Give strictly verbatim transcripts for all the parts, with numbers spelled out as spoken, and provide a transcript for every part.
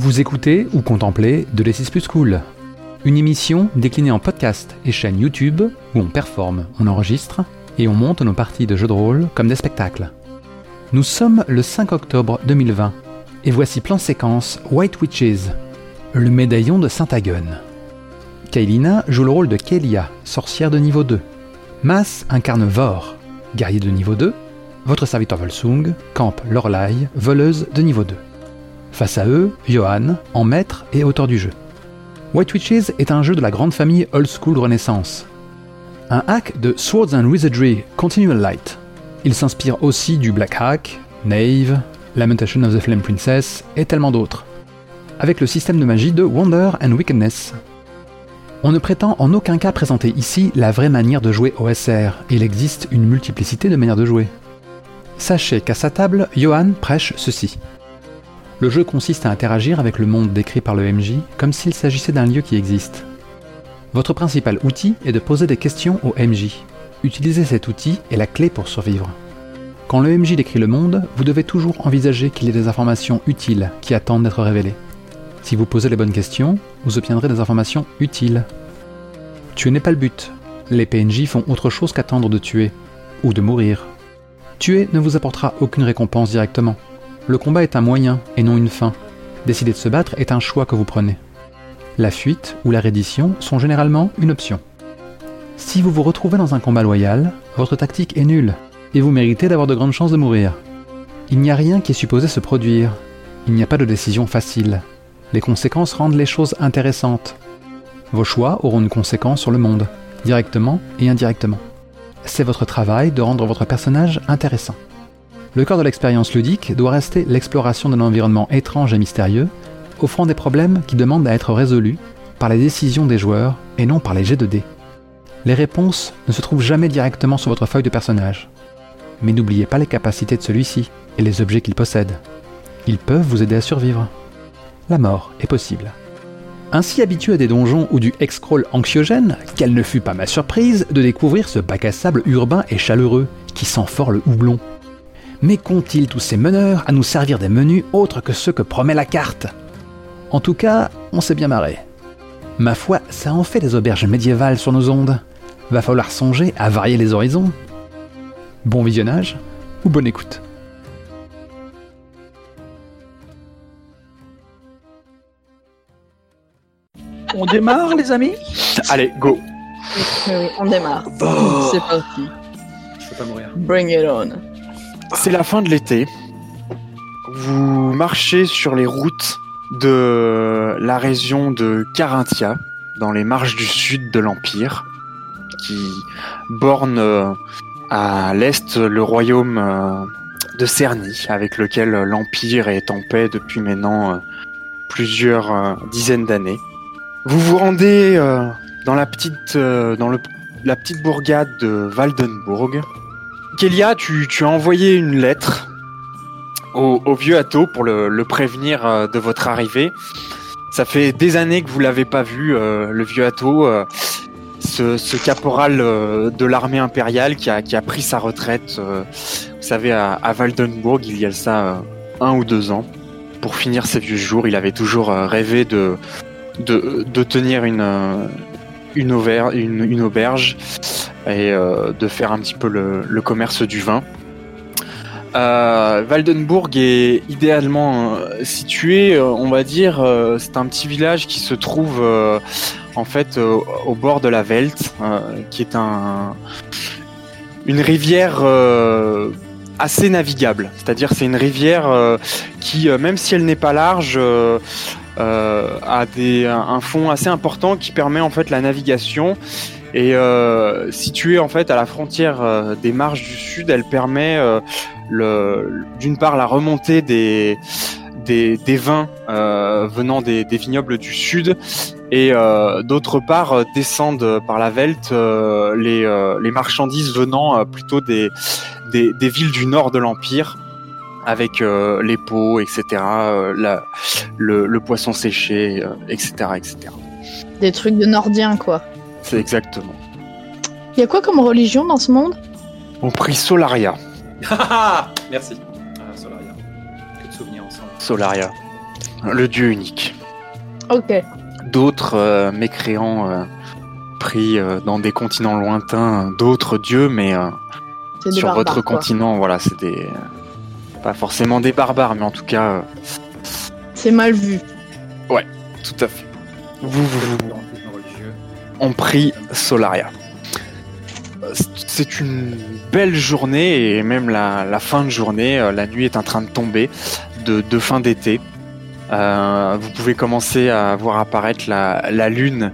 Vous écoutez ou contemplez The Lessis Plus Cool, une émission déclinée en podcast et chaîne YouTube où on performe, on enregistre et on monte nos parties de jeux de rôle comme des spectacles. Nous sommes le cinq octobre deux mille vingt et voici plan séquence White Witches, le médaillon de Saint-Aguène. Kailina joue le rôle de Kélia, sorcière de niveau deux. Mas incarne Vort, guerrier de niveau deux. Votre serviteur Volsung campe Lorlaï, voleuse de niveau deux. Face à eux, Johan, en maître et auteur du jeu. White Witches est un jeu de la grande famille Old School Renaissance. Un hack de Swords and Wizardry, Continual Light. Il s'inspire aussi du Black Hack, Knave, Lamentation of the Flame Princess et tellement d'autres, avec le système de magie de Wonder and Wickedness. On ne prétend en aucun cas présenter ici la vraie manière de jouer O S R, il existe une multiplicité de manières de jouer. Sachez qu'à sa table, Johan prêche ceci. Le jeu consiste à interagir avec le monde décrit par le M J comme s'il s'agissait d'un lieu qui existe. Votre principal outil est de poser des questions au M J. Utiliser cet outil est la clé pour survivre. Quand le M J décrit le monde, vous devez toujours envisager qu'il y ait des informations utiles qui attendent d'être révélées. Si vous posez les bonnes questions, vous obtiendrez des informations utiles. Tuer n'est pas le but. Les P N J font autre chose qu'attendre de tuer, ou de mourir. Tuer ne vous apportera aucune récompense directement. Le combat est un moyen et non une fin. Décider de se battre est un choix que vous prenez. La fuite ou la reddition sont généralement une option. Si vous vous retrouvez dans un combat loyal, votre tactique est nulle et vous méritez d'avoir de grandes chances de mourir. Il n'y a rien qui est supposé se produire. Il n'y a pas de décision facile. Les conséquences rendent les choses intéressantes. Vos choix auront une conséquence sur le monde, directement et indirectement. C'est votre travail de rendre votre personnage intéressant. Le cœur de l'expérience ludique doit rester l'exploration d'un environnement étrange et mystérieux, offrant des problèmes qui demandent à être résolus par les décisions des joueurs et non par les jets de dés. Les réponses ne se trouvent jamais directement sur votre feuille de personnage. Mais n'oubliez pas les capacités de celui-ci et les objets qu'il possède. Ils peuvent vous aider à survivre. La mort est possible. Ainsi habitué à des donjons ou du hex-crawl anxiogène, quelle ne fut pas ma surprise de découvrir ce bac à sable urbain et chaleureux, qui sent fort le houblon. Mais qu'ont-ils tous ces meneurs à nous servir des menus autres que ceux que promet la carte ? En tout cas, on s'est bien marré. Ma foi, ça en fait des auberges médiévales sur nos ondes. Va falloir songer à varier les horizons. Bon visionnage ou bonne écoute. On démarre, les amis ? Allez, go. Oui, on démarre. Oh. C'est parti. Je peux pas mourir. Bring it on. C'est la fin de l'été. Vous marchez sur les routes de la région de Carinthia, dans les marges du sud de l'Empire, qui borne à l'est le royaume de Cerny, avec lequel l'Empire est en paix depuis maintenant plusieurs dizaines d'années. Vous vous rendez euh, dans la petite euh, dans le, la petite bourgade de Waldenburg. Kélia, tu, tu as envoyé une lettre au, au vieux Atto pour le, le prévenir euh, de votre arrivée. Ça fait des années que vous l'avez pas vu, euh, le vieux Atto, euh, ce, ce caporal euh, de l'armée impériale qui a, qui a pris sa retraite, euh, vous savez, à, à Waldenburg, il y a ça euh, un ou deux ans. Pour finir ses vieux jours, il avait toujours euh, rêvé de... De, de tenir une, une, auver- une, une auberge et euh, de faire un petit peu le, le commerce du vin. Euh, Waldenburg est idéalement euh, situé, euh, on va dire, euh, c'est un petit village qui se trouve euh, en fait euh, au bord de la Velte, euh, qui est un, une rivière euh, assez navigable. C'est-à-dire c'est une rivière euh, qui, même si elle n'est pas large, euh, Euh, à des, un fond assez important qui permet en fait la navigation et euh, située en fait à la frontière euh, des marges du sud, elle permet euh, le, d'une part la remontée des, des, des vins euh, venant des, des vignobles du sud et euh, d'autre part euh, descendent par la Velte euh, les, euh, les marchandises venant euh, plutôt des, des, des villes du nord de l'Empire, avec euh, les peaux, et cetera, euh, la, le, le poisson séché, euh, et cetera, et cetera. Des trucs de Nordiens, quoi. C'est exactement. Il y a quoi comme religion dans ce monde ? On prie Solaria. Merci. Ah, Solaria. Que de souvenirs ensemble. Solaria. le dieu unique. Ok. D'autres euh, mécréants euh, pris euh, dans des continents lointains, d'autres dieux, mais euh, sur votre quoi. continent, voilà, c'est des... Pas forcément des barbares, mais en tout cas... Euh... C'est mal vu. Ouais, tout à fait. Vous, vous, vous... On prie Solaria. C'est une belle journée, et même la, la fin de journée, la nuit est en train de tomber, de, de fin d'été. Euh, vous pouvez commencer à voir apparaître la, la lune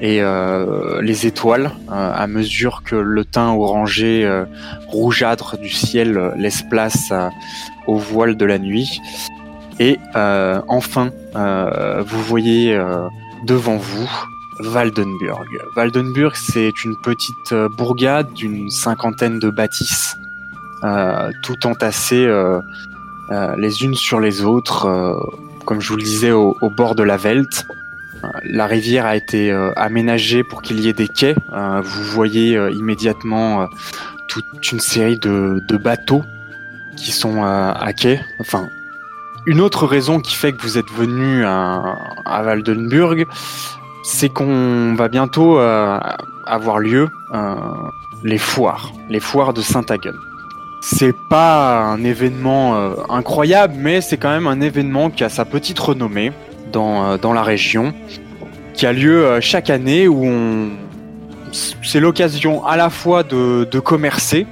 et euh, les étoiles euh, à mesure que le teint orangé euh, rougeâtre du ciel euh, laisse place euh, au voile de la nuit. Et euh, enfin, euh, vous voyez euh, devant vous Waldenburg. Waldenburg, c'est une petite euh, bourgade d'une cinquantaine de bâtisses, euh, tout entassées euh, euh, les unes sur les autres, euh, comme je vous le disais, au, au bord de la Velte. Euh, la rivière a été euh, aménagée pour qu'il y ait des quais. Euh, vous voyez euh, immédiatement euh, toute une série de, de bateaux qui sont euh, à quai. Enfin, une autre raison qui fait que vous êtes venu à, à Waldenburg, c'est qu'on va bientôt euh, avoir lieu euh, les foires, les foires de Saint-Aguène. C'est pas un événement euh, incroyable, mais c'est quand même un événement qui a sa petite renommée dans, euh, dans la région, qui a lieu euh, chaque année, où on... c'est l'occasion à la fois de, de commercer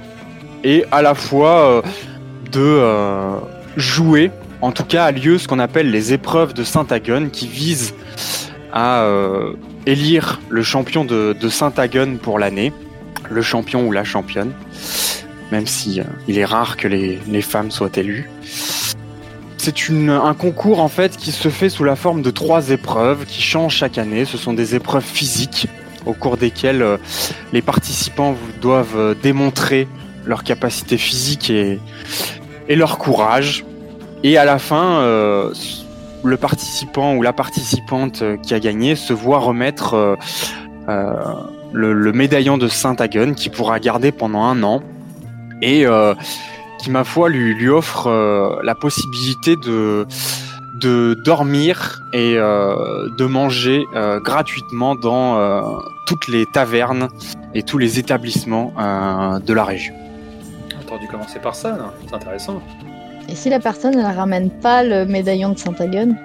et à la fois euh, de euh, jouer. En tout cas, a lieu ce qu'on appelle les épreuves de Saint-Aguène, qui visent à euh, élire le champion de, de Saint-Aguène pour l'année, le champion ou la championne, même si euh, il est rare que les, les femmes soient élues. C'est une, un concours en fait qui se fait sous la forme de trois épreuves qui changent chaque année. Ce sont des épreuves physiques au cours desquelles euh, les participants doivent euh, démontrer leur capacité physique et, et leur courage. Et à la fin, euh, le participant ou la participante qui a gagné se voit remettre euh, euh, le, le médaillon de Saint-Aguène qu'il pourra garder pendant un an et euh, qui, ma foi, lui, lui offre euh, la possibilité de, de dormir et euh, de manger euh, gratuitement dans euh, toutes les tavernes et tous les établissements euh, de la région. Entendu commencer par ça, non ? C'est intéressant. Et si la personne ne ramène pas le médaillon de Saint-Aguène ?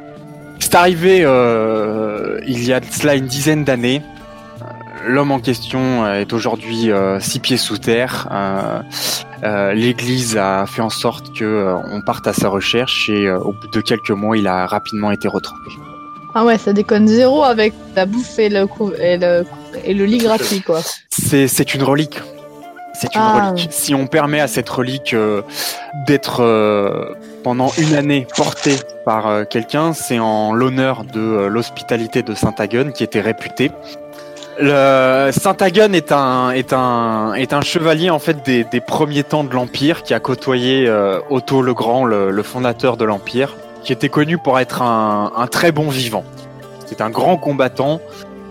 C'est arrivé euh, il y a de cela une dizaine d'années. L'homme en question est aujourd'hui euh, six pieds sous terre. Euh, euh, l'église a fait en sorte qu'on euh, parte à sa recherche et euh, au bout de quelques mois, il a rapidement été retrouvé. Ah ouais, ça déconne zéro avec la bouffe et le, cou- et le, et le lit gratuit, quoi. C'est, c'est une relique. C'est une ah. relique. Si on permet à cette relique euh, d'être euh, pendant une année portée par euh, quelqu'un, c'est en l'honneur de euh, l'hospitalité de Saint-Aguène qui était réputée. Le Saint-Aguène est un est un est un chevalier en fait des, des premiers temps de l'Empire qui a côtoyé euh, Otto le Grand, le, le fondateur de l'Empire, qui était connu pour être un, un très bon vivant. C'est un grand combattant.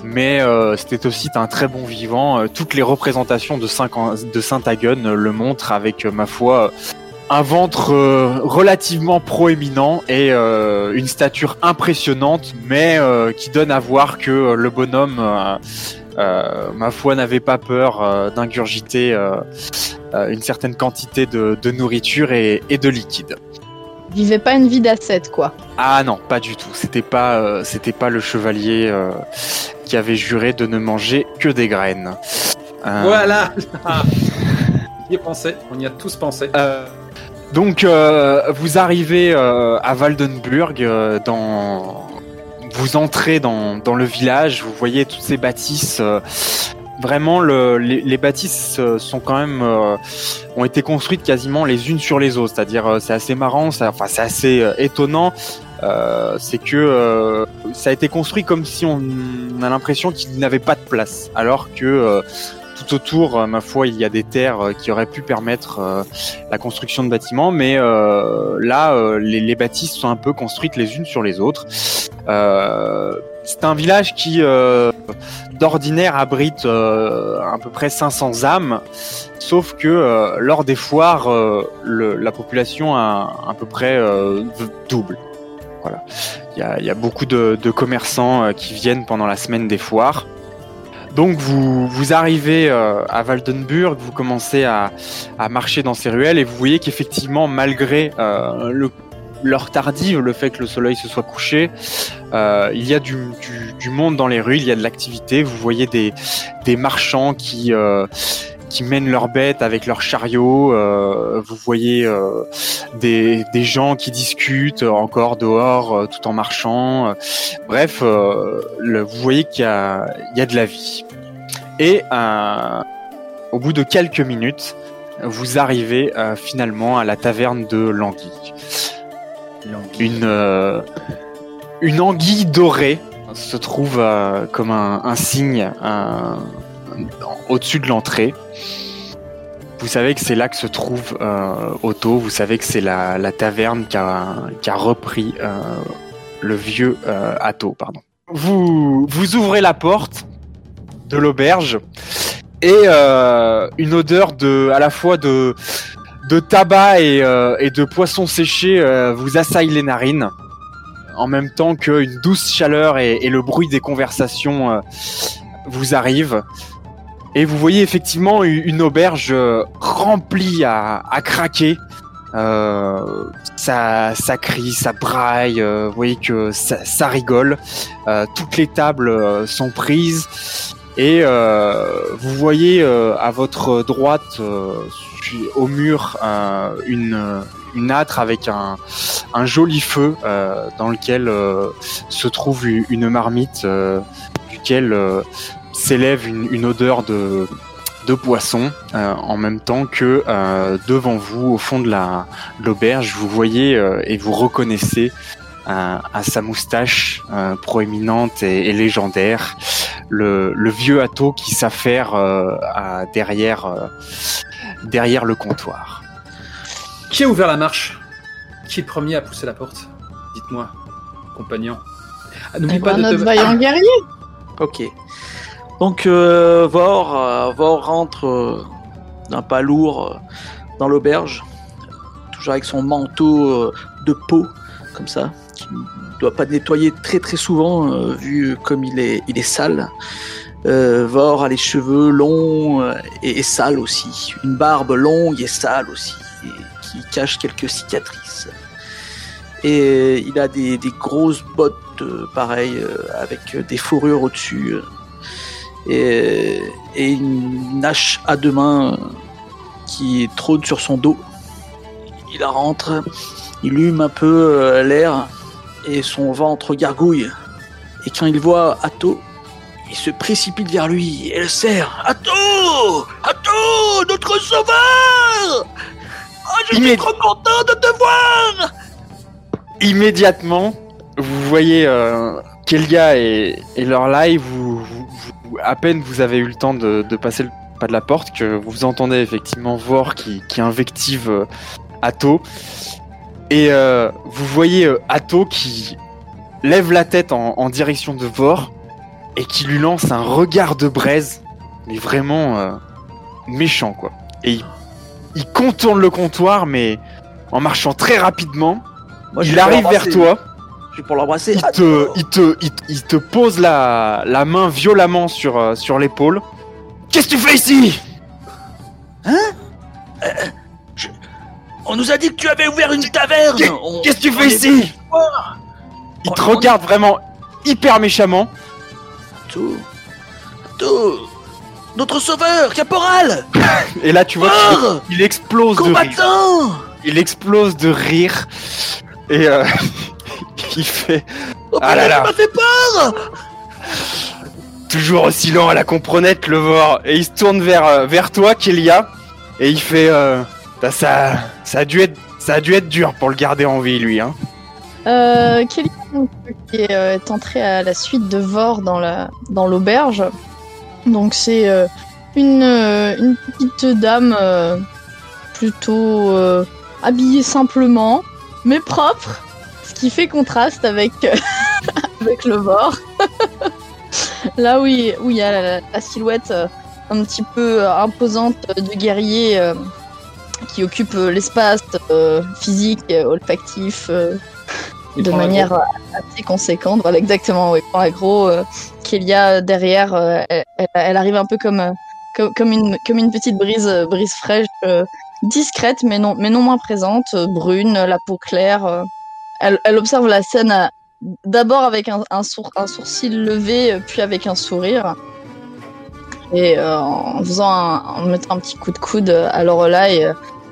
Mais euh, c'était aussi un très bon vivant. Toutes les représentations de, de Saint-Aguène le montrent avec, ma foi, un ventre euh, relativement proéminent et euh, une stature impressionnante, mais euh, qui donne à voir que le bonhomme, euh, euh, ma foi, n'avait pas peur euh, d'ingurgiter euh, euh, une certaine quantité de, de nourriture et, et de liquide. Il vivait pas une vie d'ascète, quoi. Ah non, pas du tout. C'était pas, euh, c'était pas le chevalier euh, qui avait juré de ne manger que des graines. Euh... Voilà. J'y ai pensé. On y a tous pensé. Euh... Donc, euh, vous arrivez euh, à Waldenburg. Euh, dans... Vous entrez dans, dans le village. Vous voyez toutes ces bâtisses. Euh... Vraiment, le, les, les bâtisses sont quand même euh, ont été construites quasiment les unes sur les autres. C'est-à-dire, euh, c'est assez marrant, ça, enfin, c'est assez euh, étonnant. Euh, c'est que euh, ça a été construit comme si on, on a l'impression qu'il n'avait pas de place, alors que euh, tout autour, euh, ma foi, il y a des terres euh, qui auraient pu permettre euh, la construction de bâtiments. Mais euh, là, euh, les, les bâtisses sont un peu construites les unes sur les autres. Euh, C'est un village qui, euh, d'ordinaire, abrite euh, à peu près cinq cents âmes, sauf que euh, lors des foires, euh, le, la population a à peu près euh, double. Voilà. y a, y a beaucoup de, de commerçants euh, qui viennent pendant la semaine des foires. Donc vous, vous arrivez euh, à Waldenburg, vous commencez à, à marcher dans ces ruelles et vous voyez qu'effectivement, malgré euh, le, l'heure tardive, le fait que le soleil se soit couché, euh, il y a du, du, du monde dans les rues, il y a de l'activité. Vous voyez des, des marchands qui... Euh, qui mènent leurs bêtes avec leurs chariots. Euh, vous voyez euh, des, des gens qui discutent encore dehors euh, tout en marchant. Euh, bref, euh, le, vous voyez qu'il y a, il y a de la vie. Et euh, au bout de quelques minutes, vous arrivez euh, finalement à la taverne de l'anguille. l'anguille. Une, euh, une anguille dorée se trouve euh, comme un, un signe, un... au-dessus de l'entrée. Vous savez que c'est là que se trouve euh, Otto, vous savez que c'est la, la taverne qui a, qui a repris euh, le vieux euh, Atto, pardon. Vous, vous ouvrez la porte de l'auberge et euh, une odeur de, à la fois de, de tabac et, euh, et de poisson séché euh, vous assaille les narines, en même temps qu'une douce chaleur et, et le bruit des conversations euh, vous arrivent. Et vous voyez effectivement une auberge remplie à, à craquer. Euh, ça, ça crie, ça braille. Euh, vous voyez que ça, ça rigole. Euh, toutes les tables sont prises. Et euh, vous voyez euh, à votre droite, euh, au mur, euh, une, une âtre avec un, un joli feu euh, dans lequel euh, se trouve une marmite euh, duquel... Euh, s'élève une, une odeur de, de poisson, euh, en même temps que euh, devant vous, au fond de, la, de l'auberge, vous voyez euh, et vous reconnaissez euh, à sa moustache euh, proéminente et, et légendaire, le, le vieux Atto qui s'affaire euh, à, derrière, euh, derrière le comptoir. Qui a ouvert la marche ? Qui est premier à pousser la porte ? Dites-moi, compagnon. Ah, n'oublie eh pas ben, de notre te... vaillant ah. guerrier. Ok. Donc euh, Vort, euh, Vort rentre euh, d'un pas lourd euh, dans l'auberge, toujours avec son manteau euh, de peau, comme ça, qui ne doit pas nettoyer très très souvent, euh, vu comme il est, il est sale. Euh, Vort a les cheveux longs euh, et, et sales aussi, une barbe longue et sale aussi, et qui cache quelques cicatrices. Et il a des, des grosses bottes, euh, pareilles, euh, avec des fourrures au-dessus, euh, Et, et une hache à deux mains qui trône sur son dos. Il la rentre, il hume un peu l'air et son ventre gargouille. Et quand il voit Atto, il se précipite vers lui et le serre. Atto ! Atto ! Notre sauveur ! Oh, je Immé- suis trop content de te voir ! Immédiatement, vous voyez euh, Kélia et, et Lorelai, vous, vous, vous à peine vous avez eu le temps de, de passer le pas de la porte que vous entendez effectivement Vort qui, qui invective euh, Atto et euh, vous voyez euh, Atto qui lève la tête en, en direction de Vort et qui lui lance un regard de braise mais vraiment euh, méchant quoi, et il, il contourne le comptoir mais en marchant très rapidement. Moi, il arrive vers toi. Pour l'embrasser. Il te, il te, il te, il te pose la, la main violemment sur, euh, sur l'épaule. Qu'est-ce que tu fais ici ? Hein ? euh, je... On nous a dit que tu avais ouvert une taverne. Qu'est, on, qu'est-ce que tu fais ici ? Il te on, regarde on... vraiment hyper méchamment. Tout, tout, notre sauveur, caporal. Et là, tu vois, qu'il, il explose Combattant. de rire. Il explose de rire et. Euh... Il fait. Oh, ah là là, tu m'as fait peur. Toujours aussi lent à la comprenette, le Vort. Et il se tourne vers, vers toi, Kélia. Et il fait. Euh, ça, ça, a dû être, ça a dû être dur pour le garder en vie, lui. Hein. Euh, Kélia qui est, euh, est entrée à la suite de Vort dans, la, dans l'auberge. Donc, c'est euh, une, euh, une petite dame euh, plutôt euh, habillée simplement, mais propre. Ce qui fait contraste avec, euh, avec le Vort. Là où il, où il y a la, la silhouette euh, un petit peu euh, imposante euh, du guerrier euh, qui occupe euh, l'espace euh, physique, euh, olfactif, euh, Il de manière assez conséquente. Voilà, exactement. Oui, pour l'aggro, euh, Kélia derrière, euh, elle, elle arrive un peu comme, euh, comme, comme, une, comme une petite brise, euh, brise fraîche, euh, discrète, mais non, mais non moins présente, euh, brune, la peau claire. Euh, elle, elle observe la scène à, d'abord avec un, un, sour, un sourcil levé, puis avec un sourire. Et euh, en faisant un, en mettant un petit coup de coude à Lorelai,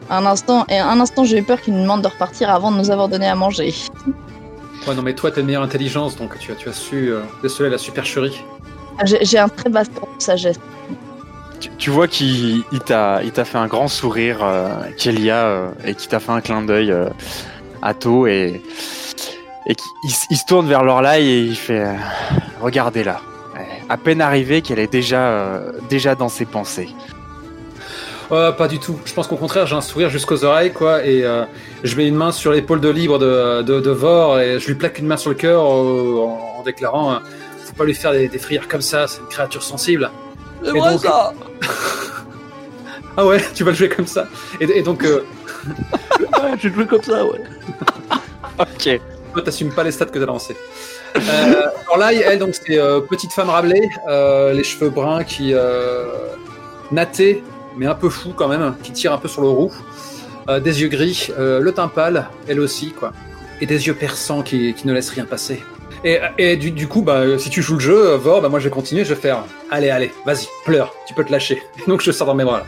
un instant, et un instant j'ai eu peur qu'il nous demande de repartir avant de nous avoir donné à manger. Ouais, non, mais toi, t'as une meilleure intelligence, donc tu as, tu as su euh, déceler la supercherie. J'ai, j'ai un très vaste sagesse. Tu, tu vois qu'il il t'a, il t'a fait un grand sourire, euh, Kélia, euh, et qu'il t'a fait un clin d'œil euh, à Tho, et, et qu'il il se tourne vers Lorelai et il fait euh, « Regardez-la ». À peine arrivée qu'elle est déjà, euh, déjà dans ses pensées. Euh, pas du tout. Je pense qu'au contraire, j'ai un sourire jusqu'aux oreilles, quoi, et euh, je mets une main sur l'épaule de libre de, de, de Vort, et je lui plaque une main sur le cœur euh, en, en déclarant euh, « Faut pas lui faire des, des frayeurs comme ça, c'est une créature sensible. » C'est et moi donc, ça Ah ouais, tu vas le jouer comme ça. Et, et donc... Euh... ouais, je vais le jouer comme ça, ouais. Ok. Toi, t'assumes pas les stats que t'as lancés. Euh, Lorelai, elle, donc, c'est euh, petite femme Rabelais, euh, les cheveux bruns qui euh, nattés, mais un peu fou quand même, qui tire un peu sur le roux, euh, des yeux gris, euh, le teint pâle, elle aussi, quoi, et des yeux perçants qui, qui ne laissent rien passer. Et, et du, du coup, bah, si tu joues le jeu, Vor, bah, moi je vais continuer, je vais faire allez, allez, vas-y, pleure, tu peux te lâcher. Et donc je sors dans mes bras là.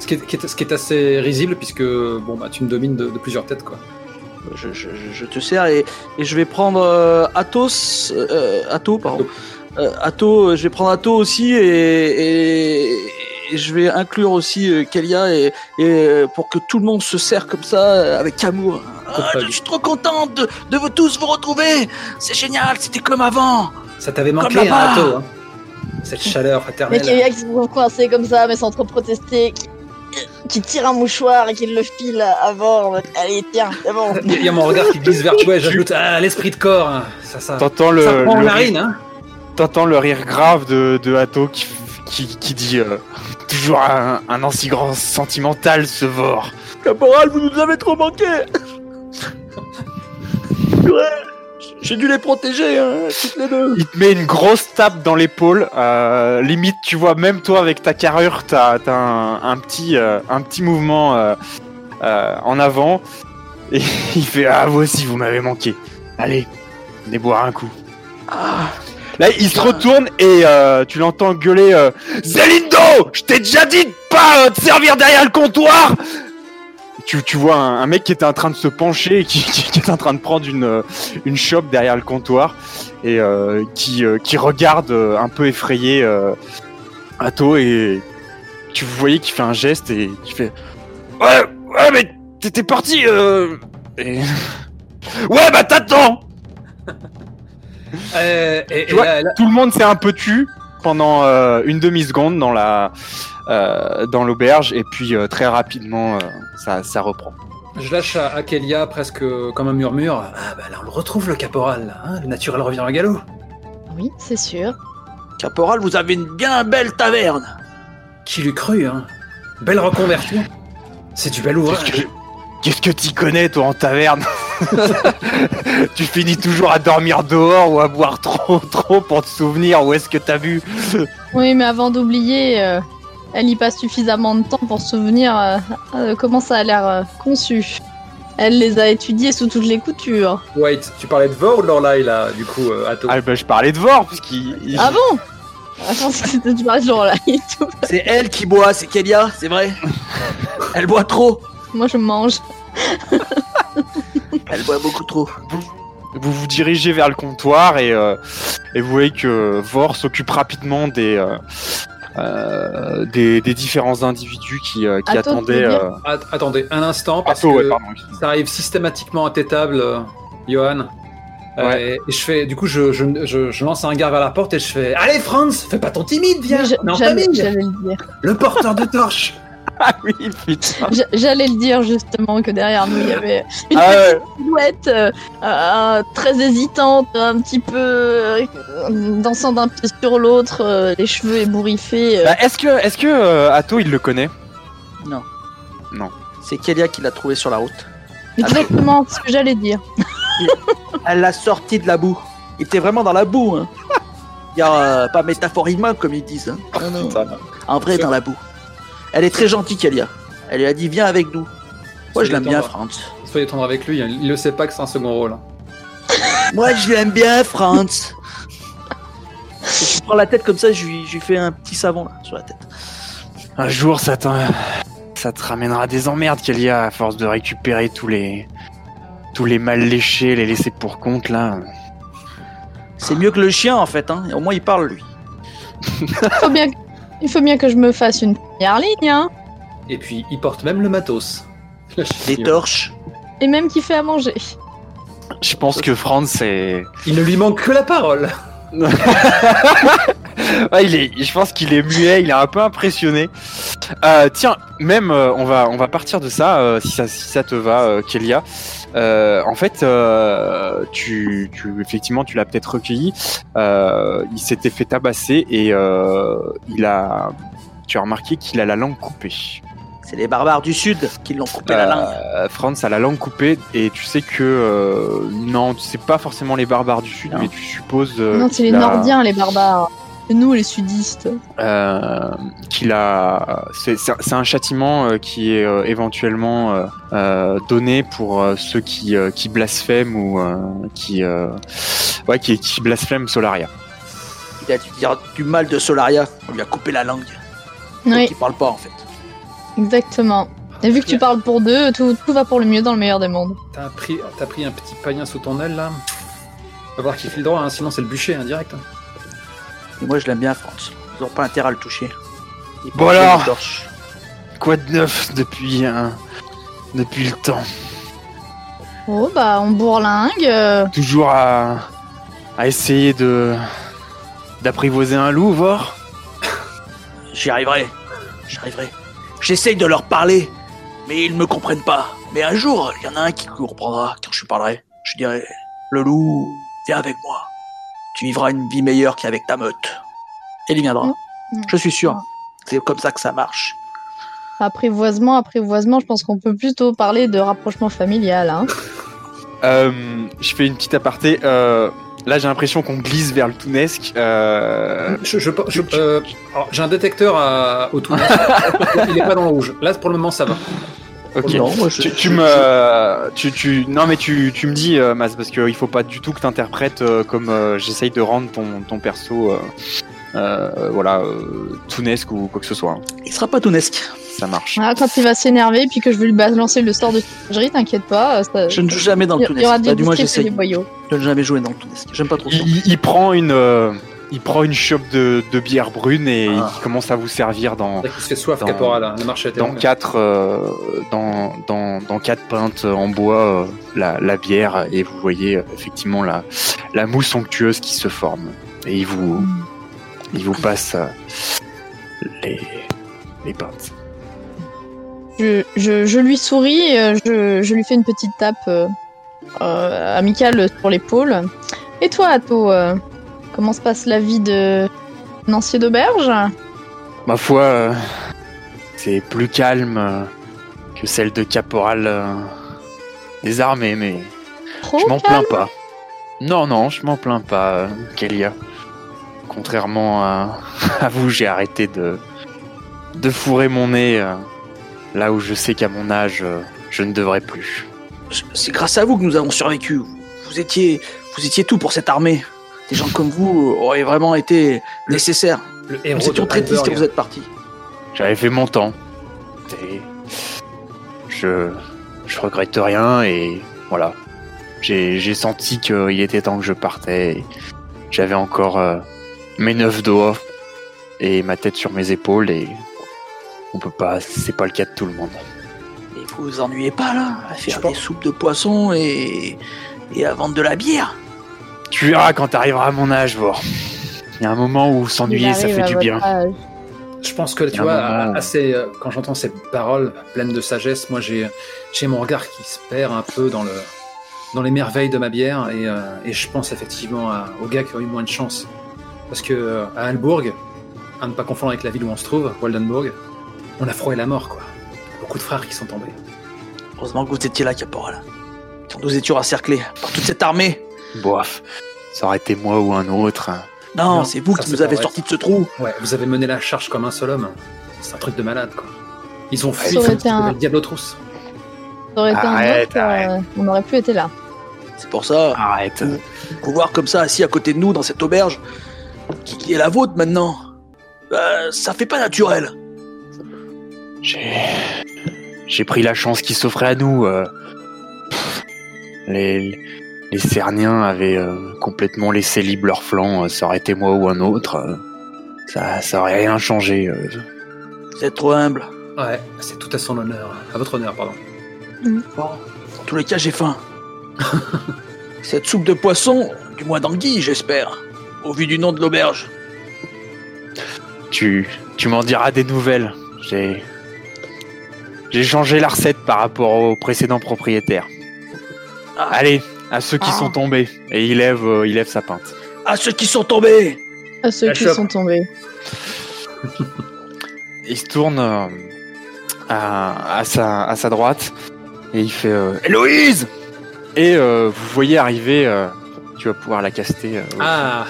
Ce qui est, qui est, ce qui est assez risible, puisque bon, bah, tu me domines de, de plusieurs têtes, quoi. Je, je, je te sers et, et je vais prendre euh, Athos, euh, Atho, pardon. Euh, Atho, je vais prendre Atho aussi et, et, et je vais inclure aussi euh, Kélia et, et pour que tout le monde se serre comme ça avec amour. Ah, je suis trop contente de, de vous tous vous retrouver. C'est génial, c'était comme avant. Ça t'avait manqué, hein, Atho, hein. Cette chaleur fraternelle. Mais Kélia qui se trouve coincée comme ça, mais sans trop protester. Qui tire un mouchoir et qui le file avant. Allez, tiens, c'est bon. Il y a mon regard qui glisse vers toi et j'ajoute ah, l'esprit de corps. Hein. Ça, ça, t'entends le, ça prend le marine, rire, hein. T'entends le rire grave de, de Atho qui, qui, qui dit euh, toujours un, un anti-grand sentimental, ce Vort. Caporal, vous nous avez trop manqué. Ouais, j'ai dû les protéger, hein, toutes les deux. Il te met une grosse tape dans l'épaule. Euh, limite, tu vois, même toi, avec ta carrure, t'as, t'as un, un, petit, euh, un petit mouvement euh, euh, en avant. Et il fait ah, vous aussi, vous m'avez manqué. Allez, venez boire un coup. Ah, là, il putain. se retourne et euh, tu l'entends gueuler euh, Zelindo, je t'ai déjà dit de pas euh, te servir derrière le comptoir. Tu, tu vois un, un mec qui était en train de se pencher et qui, qui, qui est en train de prendre une, une chope derrière le comptoir et euh, qui, euh, qui regarde euh, un peu effrayé euh, Atho et tu voyais qu'il fait un geste et qui fait « Ouais, ouais, mais t'étais parti euh... !»« et... Ouais, bah t'attends !» euh, et, tu vois, et là, là... Tout le monde s'est un peu tu pendant euh, une demi-seconde dans la... Euh, dans l'auberge et puis euh, très rapidement euh, ça, ça reprend. Je lâche à, à Kélia presque euh, comme un murmure. Ah bah là on le retrouve le caporal, hein, le naturel revient au galop. Oui, c'est sûr. Caporal, vous avez une bien belle taverne. Qui l'eût cru, hein. Belle reconversion. C'est du bel ouvrage. Qu'est-ce que, qu'est-ce que t'y connais toi en taverne? Tu finis toujours à dormir dehors ou à boire trop trop pour te souvenir où est-ce que t'as bu. Oui, mais avant d'oublier... Euh... Elle y passe suffisamment de temps pour se souvenir euh, euh, comment ça a l'air euh, conçu. Elle les a étudiés sous toutes les coutures. Wait, tu parlais de Vort ou de Lorelai, là, du coup, euh, Atho? Ah, bah, je parlais de Vort, puisqu'il... Il... Ah bon? Je pense que c'était du parlais de Lorelai et tout. C'est elle qui boit, c'est Kélia, c'est vrai. Elle boit trop. Moi, je mange. Elle boit beaucoup trop. Vous vous dirigez vers le comptoir et, euh, et vous voyez que Vort s'occupe rapidement des... Euh, Euh, des, des différents individus qui, euh, qui Atho, attendaient. Euh... At- attendez un instant parce Atho, que ouais, pardon, oui. Ça arrive systématiquement à tes tables, euh, Johan. Ouais. Euh, et, et je fais, du coup, je, je, je, je lance un gars vers la porte et je fais allez, Franz, fais pas ton timide, viens. Je, non, j'allais, j'allais le dire. Le porteur de torche. Ah oui, putain. J- j'allais le dire justement que derrière nous il y avait une ah petite silhouette euh, euh, très hésitante, un petit peu euh, dansant d'un pied sur l'autre, euh, les cheveux ébouriffés. Euh. Bah, est-ce que, est-ce que euh, Atho il le connaît? Non. Non. C'est Kélia qui l'a trouvé sur la route. Exactement, c'est ce que j'allais dire. Elle l'a sorti de la boue. Il était vraiment dans la boue. Hein. Il y a euh, pas métaphoriquement comme ils disent. Hein. Non, non. Putain, non. En vrai, dans la boue. Elle est très gentille, Kalia. Elle lui a dit viens avec nous. Moi, Soyez je l'aime tendre. bien, Franz. Soyez tendre avec lui. Il ne sait pas que c'est un second rôle. Moi, je l'aime bien, Franz. Je lui prends la tête comme ça, je lui, je lui fais un petit savon là, sur la tête. Un jour, ça, ça te ramènera des emmerdes, Kalia, à force de récupérer tous les tous les mal léchés, les laisser pour compte là. C'est mieux que le chien en fait, hein. Au moins il parle lui. Il faut bien, il faut bien que je me fasse une première ligne, hein. Et puis il porte même le matos. Des torches. Et même qu'il fait à manger. Je pense que Franz c'est. Il ne lui manque que la parole. Ouais, il est, je pense qu'il est muet, il est un peu impressionné. Euh, tiens, même euh, on va on va partir de ça euh, si ça si ça te va, euh, Kélia. Euh, en fait, euh, tu tu effectivement tu l'as peut-être recueilli. Euh, il s'était fait tabasser et euh, il a tu as remarqué qu'il a la langue coupée. C'est les barbares du sud qui l'ont coupé euh, la langue. Franz a la langue coupée et tu sais que euh, non, tu sais pas forcément les barbares du sud, non. Mais tu supposes. Euh, non, c'est les a... Nordiens, les barbares. Nous, les sudistes. Euh, qu'il a, c'est, c'est un châtiment euh, qui est euh, éventuellement euh, euh, donné pour euh, ceux qui euh, qui blasphèment ou euh, qui euh, ouais qui qui blasphèment Solaria. Il a dû dire du mal de Solaria. On lui a coupé la langue. Oui. Donc il parle pas en fait. Exactement. Et vu que tu parles pour deux, tout, tout va pour le mieux dans le meilleur des mondes. T'as pris, t'as pris un petit païen sous ton aile, là. Va voir qui fait le droit, hein, sinon c'est le bûcher, hein, direct. Et moi, je l'aime bien, Franz. Ils n'ont pas intérêt à le toucher. Bon alors, quoi de neuf depuis, hein, depuis le temps? Oh, bah, on bourlingue. Toujours à, à essayer de d'apprivoiser un loup, voir. J'y arriverai. J'y arriverai. J'essaye de leur parler, mais ils ne me comprennent pas. Mais un jour, il y en a un qui comprendra quand je parlerai. Je dirai, le loup, viens avec moi. Tu vivras une vie meilleure qu'avec ta meute. Et il viendra. Mmh. Je suis sûr. C'est comme ça que ça marche. Apprivoisement, apprivoisement, je pense qu'on peut plutôt parler de rapprochement familial. Hein. euh, je fais une petite aparté. Euh... Là, j'ai l'impression qu'on glisse vers le Tounesque. Euh... Je, je, je, euh, alors, j'ai un détecteur à, au Tounesque. Il n'est pas dans le rouge. Là, pour le moment, ça va. Ok. Non, moi, je, tu, tu je, me, je... Tu, tu, non mais tu, tu me dis, euh, Mas, parce qu'il faut pas du tout que t'interprètes euh, comme euh, j'essaye de rendre ton, ton perso, euh, euh, voilà, euh, Tounesque ou quoi que ce soit. Hein. Il sera pas Tounesque. Ça marche. Ah, quand il va s'énerver, puis que je vais lui balancer le sort de fringerie, t'inquiète pas. Ça, je ne joue jamais dans le Tounesque. Il y aura des disquettes et des boyaux. Je n'ai jamais joué dans le Tounesque. J'aime pas trop ça. Il, il prend une, euh, il prend une chope de, de bière brune et ah. il commence à vous servir dans. Il se fait soif, Caporal. Hein, le marché dans quatre, euh, dans, dans, dans quatre pintes en bois, euh, la, la bière et vous voyez euh, effectivement la, la mousse onctueuse qui se forme et il vous, mmh. il vous passe euh, les, les pintes. Je, je, je lui souris, je, je lui fais une petite tape euh, euh, amicale sur l'épaule. Et toi, Atto, euh, comment se passe la vie de Nancier d'auberge ? Ma foi, euh, c'est plus calme euh, que celle de caporal euh, des armées, mais Trop je m'en calme. plains pas. Non, non, je m'en plains pas, euh, Kélia. Contrairement à, à vous, j'ai arrêté de, de fourrer mon nez... Euh, là où je sais qu'à mon âge, je ne devrais plus. C'est grâce à vous que nous avons survécu. Vous étiez, vous étiez tout pour cette armée. Des gens comme vous auraient vraiment été le, nécessaires. Le héros nous étions très tristes quand vous êtes partis. J'avais fait mon temps. Et je, je regrette rien et voilà. J'ai, j'ai senti qu'il était temps que je partais. Et j'avais encore euh, mes neuf doigts et ma tête sur mes épaules et... On peut pas, c'est pas le cas de tout le monde. Et vous vous ennuyez pas là à faire je des pense... soupes de poisson et... et à vendre de la bière? Tu verras quand t'arriveras à mon âge, voir. Il y a un moment où s'ennuyer, ça fait du bien. Âge. Je pense que tu vois, moment... assez, quand j'entends ces paroles pleines de sagesse, moi j'ai, j'ai mon regard qui se perd un peu dans le, dans les merveilles de ma bière et, euh, et je pense effectivement à, aux gars qui ont eu moins de chance, parce que à Hallebourg, à ne pas confondre avec la ville où on se trouve, Waldenburg. On a frôlé la mort, quoi. Beaucoup de frères qui sont tombés. Heureusement que vous étiez là, Caporal. nous étions encerclés par toute cette armée. Bof, ça aurait été moi ou un autre. Non, non c'est vous qui nous avez sortis de ce trou. Ouais, vous avez mené la charge comme un seul homme. C'est un truc de malade, quoi. Ils ont fui comme un... le diable aux trousses. Ça aurait été arrête, un autre, arrête. Euh, on aurait pu être là. C'est pour ça. Arrête. Vous voir comme ça, assis à côté de nous, dans cette auberge, qui, qui est la vôtre maintenant, euh, ça fait pas naturel. J'ai... J'ai pris la chance qui s'offrait à nous. Euh... Pff, les... les Cerniens avaient euh, complètement laissé libre leur flanc. Ça aurait été moi ou un autre. Euh... Ça, ça aurait rien changé. Euh... Vous êtes trop humble. Ouais, c'est tout à son honneur. À votre honneur, pardon. Mmh. Bon, dans tous les cas, j'ai faim. Cette soupe de poisson, du moins d'anguille, j'espère, au vu du nom de l'auberge. Tu, tu m'en diras des nouvelles. J'ai... J'ai changé la recette par rapport au précédent propriétaire. Ah. Allez, à ceux qui ah. sont tombés. Et il lève, euh, il lève sa pinte. À ceux qui sont tombés. À ceux la qui chope. sont tombés. Il se tourne euh, à, à, sa, à sa droite et il fait euh, Héloïse. Et euh, vous voyez arriver, euh, tu vas pouvoir la caster. Euh, ah.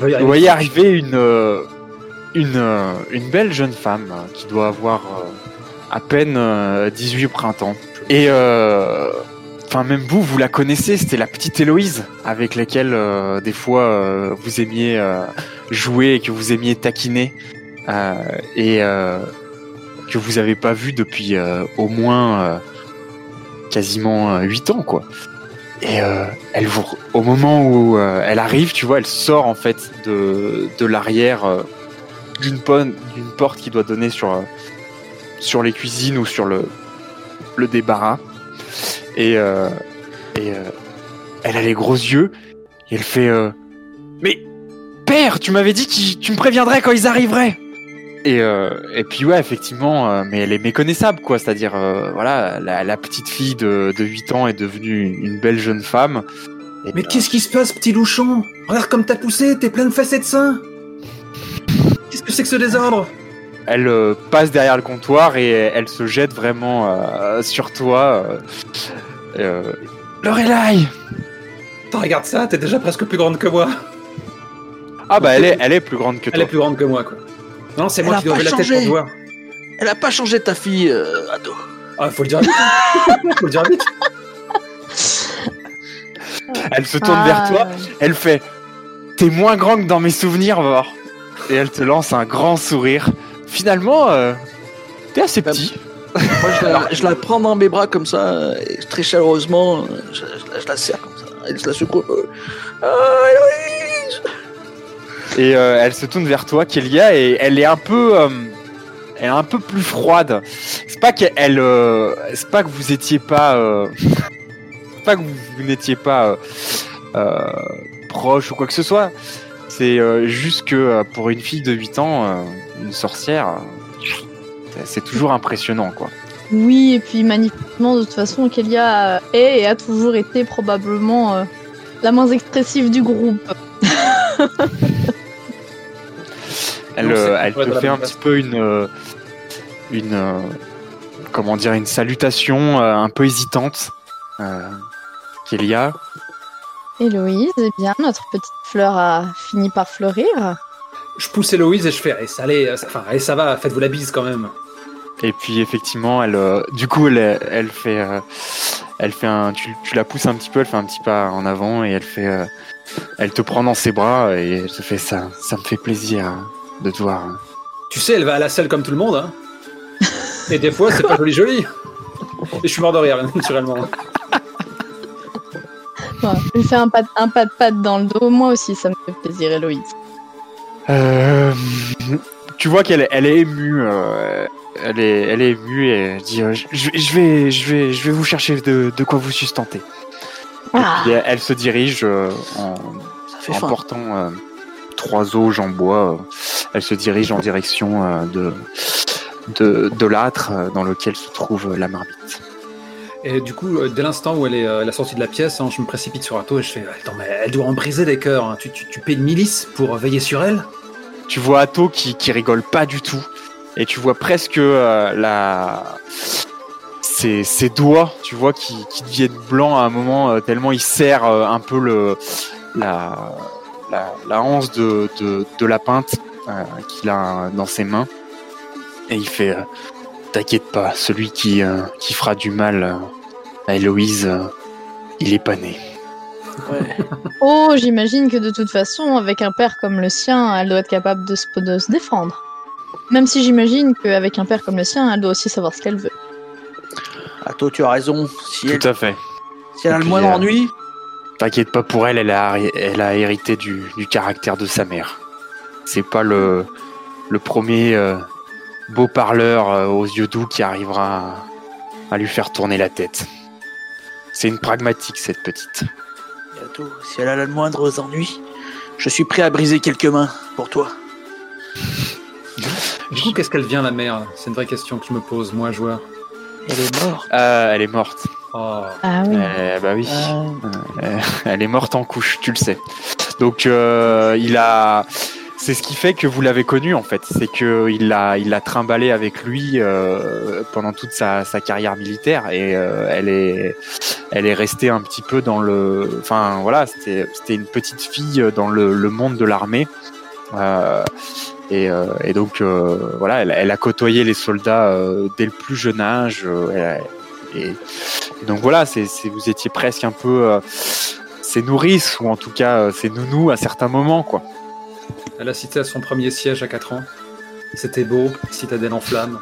Vous voyez arriver une, euh, une, euh, une belle jeune femme euh, qui doit avoir euh, à peine euh, dix-huit printemps. Et enfin euh, même vous, vous la connaissez, c'était la petite Héloïse avec laquelle euh, des fois euh, vous aimiez euh, jouer et que vous aimiez taquiner. Euh, et euh, que vous avez pas vu depuis euh, au moins euh, quasiment euh, huit ans, quoi. Et euh, elle vous, au moment où euh, elle arrive, tu vois, elle sort en fait de de l'arrière euh, d'une, po- d'une porte qui doit donner sur euh, sur les cuisines ou sur le le débarras. Et euh, et euh, elle a les gros yeux et elle fait euh, mais père, tu m'avais dit que tu me préviendrais quand ils arriveraient. Et, euh, et puis ouais, effectivement, euh, mais elle est méconnaissable, quoi. C'est-à-dire, euh, voilà, la, la petite fille de, de huit ans est devenue une belle jeune femme. Et mais euh... qu'est-ce qui se passe, petit louchon? Regarde comme t'as poussé, t'es plein de facettes de seins. Qu'est-ce que c'est que ce désordre? Elle euh, passe derrière le comptoir et elle se jette vraiment euh, sur toi. Euh, euh... Lorelai! Attends, regarde ça, t'es déjà presque plus grande que moi. Ah bah elle est, elle est plus grande que toi. Elle est plus grande que moi, quoi. Non, c'est moi qui dois lever la tête pour te voir. Elle a pas changé ta fille, euh, ado. Ah, faut le dire vite. Faut le dire vite. Elle se tourne ah. vers toi, elle fait « T'es moins grand que dans mes souvenirs, Vart !» Et elle te lance un grand sourire. Finalement, euh, t'es assez petit. Moi, je la, je la prends dans mes bras comme ça, et très chaleureusement, je, je, je la serre comme ça, et je la secoue. Ah, Héloïse ! Et euh, elle se tourne vers toi, Kélia, et elle est un peu, euh, elle est un peu plus froide. C'est pas qu'elle, euh, c'est pas que vous étiez pas, euh, c'est pas que vous, vous n'étiez pas euh, euh, proche ou quoi que ce soit. C'est euh, juste que euh, pour une fille de huit ans, euh, une sorcière, euh, c'est toujours impressionnant, quoi. Oui, et puis magnifiquement, de toute façon, Kélia est et a toujours été probablement euh, la moins expressive du groupe. Elle, non, euh, elle te fait un petit peu une, euh, une, euh, comment dire, une salutation euh, un peu hésitante. Euh, Kélia. Héloïse, eh bien, notre petite fleur a fini par fleurir. Je pousse Héloïse et je fais, allez, ça, allez, ça, allez, ça va, faites-vous la bise quand même. Et puis effectivement, elle, euh, du coup, elle, elle fait, euh, elle fait un, tu, tu la pousses un petit peu, elle fait un petit pas en avant et elle fait, euh, elle te prend dans ses bras et elle te fait ça. Ça me fait plaisir hein, de te voir. Hein. Tu sais, elle va à la selle comme tout le monde, hein. Et des fois, c'est pas joli joli. Et je suis mort de rire, naturellement. Ouais, je lui fais un pas, un pas de patte dans le dos. Moi aussi, ça me fait plaisir, Héloïse. Euh, tu vois qu'elle, elle est émue. Euh... Elle est, elle est émue et elle dit euh, je, je, vais, je, vais, je vais vous chercher de, de quoi vous sustenter. Ah. Et puis elle, elle se dirige euh, en, en portant euh, trois auges en bois. Euh, elle se dirige en direction euh, de, de, de l'âtre euh, dans lequel se trouve euh, la marmite. Et du coup, euh, dès l'instant où elle est euh, à la sortie de la pièce, hein, je me précipite sur Atto et je fais attends, mais elle doit en briser des cœurs. Hein. Tu, tu, tu payes une milice pour veiller sur elle. Tu vois Atto qui, qui rigole pas du tout. Et tu vois presque euh, la ses, ses doigts, tu vois, qui, qui deviennent blancs à un moment, euh, tellement il serre euh, un peu le, la, la, la anse de, de, de la pinte euh, qu'il a dans ses mains. Et il fait euh, « T'inquiète pas, celui qui, euh, qui fera du mal euh, à Héloïse, euh, il est pas né. » Ouais. Oh, j'imagine que de toute façon, avec un père comme le sien, elle doit être capable de se, de se défendre. Même si j'imagine qu'avec un père comme le sien, elle doit aussi savoir ce qu'elle veut. Ah, toi, tu as raison. Si Tout elle... à fait. Si elle Et a puis, le moindre euh, ennui... T'inquiète pas pour elle, elle a, elle a hérité du, du caractère de sa mère. C'est pas le, le premier euh, beau parleur euh, aux yeux doux qui arrivera à, à lui faire tourner la tête. C'est une pragmatique, cette petite. Bientôt, si elle a le moindre ennui, je suis prêt à briser quelques mains pour toi. Du coup, qu'est-ce qu'elle vient, la mère ? C'est une vraie question que je me pose, moi, joueur. Elle est morte. Euh, elle est morte. Oh. Ah oui. Euh, bah oui. Ah. Euh, elle est morte en couche, tu le sais. Donc, euh, il a. C'est ce qui fait que vous l'avez connu, en fait. C'est que il l'a, il l'a trimballé avec lui euh, pendant toute sa, sa carrière militaire, et euh, elle est, elle est restée un petit peu dans le. Enfin, voilà, c'était, c'était une petite fille dans le, le monde de l'armée. Euh, Et, euh, et donc euh, voilà, elle, elle a côtoyé les soldats euh, dès le plus jeune âge. Euh, et, et donc voilà, c'est, c'est, vous étiez presque un peu euh, ses nourrices, ou en tout cas euh, ses nounous à certains moments, quoi. Elle a cité à son premier siège à quatre ans. C'était beau, citadelle en flammes.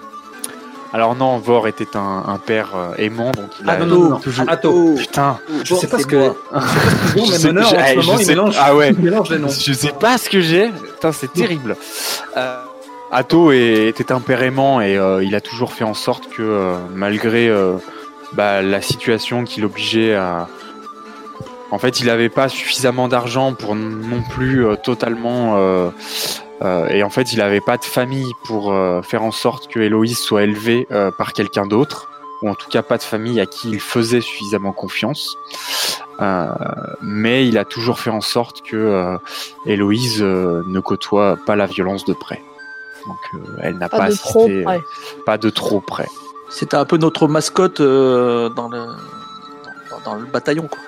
Alors non, Vort était un, un père euh, aimant, donc il a ah non, non, non, toujours... Atto. Putain, je sais pas ce que... Je sais pas ce que j'ai. Je sais pas ce que j'ai. Putain, c'est terrible. Euh, Atto est, était un père aimant, et euh, il a toujours fait en sorte que, euh, malgré euh, bah, la situation qui l'obligeait à... En fait, il n'avait pas suffisamment d'argent pour non plus euh, totalement... Euh, Euh, et en fait, il n'avait pas de famille pour euh, faire en sorte que Héloïse soit élevée euh, par quelqu'un d'autre, ou en tout cas pas de famille à qui il faisait suffisamment confiance. Euh, mais il a toujours fait en sorte que euh, Héloïse euh, ne côtoie pas la violence de près. Donc, euh, elle n'a pas, pas assisté, euh, pas de trop près. C'était un peu notre mascotte euh, dans le dans, dans le bataillon, quoi.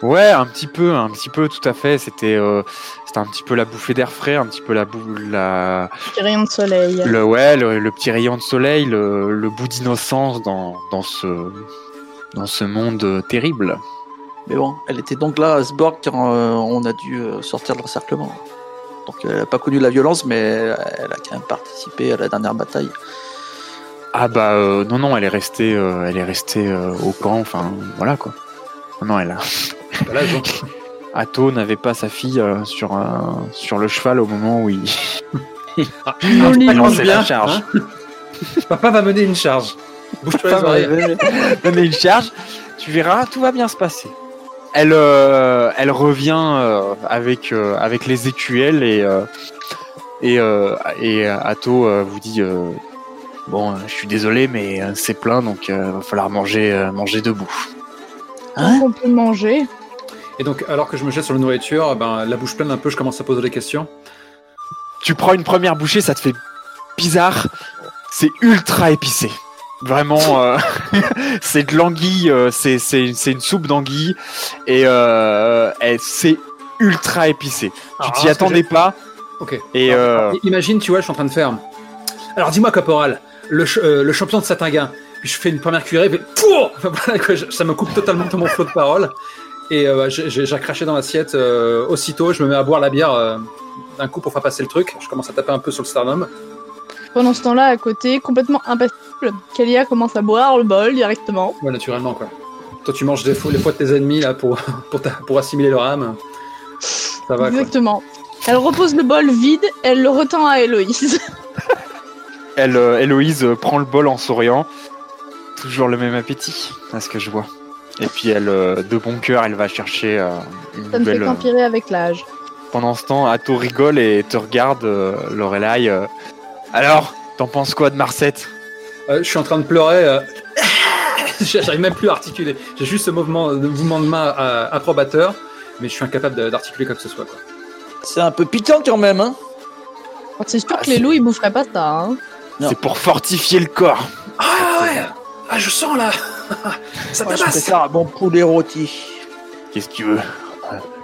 Ouais, un petit peu, un petit peu, tout à fait. C'était, euh, c'était un petit peu la bouffée d'air frais, un petit peu la boue, la. Le petit rayon de soleil. Le ouais, le, le petit rayon de soleil, le, le bout d'innocence dans dans ce dans ce monde terrible. Mais bon, elle était donc là à Asborg quand euh, on a dû sortir de l'encerclement. Donc elle n'a pas connu la violence, mais elle a quand même participé à la dernière bataille. Ah bah euh, non non, elle est restée, euh, elle est restée euh, au camp. Enfin voilà quoi. Non, elle a. Voilà, donc. Atto n'avait pas sa fille euh, sur, euh, sur le cheval au moment où il. Ah, non, il lançait la charge. Hein. Papa va mener une charge. Bouge-toi les oreilles. Va mener une charge. Tu verras, tout va bien se passer. Elle, euh, elle revient euh, avec, euh, avec les écuelles, et, euh, et, euh, et Atto euh, vous dit euh, bon, euh, je suis désolé, mais euh, c'est plein, donc il euh, va falloir manger, euh, manger debout. Hein, on peut manger. Et donc, alors que je me jette sur la nourriture, ben, la bouche pleine un peu, je commence à poser des questions. Tu prends une première bouchée, ça te fait bizarre. C'est ultra épicé. Vraiment, euh, c'est de l'anguille, euh, c'est, c'est, c'est une soupe d'anguille. Et euh, elle, c'est ultra épicé. Alors, tu t'y attendais pas. Ok. Et alors, euh... imagine, tu vois, je suis en train de faire. Alors dis-moi, Caporal, le, ch- euh, le champion de Saint-Aguène. Puis je fais une première cuillerée, mais pouah, voilà, quoi, ça me coupe totalement tout mon flot de parole. Et euh, j'ai, j'ai craché dans l'assiette. Euh, aussitôt, je me mets à boire la bière euh, d'un coup pour faire passer le truc. Je commence à taper un peu sur le sternum. Pendant ce temps-là, à côté, complètement impassible, Kalia commence à boire le bol directement. Ouais, naturellement, quoi. Toi, tu manges des fous, les poids de tes ennemis là, pour, pour, ta, pour assimiler leur âme. Ça va, exactement. Quoi. Elle repose le bol vide, elle le retend à Héloïse. elle, euh, Héloïse euh, prend le bol en souriant. Toujours le même appétit, à ce que je vois. Et puis, elle, euh, de bon cœur, elle va chercher euh, une ça nouvelle... Ça ne fait qu'empirer avec l'âge. Pendant ce temps, Atto rigole et te regarde, euh, Lorelai. Euh... Alors, t'en penses quoi de Marcette ? euh, Je suis en train de pleurer. Euh... J'arrive même plus à articuler. J'ai juste ce mouvement, mouvement de main euh, approbateur, mais je suis incapable d'articuler quoi que ce soit, quoi. C'est un peu piquant quand même, hein ? C'est sûr ah, que c'est... les loups, ils boufferaient pas ça, hein. C'est pour fortifier le corps. Ah ouais, Ah, je sens là. Ça ouais, tabasse. Je préfère un bon poulet rôti. Qu'est-ce que tu veux?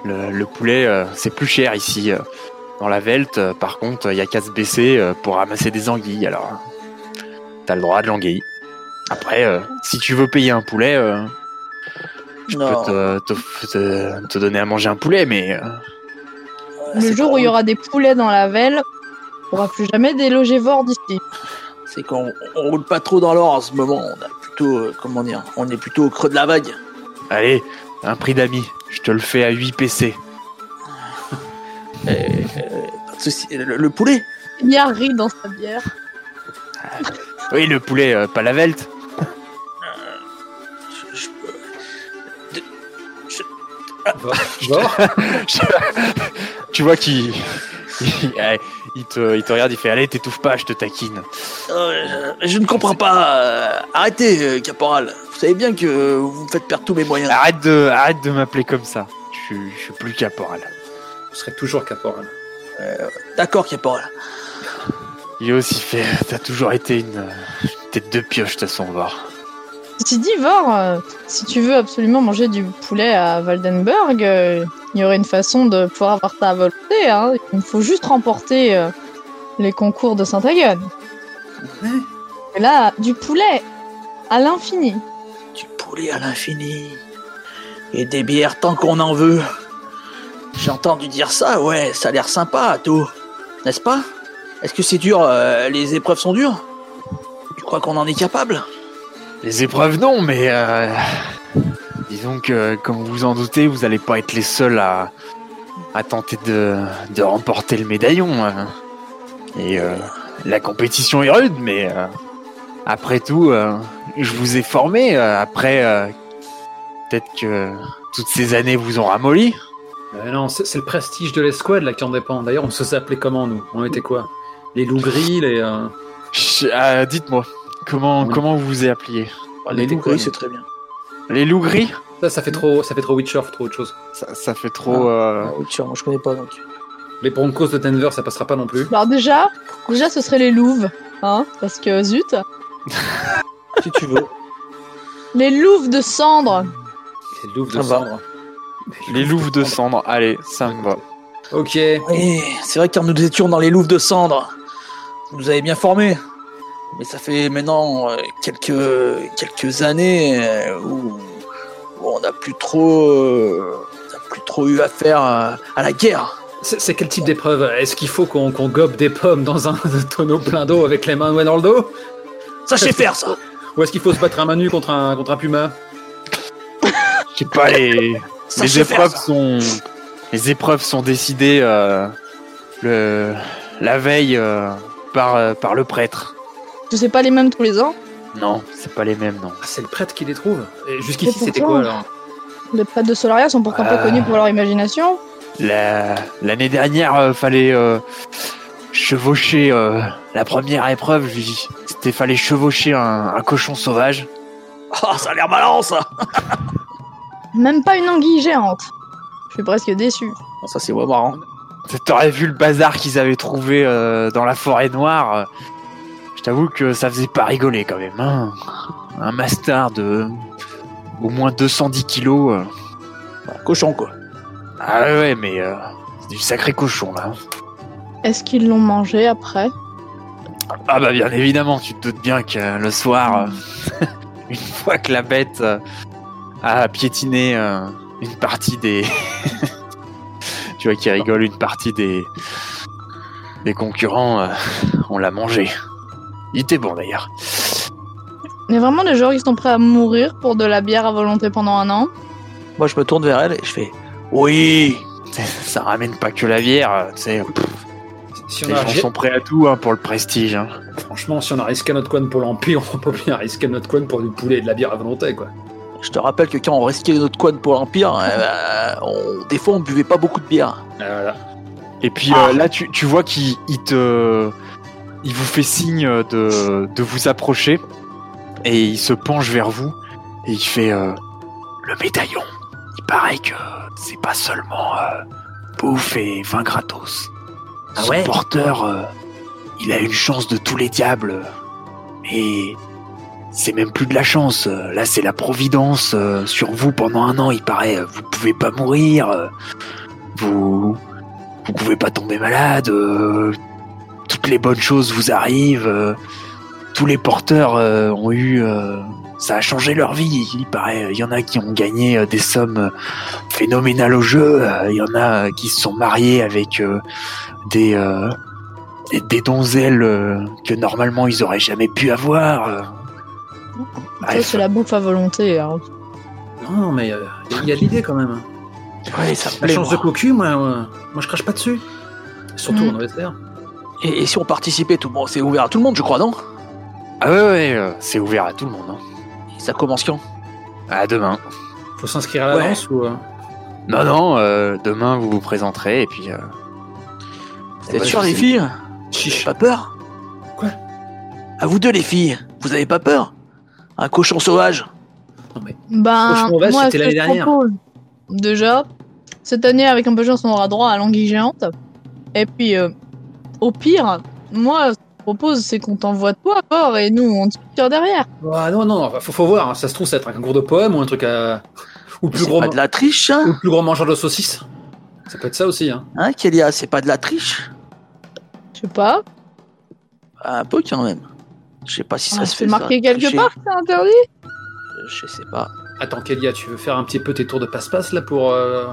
Le, le poulet, euh, c'est plus cher ici. Dans la Velte, euh, par contre, il n'y a qu'à se baisser euh, pour ramasser des anguilles. Alors, t'as le droit de l'anguille. Après, euh, si tu veux payer un poulet, euh, je non. peux te, te, te, te donner à manger un poulet, mais... Euh, le jour où il y aura des poulets dans la Velte, on n'aura plus jamais des logévores d'ici. C'est qu'on on roule pas trop dans l'or en ce moment. On a plutôt, euh, comment dire, on est plutôt au creux de la vague. Allez, un prix d'amis. Je te le fais à huit P C. Euh, euh, le, le poulet. Il y a riz dans sa bière. Euh, oui, le poulet, euh, pas la Velte. Euh, je, je, euh, je, ah, je, tu vois qu'il il te, il te regarde, il fait allez, t'étouffe pas, je te taquine. Euh, je, je ne comprends pas. Euh, arrêtez, euh, caporal. Vous savez bien que euh, vous me faites perdre tous mes moyens. Arrête de, arrête de m'appeler comme ça. Je, je suis plus caporal. Je serai toujours caporal. Euh, d'accord, caporal. Il a aussi fait. T'as toujours été une, une tête de pioche, de toute façon, Vart. Ceci dit, Vart, euh, si tu veux absolument manger du poulet à Waldenburg, euh, il y aurait une façon de pouvoir avoir ta volonté. Hein. Il faut juste remporter euh, les concours de Saint-Aguène. Mmh. Et là, du poulet à l'infini. Du poulet à l'infini. Et des bières tant qu'on en veut. J'ai entendu dire ça, ouais, ça a l'air sympa à tout, n'est-ce pas? Est-ce que c'est dur, euh, les épreuves sont dures? Tu crois qu'on en est capable? Les épreuves non, mais euh, disons que, comme vous vous en doutez, vous n'allez pas être les seuls à, à tenter de, de remporter le médaillon. Hein. Et euh, la compétition est rude, mais euh, après tout, euh, je vous ai formé, euh, après euh, peut-être que toutes ces années vous ont ramolli. Euh, non, c'est, c'est le prestige de l'escouade là qui en dépend. D'ailleurs, on se appelait comment nous? On était quoi? Les loups gris, les. Euh... Euh, dites-moi, comment oui. comment vous vous êtes appelés? Les loups gris, c'est très bien. Les loups gris? Ça, ça fait trop, ça fait trop Witcher, trop autre chose. Ça, ça fait trop. Ah, euh... ah, Witcher, moi je connais pas donc. Les Broncos de Denver, ça passera pas non plus. Alors déjà, déjà, ce serait les louves, hein, parce que zut. Si tu veux. Les louves de cendre. Les louves de ah, cendre. Bah. Les louves de cendre, allez, ça me va. Ok. Oui, c'est vrai que quand nous étions dans les louves de cendre, vous nous avez bien formés. Mais ça fait maintenant quelques, quelques années où, où on n'a plus trop, on a plus trop eu affaire à, à la guerre. C'est, c'est quel type d'épreuve? Est-ce qu'il faut qu'on, qu'on gobe des pommes dans un tonneau plein d'eau avec les mains nouées dans le dos? Ça, je sais faire, ça. Ou est-ce qu'il faut se battre à main nue contre un, contre un puma? Je sais pas, les... Ça les épreuves faire, sont les épreuves sont décidées euh, le la veille euh, par euh, par le prêtre. C'est pas les mêmes tous les ans? Non, c'est pas les mêmes non. Ah, c'est le prêtre qui les trouve. Et jusqu'ici pourquoi, c'était quoi alors? Les prêtres de Solaria sont pourtant euh... pas connus pour leur imagination. La... L'année dernière, euh, fallait euh, chevaucher euh, la première épreuve. C'était fallait chevaucher un, un cochon sauvage. Oh, ça a l'air malin ça. Même pas une anguille géante. Je suis presque déçu. Ça, c'est ouais, marrant. T'aurais vu le bazar qu'ils avaient trouvé euh, dans la forêt noire. Je t'avoue que ça faisait pas rigoler quand même. Hein. Un mastard de au moins deux cent dix kilos. Euh... Bah, cochon, quoi. Ah ouais, mais euh, c'est du sacré cochon, là. Est-ce qu'ils l'ont mangé après? Ah bah bien évidemment, tu te doutes bien que euh, le soir, euh, une fois que la bête... Euh, à piétiner euh, une partie des... tu vois qui rigole, une partie des des concurrents, euh, on l'a mangé. Il était bon d'ailleurs. Il y a vraiment des gens qui sont prêts à mourir pour de la bière à volonté pendant un an. Moi je me tourne vers elle et je fais oui, ça ramène pas que la bière, tu sais. Si les gens arri- sont prêts à tout hein, pour le prestige. Hein. Franchement, si on a risqué notre coin pour l'Empire, on peut bien risquer notre coin pour du poulet et de la bière à volonté quoi. Je te rappelle que quand on risquait notre coin pour l'Empire, euh, on, des fois on buvait pas beaucoup de bière. Voilà. Et puis ah. euh, là, tu, tu vois qu'il il te, il vous fait signe de, de vous approcher et il se penche vers vous et il fait euh, le médaillon. Il paraît que c'est pas seulement euh, bouffe et vin gratos. Ah Son ouais porteur, euh, il a une chance de tous les diables, mais C'est même plus de la chance, là c'est la providence, euh, sur vous pendant un an il paraît, vous pouvez pas mourir, euh, vous vous pouvez pas tomber malade, euh, toutes les bonnes choses vous arrivent, euh, tous les porteurs euh, ont eu, euh, ça a changé leur vie, il paraît, il y en a qui ont gagné euh, des sommes phénoménales au jeu, euh, il y en a qui se sont mariés avec euh, des, euh, des, des donzelles euh, que normalement ils auraient jamais pu avoir... Euh, Ça, c'est la bouffe à volonté. Hein. Non, mais il euh, y a de l'idée quand même. Ouais, ça la chance de cocu, moi, euh, moi je crache pas dessus. Surtout en O S R. Et, et si on participait, tout le monde, c'est ouvert à tout le monde, je crois, non? Ah ouais, ouais, euh, c'est ouvert à tout le monde. Hein. Et ça commence quand? À demain. Faut s'inscrire à l'avance ouais. ou euh... Non, non, euh, demain vous vous présenterez et puis. Euh... Vous êtes sûrs, les filles? Chiche. Vous avez pas peur? Quoi? À vous deux, les filles, vous avez pas peur? Un cochon sauvage. Non mais ben, cochon sauvage, moi, c'était l'année dernière. Propose, déjà, cette année, avec un peu de chance, on aura droit à l'anguille géante. Et puis, euh, au pire, moi, ce que je propose, c'est qu'on t'envoie toi à bord et nous, on te tire derrière. Ah, non, non, faut, faut voir. Hein, ça se trouve, ça va être un concours de poèmes ou un truc à. Ou le plus c'est gros. C'est pas de la triche, hein. Ou le plus gros mangeur de saucisses. Ça peut être ça aussi, hein. Hein, Kélia, c'est pas de la triche? Je sais pas. Bah, un peu quand même. Je sais pas si ça ah, se fait. C'est marqué ça, quelque part, c'est interdit? Je sais pas. Attends, Kélia, tu veux faire un petit peu tes tours de passe-passe là pour euh,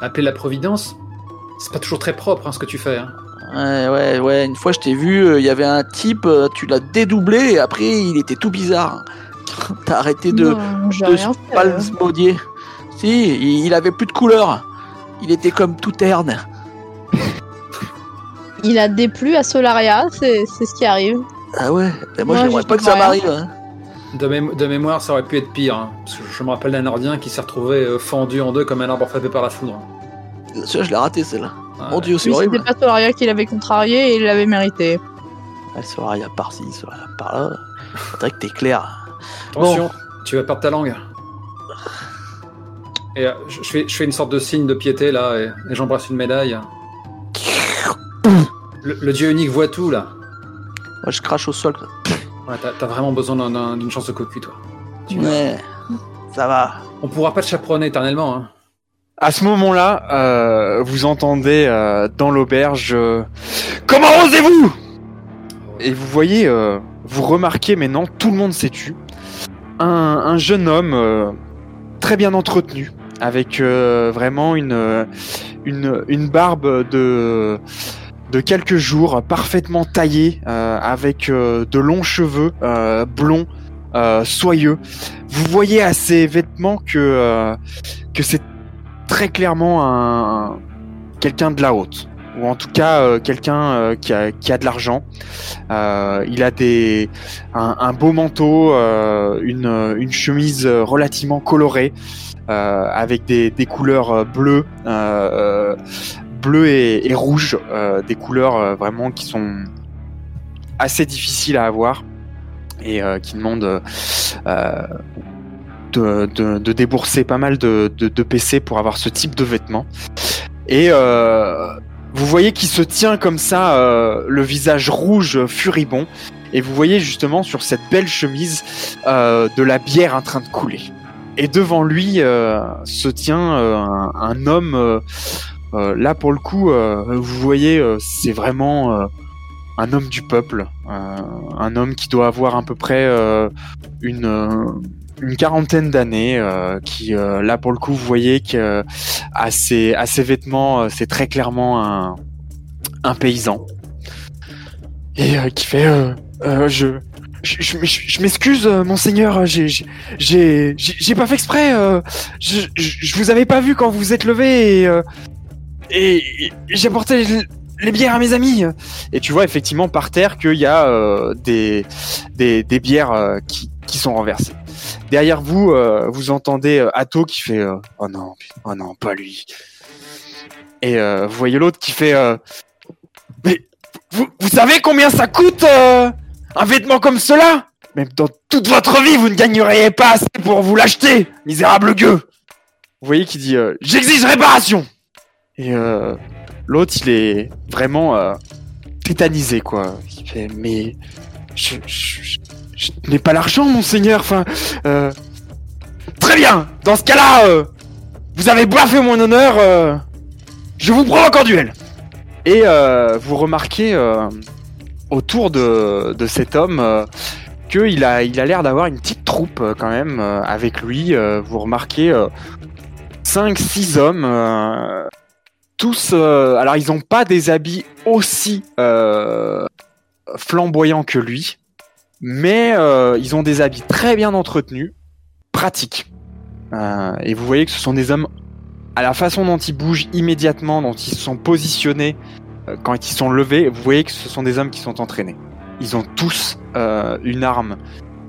appeler la Providence? C'est pas toujours très propre hein, ce que tu fais. Hein. Ouais, ouais, ouais. Une fois, je t'ai vu, il euh, y avait un type, euh, tu l'as dédoublé et après, il était tout bizarre. T'as arrêté de, non, de se palmodier. Si, il, il avait plus de couleur. Il était comme tout terne. Il a déplu à Solaria, c'est, c'est ce qui arrive. Ah ouais, ben moi, moi j'aimerais pas que ça m'arrive. Hein. De, mémo- de mémoire, ça aurait pu être pire. Hein, parce que je me rappelle d'un Nordien qui s'est retrouvé euh, fendu en deux comme un arbre frappé par la foudre. Je l'ai raté celle-là. Ouais. Mon dieu, c'est oui, horrible. C'était pas Solaria qui l'avait contrarié et il l'avait mérité. Ah, Solaria par-ci, Solaria par-là. On dirait que t'es clair. Attention, bon. Tu vas perdre ta langue. Et euh, je, je, fais, je fais une sorte de signe de piété là et, et j'embrasse une médaille. Le, le dieu unique voit tout là. Moi, je crache au sol. Ouais, t'as, t'as vraiment besoin d'un, d'un, d'une chance de cocu, toi. Mais ça va. On pourra pas te chaperonner éternellement. Hein. À ce moment-là, euh, vous entendez euh, dans l'auberge euh, « Comment osez-vous ?» Et vous voyez, euh, vous remarquez maintenant, tout le monde s'est tu. Un, un jeune homme euh, très bien entretenu, avec euh, vraiment une, une, une barbe de... de quelques jours, parfaitement taillé, euh, avec euh, de longs cheveux euh, blonds, euh, soyeux. Vous voyez à ses vêtements que euh, que c'est très clairement un, un quelqu'un de la haute, ou en tout cas euh, quelqu'un euh, qui a qui a de l'argent. Euh, il a des un, un beau manteau, euh, une une chemise relativement colorée, euh, avec des des couleurs bleues. Euh, euh, bleu et, et rouge, euh, des couleurs euh, vraiment qui sont assez difficiles à avoir et euh, qui demandent euh, de, de, de débourser pas mal de, de, de P C pour avoir ce type de vêtements. Et euh, vous voyez qu'il se tient comme ça, euh, le visage rouge furibond, et vous voyez justement sur cette belle chemise euh, de la bière en train de couler. Et devant lui euh, se tient euh, un, un homme... Euh, Euh, là pour le coup, euh, vous voyez, euh, c'est vraiment euh, un homme du peuple, euh, un homme qui doit avoir à peu près euh, une, euh, une quarantaine d'années, euh, qui euh, là pour le coup, vous voyez que euh, à ses, à ses vêtements, euh, c'est très clairement un, un paysan, et euh, qui fait, euh, euh, je, je, je, je, je m'excuse, monseigneur, j'ai, j'ai, j'ai, j'ai pas fait exprès, euh, je, je, je vous avais pas vu quand vous vous êtes levé et euh, Et j'apportais les bières à mes amis. Et tu vois effectivement par terre qu'il y a euh, des, des, des bières euh, qui, qui sont renversées. Derrière vous, euh, vous entendez euh, Atto qui fait euh, « Oh non, oh non, pas lui ». Et euh, vous voyez l'autre qui fait euh, « Mais vous, vous savez combien ça coûte euh, un vêtement comme cela ? Même dans toute votre vie, vous ne gagneriez pas assez pour vous l'acheter, misérable gueux !» Vous voyez qui dit euh, « J'exige réparation !» Et euh, l'autre, il est vraiment euh, tétanisé, quoi. Il fait, mais je, je, Je n'ai pas l'argent, monseigneur, enfin... Euh... Très bien. Dans ce cas-là, euh, vous avez bluffé mon honneur, euh, je vous provoque en duel. Et euh, vous remarquez euh, autour de, de cet homme... Euh, qu'il a, il a l'air d'avoir une petite troupe quand même euh, avec lui. Euh, vous remarquez euh, cinq six hommes, euh, tous... Euh, alors, ils n'ont pas des habits aussi euh, flamboyants que lui, mais euh, ils ont des habits très bien entretenus, pratiques. Euh, et vous voyez que ce sont des hommes, à la façon dont ils bougent immédiatement, dont ils se sont positionnés, euh, quand ils sont levés, vous voyez que ce sont des hommes qui sont entraînés. Ils ont tous euh, une arme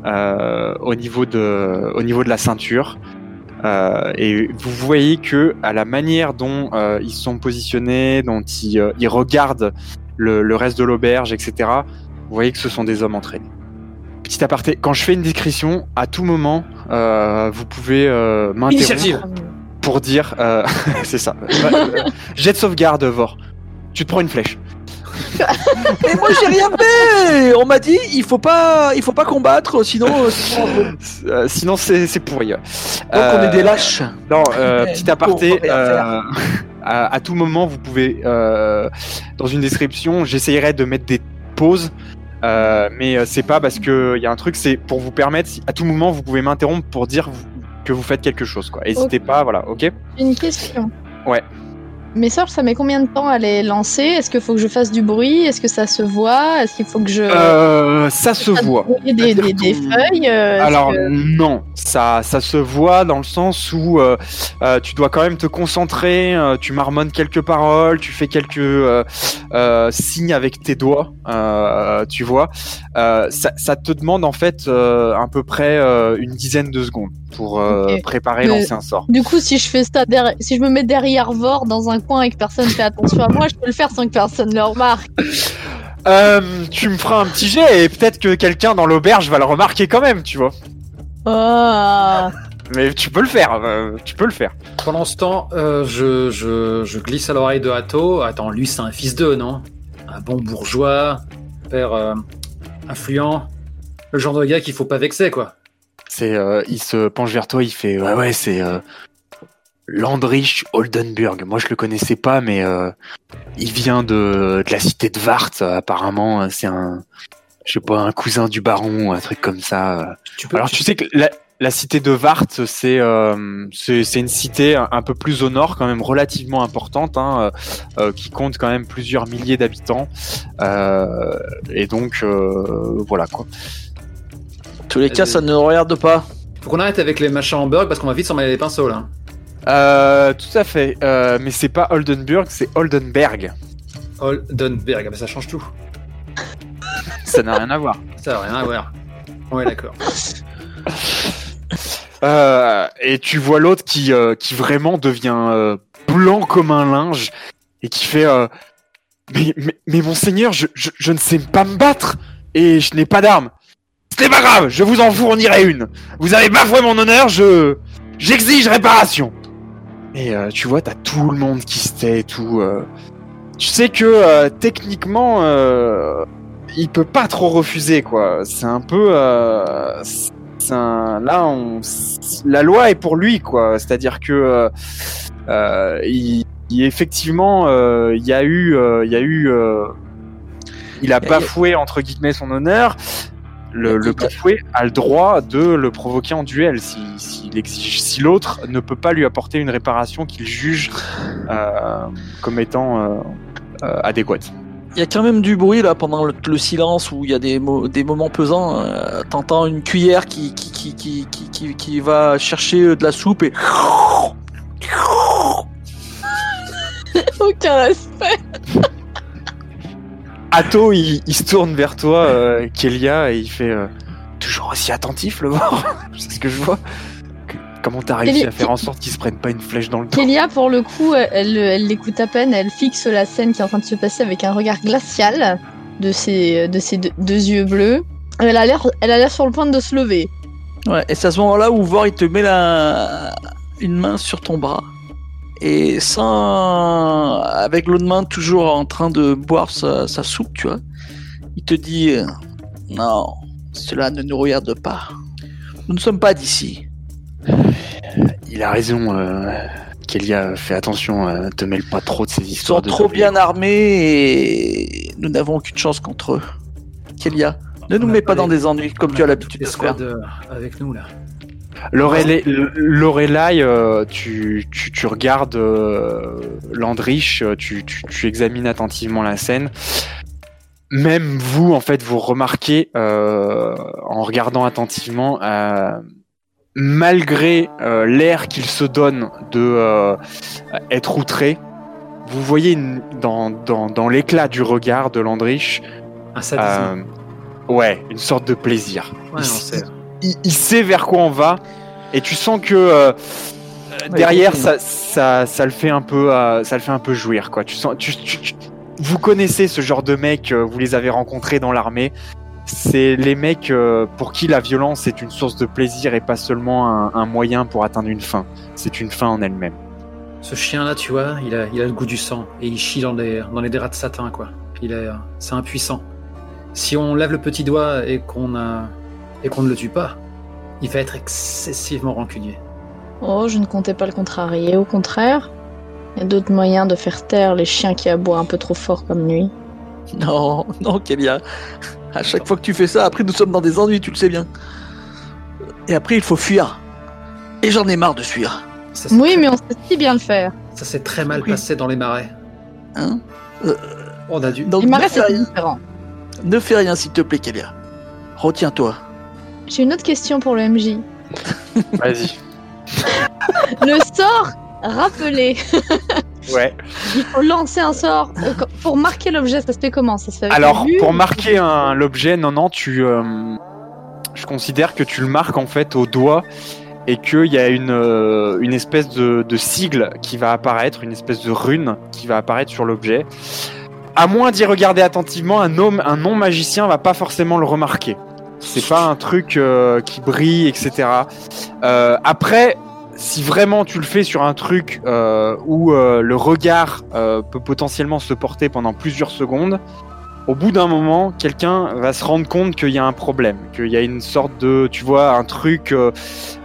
euh, au niveau de, au niveau de la ceinture. Euh, et vous voyez que, à la manière dont euh, ils sont positionnés, dont ils, euh, ils regardent le, le reste de l'auberge, et cetera, vous voyez que ce sont des hommes entraînés. Petit aparté, quand je fais une description, à tout moment, euh, vous pouvez euh, m'interrompre Initiative. Pour dire... Euh, c'est ça. Jet de sauvegarde, Vor. Tu te prends une flèche. Mais moi j'ai rien fait. On m'a dit il faut pas, il faut pas combattre, sinon euh, sinon c'est c'est pourri. Donc euh, on est des lâches. Non, euh, petit aparté. Oh, euh, à, à tout moment vous pouvez euh, dans une description, j'essayerai de mettre des pauses, euh, mais c'est pas parce que il y a un truc, c'est pour vous permettre. À tout moment vous pouvez m'interrompre pour dire vous, que vous faites quelque chose, quoi. N'hésitez okay. pas, voilà, ok. Une question. Ouais. Mes sorts, ça met combien de temps à les lancer ? Est-ce qu'il faut que je fasse du bruit ? Est-ce que ça se voit ? Est-ce qu'il faut que je... Euh, ça se voit. Des, des, des, des feuilles euh, Alors que... non, ça, ça se voit dans le sens où euh, euh, tu dois quand même te concentrer, euh, tu marmonnes quelques paroles, tu fais quelques euh, euh, signes avec tes doigts, euh, tu vois. Euh, ça, ça te demande en fait euh, à peu près euh, une dizaine de secondes pour euh, okay. préparer, mais lancer un sort. Du coup, si je fais ça, derrière, si je me mets derrière Vor dans un coin et que personne fait attention à moi, je peux le faire sans que personne le remarque. Euh, tu me feras un petit jet et peut-être que quelqu'un dans l'auberge va le remarquer quand même, tu vois. Oh. Mais tu peux le faire, euh, tu peux le faire. Pendant ce temps, euh, je, je, je glisse à l'oreille de Hato. Attends, lui c'est un fils d'eux, non ? Un bon bourgeois, père euh, influent, le genre de gars qu'il faut pas vexer, quoi. C'est, euh, il se penche vers toi, il fait ouais ouais c'est euh, Landrich Oldenberg. Moi je le connaissais pas, mais euh, il vient de, de la cité de Vart. Apparemment c'est un, je sais pas, un cousin du baron, un truc comme ça. Tu peux, Alors tu, tu sais que la, la cité de Vart c'est, euh, c'est c'est une cité un, un peu plus au nord, quand même relativement importante, hein, euh, euh, qui compte quand même plusieurs milliers d'habitants euh, et donc euh, voilà quoi. Tous les cas, ça ne regarde pas. Faut qu'on arrête avec les machins en burg parce qu'on va vite s'en mêler les pinceaux là. Euh, tout à fait. Euh, mais c'est pas Oldenburg, c'est Oldenberg. Oldenberg, mais ça change tout. Ça n'a rien à voir. Ça n'a rien à voir. Ouais, d'accord. euh, et tu vois l'autre qui euh, qui vraiment devient euh, blanc comme un linge et qui fait euh, mais, mais mais monseigneur, je, je je ne sais pas me battre et je n'ai pas d'armes. C'est pas grave, je vous en fournirai une. Vous avez bafoué mon honneur, je... j'exige réparation. Et euh, tu vois, t'as tout le monde qui se tait et tout. Euh... Tu sais que, euh, techniquement, euh... il peut pas trop refuser, quoi. C'est un peu... Euh... C'est un... Là, on... la loi est pour lui, quoi. C'est-à-dire que... Euh... Euh, il... il... Effectivement, euh... il y a eu... Euh... Il y a eu... Euh... Il a bafoué, entre guillemets, son honneur. Le, le bafoué a le droit de le provoquer en duel si, si, l'exige, si l'autre ne peut pas lui apporter une réparation qu'il juge euh, comme étant euh, euh, adéquate. Il y a quand même du bruit là pendant le, le silence où il y a des, mo- des moments pesants. Euh, t'entends une cuillère qui, qui, qui, qui, qui, qui, qui va chercher de la soupe et... Aucun respect. Atto, il, il se tourne vers toi, euh, Kélia, et il fait euh, toujours aussi attentif, le voir. C'est ce que je vois. Que, comment t'as réussi Kélia, à faire en sorte qu'ils se prennent pas une flèche dans le dos ? Kélia, pour le coup, elle, elle l'écoute à peine. Elle fixe la scène qui est en train de se passer avec un regard glacial de ses, de ses deux, deux yeux bleus. Elle a l'air, elle a l'air sur le point de se lever. Ouais. Et c'est à ce moment-là où Vor, il te met la... une main sur ton bras. Et sans, avec l'autre main toujours en train de boire sa, sa soupe, tu vois, il te dit euh, non, Cela ne nous regarde pas. Nous ne sommes pas d'ici. Il a raison, euh, Kélia, fais attention, euh, ne te mêle pas trop de ces histoires. Ils sont de trop bien armés et nous n'avons aucune chance contre eux. Kélia, ne on nous mets pas les... dans des ennuis comme on tu as l'habitude de faire. De... Avec nous, là. Lorelai, Lorelai euh, tu, tu, tu regardes euh, Landrich, tu, tu, tu examines attentivement la scène. Même vous, en fait, vous remarquez, euh, en regardant attentivement, euh, malgré euh, l'air qu'il se donne de euh, être outré, vous voyez une, dans, dans, dans l'éclat du regard de Landrich, un sadisme. Euh, ouais, une sorte de plaisir. Ouais, il, sait, il, il sait vers quoi on va, et tu sens que euh, ouais, derrière, ça, ça, ça le fait un peu, euh, ça le fait un peu jouir, quoi. Tu sens, tu, tu, tu, vous connaissez ce genre de mecs, vous les avez rencontrés dans l'armée. C'est les mecs pour qui la violence est une source de plaisir et pas seulement un, un moyen pour atteindre une fin. C'est une fin en elle-même. Ce chien-là, tu vois, il a, il a le goût du sang et il chie dans les, dans les draps de satin, quoi. Il est, c'est impuissant. Si on lève le petit doigt et qu'on, a, et qu'on ne le tue pas, il va être excessivement rancunier. Oh, je ne comptais pas le contrarier. Au contraire, il y a d'autres moyens de faire taire les chiens qui aboient un peu trop fort comme nuit. Non, non, Kélia. À chaque fois que tu fais ça, après nous sommes dans des ennuis, tu le sais bien. Et après, il faut fuir. Et j'en ai marre de fuir. Ça, oui, très... mais on sait si bien le faire. Ça s'est très mal oui. passé dans les marais. Hein euh... On a dû... Donc, les marais, c'est rien. Différent. Ne fais rien, s'il te plaît, Kélia. Retiens-toi. J'ai une autre question pour le M J. Vas-y. Le sort rappelé. Ouais. Il faut lancer un sort pour marquer l'objet. Ça se fait comment ? Ça se fait avec Alors, vue, pour marquer un, l'objet, non, non, tu, euh, je considère que tu le marques en fait au doigt et qu'il y a une euh, une espèce de, de sigle qui va apparaître, une espèce de rune qui va apparaître sur l'objet. À moins d'y regarder attentivement, un homme, un non magicien, va pas forcément le remarquer. C'est pas un truc euh, qui brille, et cetera. Euh, après. Si vraiment tu le fais sur un truc euh, où euh, le regard euh, peut potentiellement se porter pendant plusieurs secondes, au bout d'un moment, quelqu'un va se rendre compte qu'il y a un problème, qu'il y a une sorte de, tu vois, un truc euh,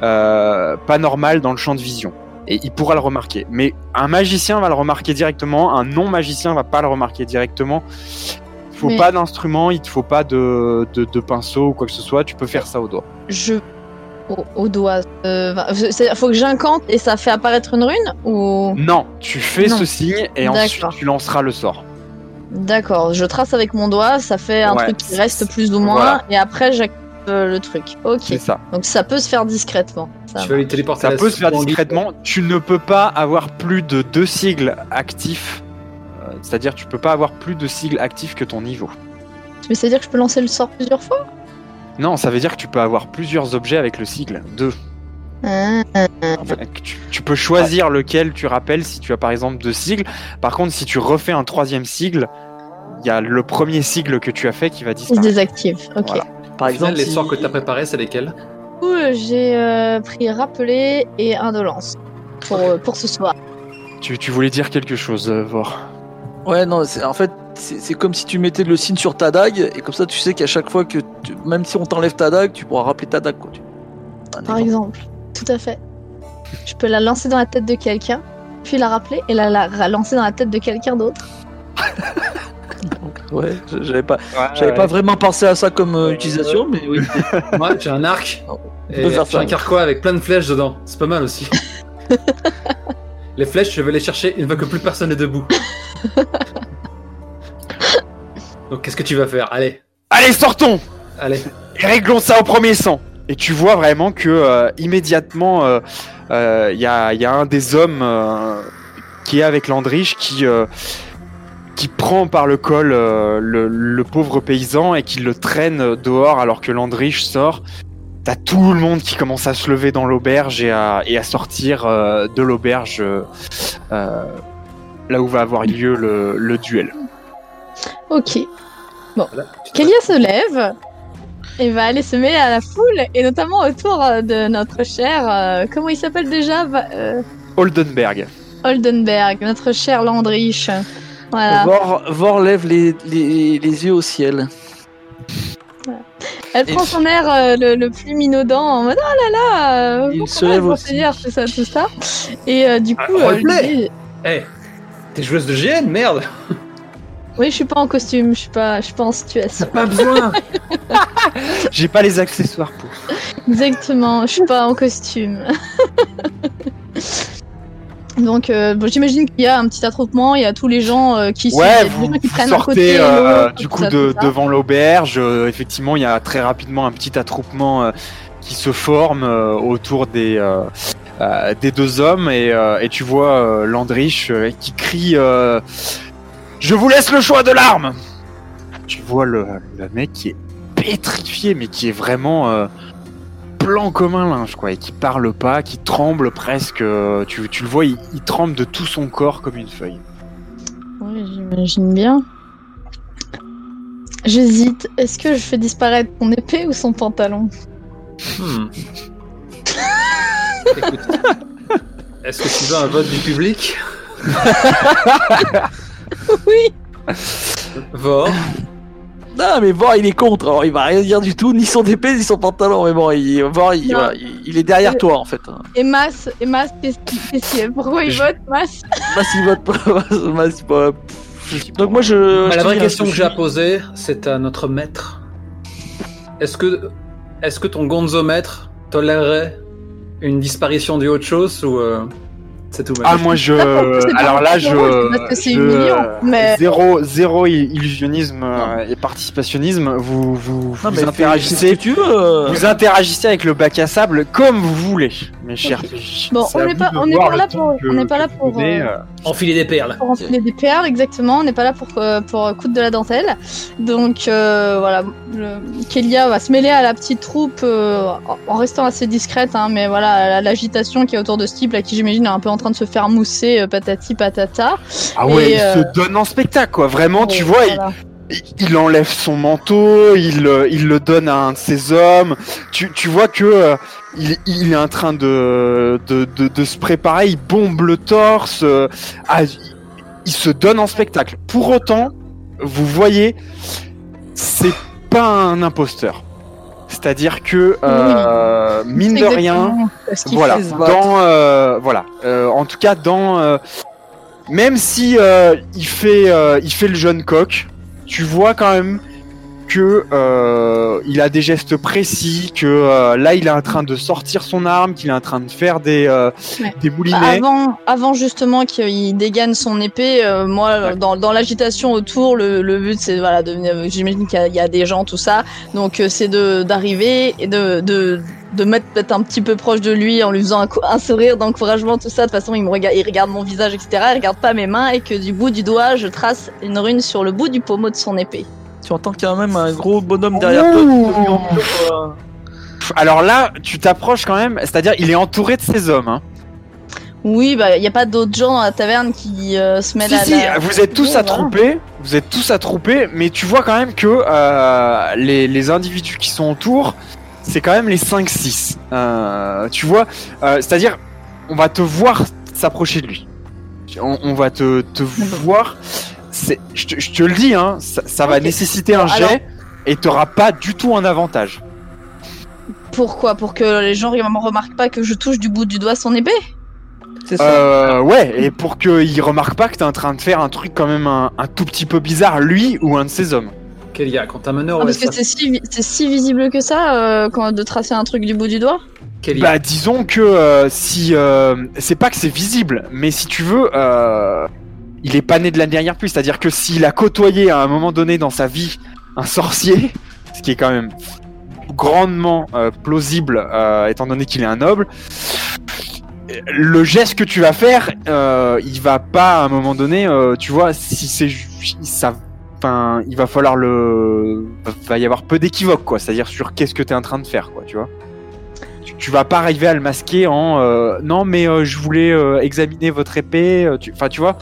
euh, pas normal dans le champ de vision. Et il pourra le remarquer. Mais un magicien va le remarquer directement, un non-magicien va pas le remarquer directement. Il faut Mais... pas d'instrument, il te faut pas de, de, de pinceau ou quoi que ce soit, tu peux faire ça au doigt. Je... Au, au doigt. Euh, faut que j'incante et ça fait apparaître une rune ou... Non, tu fais non. ce signe et D'accord. ensuite tu lanceras le sort. D'accord, je trace avec mon doigt, ça fait un ouais. truc qui reste plus ou moins voilà. et après j'active le truc. Ok. C'est ça. Donc ça peut se faire discrètement. Ça tu vas les téléporter. Ça peut se faire discrètement. Tu ne peux pas avoir plus de deux sigles actifs. Euh, c'est-à-dire tu peux pas avoir plus de sigles actifs que ton niveau. Mais c'est-à-dire que je peux lancer le sort plusieurs fois ? Non, ça veut dire que tu peux avoir plusieurs objets avec le sigle deux. Ah. En fait, tu, tu peux choisir ouais. lequel tu rappelles si tu as par exemple deux sigles. Par contre, si tu refais un troisième sigle, il y a le premier sigle que tu as fait qui va disparaître. Il se désactive, ok. Voilà. Par exemple, les si... sorts que tu as préparés, c'est lesquels ? Cool, j'ai euh, pris rappeler et indolence pour, euh, pour ce soir. Tu, tu voulais dire quelque chose, euh, Vor ? Ouais, non, c'est, en fait, c'est, c'est comme si tu mettais le signe sur ta dague, et comme ça, tu sais qu'à chaque fois que, tu, même si on t'enlève ta dague, tu pourras rappeler ta dague, quoi. Tu... Par exemple. exemple, tout à fait. Je peux la lancer dans la tête de quelqu'un, puis la rappeler, et la, la, la lancer dans la tête de quelqu'un d'autre. ouais, j'avais pas, ouais, j'avais ouais. pas vraiment pensé à ça comme euh, utilisation, mais oui. Moi, j'ai un arc, et j'ai ça, un carquois avec plein de flèches dedans. C'est pas mal aussi. Les flèches, je vais les chercher une fois que plus personne n'est debout. Donc qu'est-ce que tu vas faire ? Allez. Allez, sortons. Allez. Et réglons ça au premier sang. Et tu vois vraiment que euh, immédiatement, il euh, euh, y, y a un des hommes euh, qui est avec Landrich qui euh, qui prend par le col euh, le, le pauvre paysan et qui le traîne dehors alors que Landrich sort. T'as tout le monde qui commence à se lever dans l'auberge et à, et à sortir euh, de l'auberge. Euh, euh, Là où va avoir lieu le, le duel. Ok. Bon. Voilà, Kélia se lève et va aller se mêler à la foule, et notamment autour de notre cher. Euh, comment il s'appelle déjà euh... Oldenberg. Oldenberg, notre cher Landrich. Voilà. Vor, Vor lève les, les, les yeux au ciel. Voilà. Elle prend son air euh, le, le plus minaudant en mode oh là là, euh, il se lève aussi. Dire, c'est ça, tout ça. Et euh, du coup. Ah, roleplay. Eh, hey, t'es joueuse de G N, merde. Oui, je suis pas en costume, je suis pas, je suis pas en situation. T'as pas besoin. J'ai pas les accessoires pour. Exactement, je suis pas en costume. Donc, euh, bon, j'imagine qu'il y a un petit attroupement, il y a tous les gens euh, qui, ouais, sont, vous, les gens qui vous prennent sortez, un côté. Euh, du coup, ça, de, devant l'auberge, euh, effectivement, il y a très rapidement un petit attroupement euh, qui se forme euh, autour des, euh, euh, des deux hommes et, euh, et tu vois euh, Landrich euh, qui crie euh, « Je vous laisse le choix de l'arme !» Tu vois le, le mec qui est pétrifié, mais qui est vraiment... Euh, blanc comme un linge, quoi, et qui parle pas, qui tremble presque, tu, tu le vois, il, il tremble de tout son corps comme une feuille. Oui, j'imagine bien. J'hésite, est-ce que je fais disparaître son épée ou son pantalon? hmm. Écoute, est-ce que tu veux un vote du public? Oui. Vort. Non, mais Vort, il est contre, alors il va rien dire du tout, ni son épée, ni son pantalon, mais bon, il, Vort, il, voilà, il, il est derrière et, toi, en fait. Et Mas, et Mas, qu'est-ce qu'il... Pourquoi il vote, Mas Mas, il vote pas, Mas, pas... Donc moi, je... Bah, je la vraie question que j'ai à poser, c'est à notre maître. Est-ce que, est-ce que ton gonzomètre tolérerait une disparition du haut de chose, ou... Euh... C'est tout. Ah, moi je. Alors là, je. je... Mais... Zéro, zéro illusionnisme non. Et participationnisme. Vous, vous, vous, non, vous interagissez. Tu veux. Vous interagissez avec le bac à sable comme vous voulez, mes chers. Okay. Bon, on n'est pas, on n'est pas là pour, que, on n'est pas là pour donnez, euh... enfiler des perles. Pour enfiler des perles, exactement. On n'est pas là pour euh, pour coudre de la dentelle. Donc euh, voilà, le... Kélia va se mêler à la petite troupe euh, en restant assez discrète, hein, mais voilà, l'agitation qui est autour de ce type là, qui j'imagine est un peu en train de se faire mousser, euh, patati patata. Ah ouais, et, il euh... se donne en spectacle, quoi. Vraiment, ouais, tu vois, voilà. il, il enlève son manteau, il, il le donne à un de ses hommes. Tu, tu vois que euh, il, il est en train de, de, de, de se préparer, il bombe le torse. Euh, à, il se donne en spectacle. Pour autant, vous voyez, c'est pas un imposteur. C'est-à-dire que euh, oui, mine de rien, voilà, dans euh, voilà, euh, en tout cas dans euh, même si euh, il fait euh, il fait le jeune coq, tu vois quand même que euh, il a des gestes précis, que euh, là il est en train de sortir son arme, qu'il est en train de faire des euh, ouais. des moulinets. Bah avant, avant justement qu'il dégaine son épée, euh, moi ouais. dans dans l'agitation autour, le, le but c'est voilà de venir. J'imagine qu'il y a, il y a des gens, tout ça, donc euh, c'est de d'arriver et de de de mettre peut-être un petit peu proche de lui en lui faisant un, un sourire d'encouragement, tout ça. De toute façon, il me regarde, il regarde mon visage, et cetera. Il regarde pas mes mains et que du bout du doigt, je trace une rune sur le bout du pommeau de son épée. Tu entends qu'il y a même un gros bonhomme derrière oh toi. Alors là, tu t'approches quand même, c'est-à-dire il est entouré de ses hommes. Hein. Oui, bah il y a pas d'autres gens à la taverne qui euh, se mêlent si, à si, la... vous êtes tous oh, attroupés, voilà. vous êtes tous attroupés, mais tu vois quand même que euh, les, les individus qui sont autour, c'est quand même les cinq six. Euh, tu vois, euh, c'est-à-dire on va te voir s'approcher de lui. On, on va te, te voir... C'est, je, te, je te le dis, hein, ça, ça va okay. nécessiter un jet. Alors, et t'auras pas du tout un avantage. Pourquoi? Pour que les gens ne remarquent pas que je touche du bout du doigt son épée? C'est ça. Euh, ouais, et pour qu'ils remarquent pas que t'es en train de faire un truc quand même un, un tout petit peu bizarre, lui ou un de ses hommes. Quel gars, quand t'as meneur, ah, parce que c'est si, c'est si visible que ça euh, quand, de tracer un truc du bout du doigt. Quel bah, disons que euh, si euh, c'est pas que c'est visible, mais si tu veux. Euh, Il est pas né de la dernière pluie, c'est-à-dire que s'il a côtoyé à un moment donné dans sa vie un sorcier, ce qui est quand même grandement euh, plausible euh, étant donné qu'il est un noble, le geste que tu vas faire, euh, il va pas à un moment donné, euh, tu vois, si c'est ça, enfin, il va falloir le, va y avoir peu d'équivoque, quoi, c'est-à-dire sur qu'est-ce que t'es en train de faire, quoi, tu vois. Tu vas pas arriver à le masquer en euh, non, mais euh, je voulais euh, examiner votre épée, enfin, euh, tu... tu vois.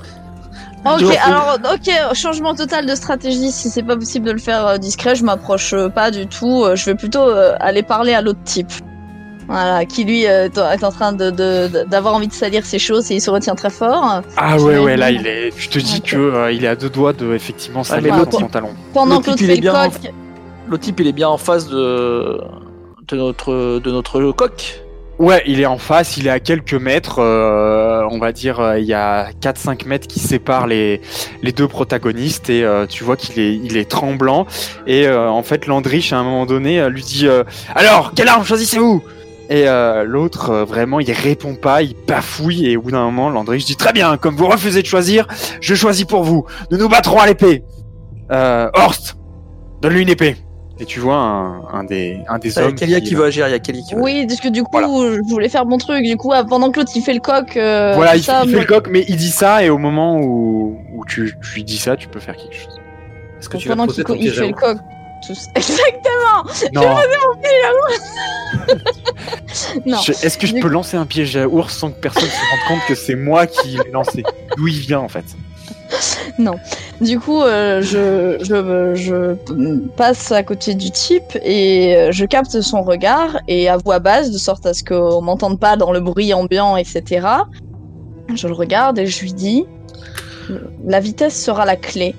Ok, donc, alors, ok, changement total de stratégie. Si c'est pas possible de le faire euh, discret, je m'approche euh, pas du tout. Euh, je vais plutôt euh, aller parler à l'autre type. Voilà, qui lui euh, est en train de, de, d'avoir envie de salir ses choses et il se retient très fort. Ah ouais, ouais, dit... là, il est. Je te dis okay. que euh, il est à deux doigts de effectivement salir son pantalon. Pendant que l'autre fait le coq. le type il est bien en face de, de, notre, de notre coq. Ouais, il est en face, il est à quelques mètres, euh, on va dire il y a quatre cinq mètres qui séparent les, les deux protagonistes et euh, tu vois qu'il est, il est tremblant et euh, en fait Landrich à un moment donné lui dit euh, « Alors, quelle arme choisissez-vous ?» Et euh, l'autre, euh, vraiment, il répond pas, il bafouille, et au bout d'un moment, Landrich dit « Très bien, comme vous refusez de choisir, je choisis pour vous, nous nous battrons à l'épée euh, Horst, donne-lui une épée !» Et tu vois un, un des, un des hommes... Il y a Kélia qui, qui veut agir, il y a Kélia qui veut agir. Oui, parce que du coup, voilà. Je voulais faire mon truc, du coup, pendant que l'autre, il fait le coq... Euh, voilà, il, ça, il fait mais... le coq, mais il dit ça, et au moment où, où tu, tu lui dis ça, tu peux faire quelque chose. Est-ce que tu vas poser ton piège à ours ? Pendant qu'il fait le coq... Exactement. Non. Je vais poser mon piège à ours. Non. Je, est-ce que je du peux coup... lancer un piège à ours sans que personne se rende compte que c'est moi qui l'ai lancé ? D'où il vient en fait ? Non. Du coup, euh, je, je, je passe à côté du type et je capte son regard et à voix basse, de sorte à ce qu'on m'entende pas dans le bruit ambiant, et cetera. Je le regarde et je lui dis : la vitesse sera la clé.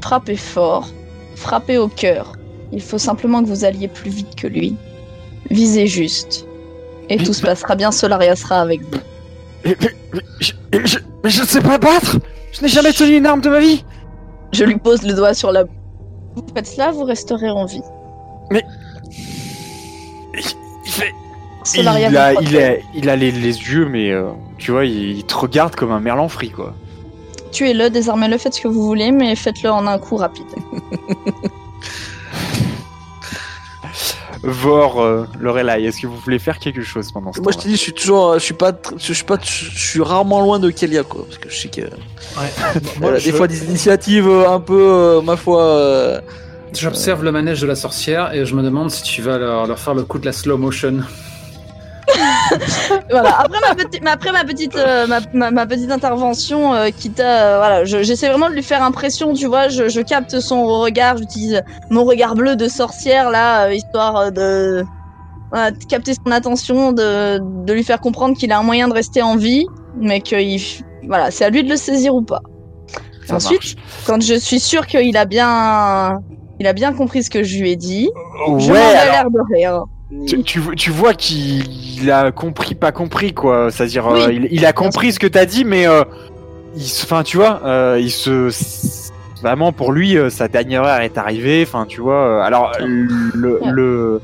Frappez fort. Frappez au cœur. Il faut simplement que vous alliez plus vite que lui. Visez juste. Et mais tout se passera bien, Solaria sera avec vous. Mais, mais, mais, je, je, mais je ne sais pas battre. Je n'ai jamais tenu une arme de ma vie. Je lui pose le doigt sur la bouche. Vous faites cela, vous resterez en vie. Mais... Il fait... Solaria il, a, il, a, il a les, les yeux, mais euh, tu vois, il, il te regarde comme un merlan frit, quoi. Tuez-le, désarmez-le, faites ce que vous voulez, mais faites-le en un coup rapide. Vor, euh, Lorelai, est-ce que vous voulez faire quelque chose pendant ce Moi, temps-là ? Moi, je te dis, je suis toujours, je suis pas, je suis pas, je suis rarement loin de Kélia, quoi, parce que je sais que, ouais. Voilà, je... des fois des initiatives un peu, euh, ma foi. Euh... J'observe euh... le manège de la sorcière et je me demande si tu vas leur, leur faire le coup de la slow motion. Voilà. Après ma petite, après ma petite, euh, ma, ma, ma petite intervention, euh, quitte à, euh, voilà, je, j'essaie vraiment de lui faire impression, tu vois. Je, je capte son regard, j'utilise mon regard bleu de sorcière là, euh, histoire de, voilà, de capter son attention, de, de lui faire comprendre qu'il a un moyen de rester en vie, mais que, il, voilà, c'est à lui de le saisir ou pas. Ça Ensuite, marche. Quand je suis sûre qu'il a bien, il a bien compris ce que je lui ai dit, ouais, je m'en ai alors... l'air de rire. Tu, tu, tu vois qu'il a compris, pas compris quoi. C'est-à-dire, oui. euh, il, il a compris ce que t'as dit, mais enfin, euh, tu vois, euh, il se vraiment pour lui, euh, sa dernière heure est arrivée. Enfin, tu vois. Euh, alors, le, ouais. le,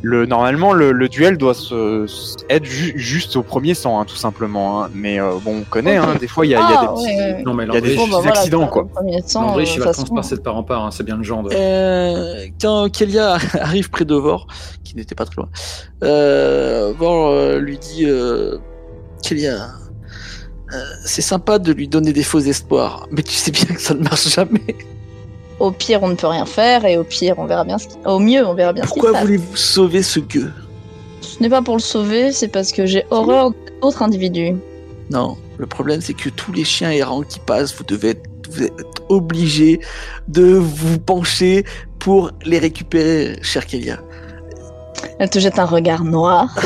le normalement, le, le duel doit se, se être ju- juste au premier sang, hein, tout simplement. Hein. Mais euh, bon, on connaît. Okay. Hein, des fois, il y a, ah, y a des petits, ouais, ouais. Non, mais il y a des, bon, des bah, voilà, accidents quoi. Landrich, il va transpercer de part en part. Hein, c'est bien le genre. De... Euh, quand Kélia arrive près de Vor, qui n'était pas très loin. Euh, bon, euh, lui dit euh, Kélia, euh, c'est sympa de lui donner des faux espoirs, mais tu sais bien que ça ne marche jamais. Au pire, on ne peut rien faire, et au pire, on verra bien ce qui... Au mieux, on verra bien Pourquoi ce qui se passe. Pourquoi voulez-vous sauver ce gueux ? Ce n'est pas pour le sauver, c'est parce que j'ai horreur d'autres individus. Non, le problème, c'est que tous les chiens errants qui passent, vous devez être, vous êtes obligés de vous pencher pour les récupérer, chère Kélia. Elle te jette un regard noir.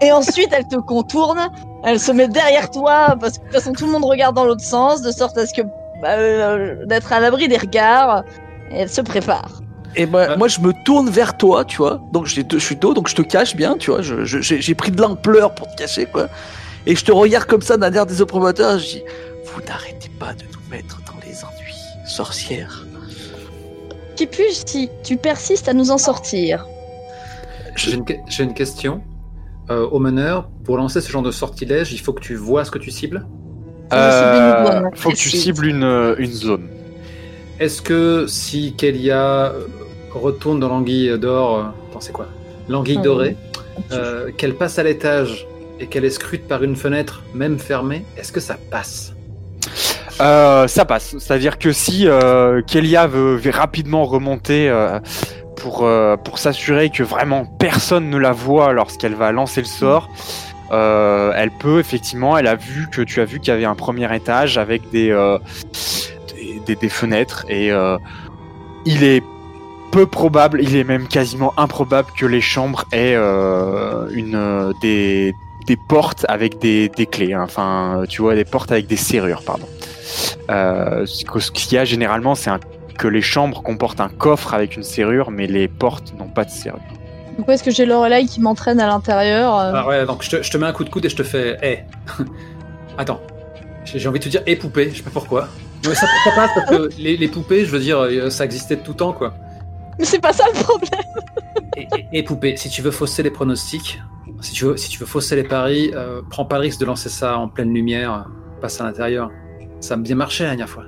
Et ensuite, elle te contourne. Elle se met derrière toi, parce que de toute façon, tout le monde regarde dans l'autre sens, de sorte à ce que bah, euh, d'être à l'abri des regards. Et elle se prépare. Et bah, ouais. Moi, je me tourne vers toi, tu vois. Donc, je suis dos, donc je te cache bien, tu vois. Je, je, j'ai, j'ai pris de l'ampleur pour te cacher, quoi. Et je te regarde comme ça d'un air désopprobateur. Je dis, vous n'arrêtez pas de nous mettre dans les ennuis, sorcière. Qui puis-je si tu persistes à nous en sortir ? J'ai une, j'ai une question. Euh, au meneur, pour lancer ce genre de sortilège, il faut que tu vois ce que tu cibles ? Il euh, faut que tu cibles une, une zone. Est-ce que si Kélia retourne dans l'anguille d'or, attends, c'est quoi ? L'anguille ah, dorée, oui. euh, qu'elle passe à l'étage et qu'elle escrute par une fenêtre, même fermée, est-ce que ça passe ? euh, Ça passe. C'est-à-dire que si euh, Kélia veut, veut rapidement remonter... Euh, Pour, euh, pour s'assurer que vraiment personne ne la voit lorsqu'elle va lancer le sort, euh, elle peut effectivement, elle a vu que tu as vu qu'il y avait un premier étage avec des, euh, des, des, des fenêtres et euh, il est peu probable, il est même quasiment improbable que les chambres aient euh, une, des, des portes avec des, des clés, hein. Enfin tu vois des portes avec des serrures, pardon. Euh, ce qu'il y a généralement c'est un que les chambres comportent un coffre avec une serrure, mais les portes n'ont pas de serrure. Pourquoi est-ce que j'ai Lorelai qui m'entraîne à l'intérieur euh... Ah ouais, donc je te, je te mets un coup de coude et je te fais « Hey !» Attends, j'ai, j'ai envie de te dire « Hey poupée !» Je sais pas pourquoi. Mais ça, ça passe parce que les, les poupées, je veux dire, ça existait de tout temps, quoi. Mais c'est pas ça le problème. et, et, et poupée, si tu veux fausser les pronostics, si tu veux, si tu veux fausser les paris, euh, prends pas le risque de lancer ça en pleine lumière, passe à l'intérieur. Ça a bien marché la dernière fois.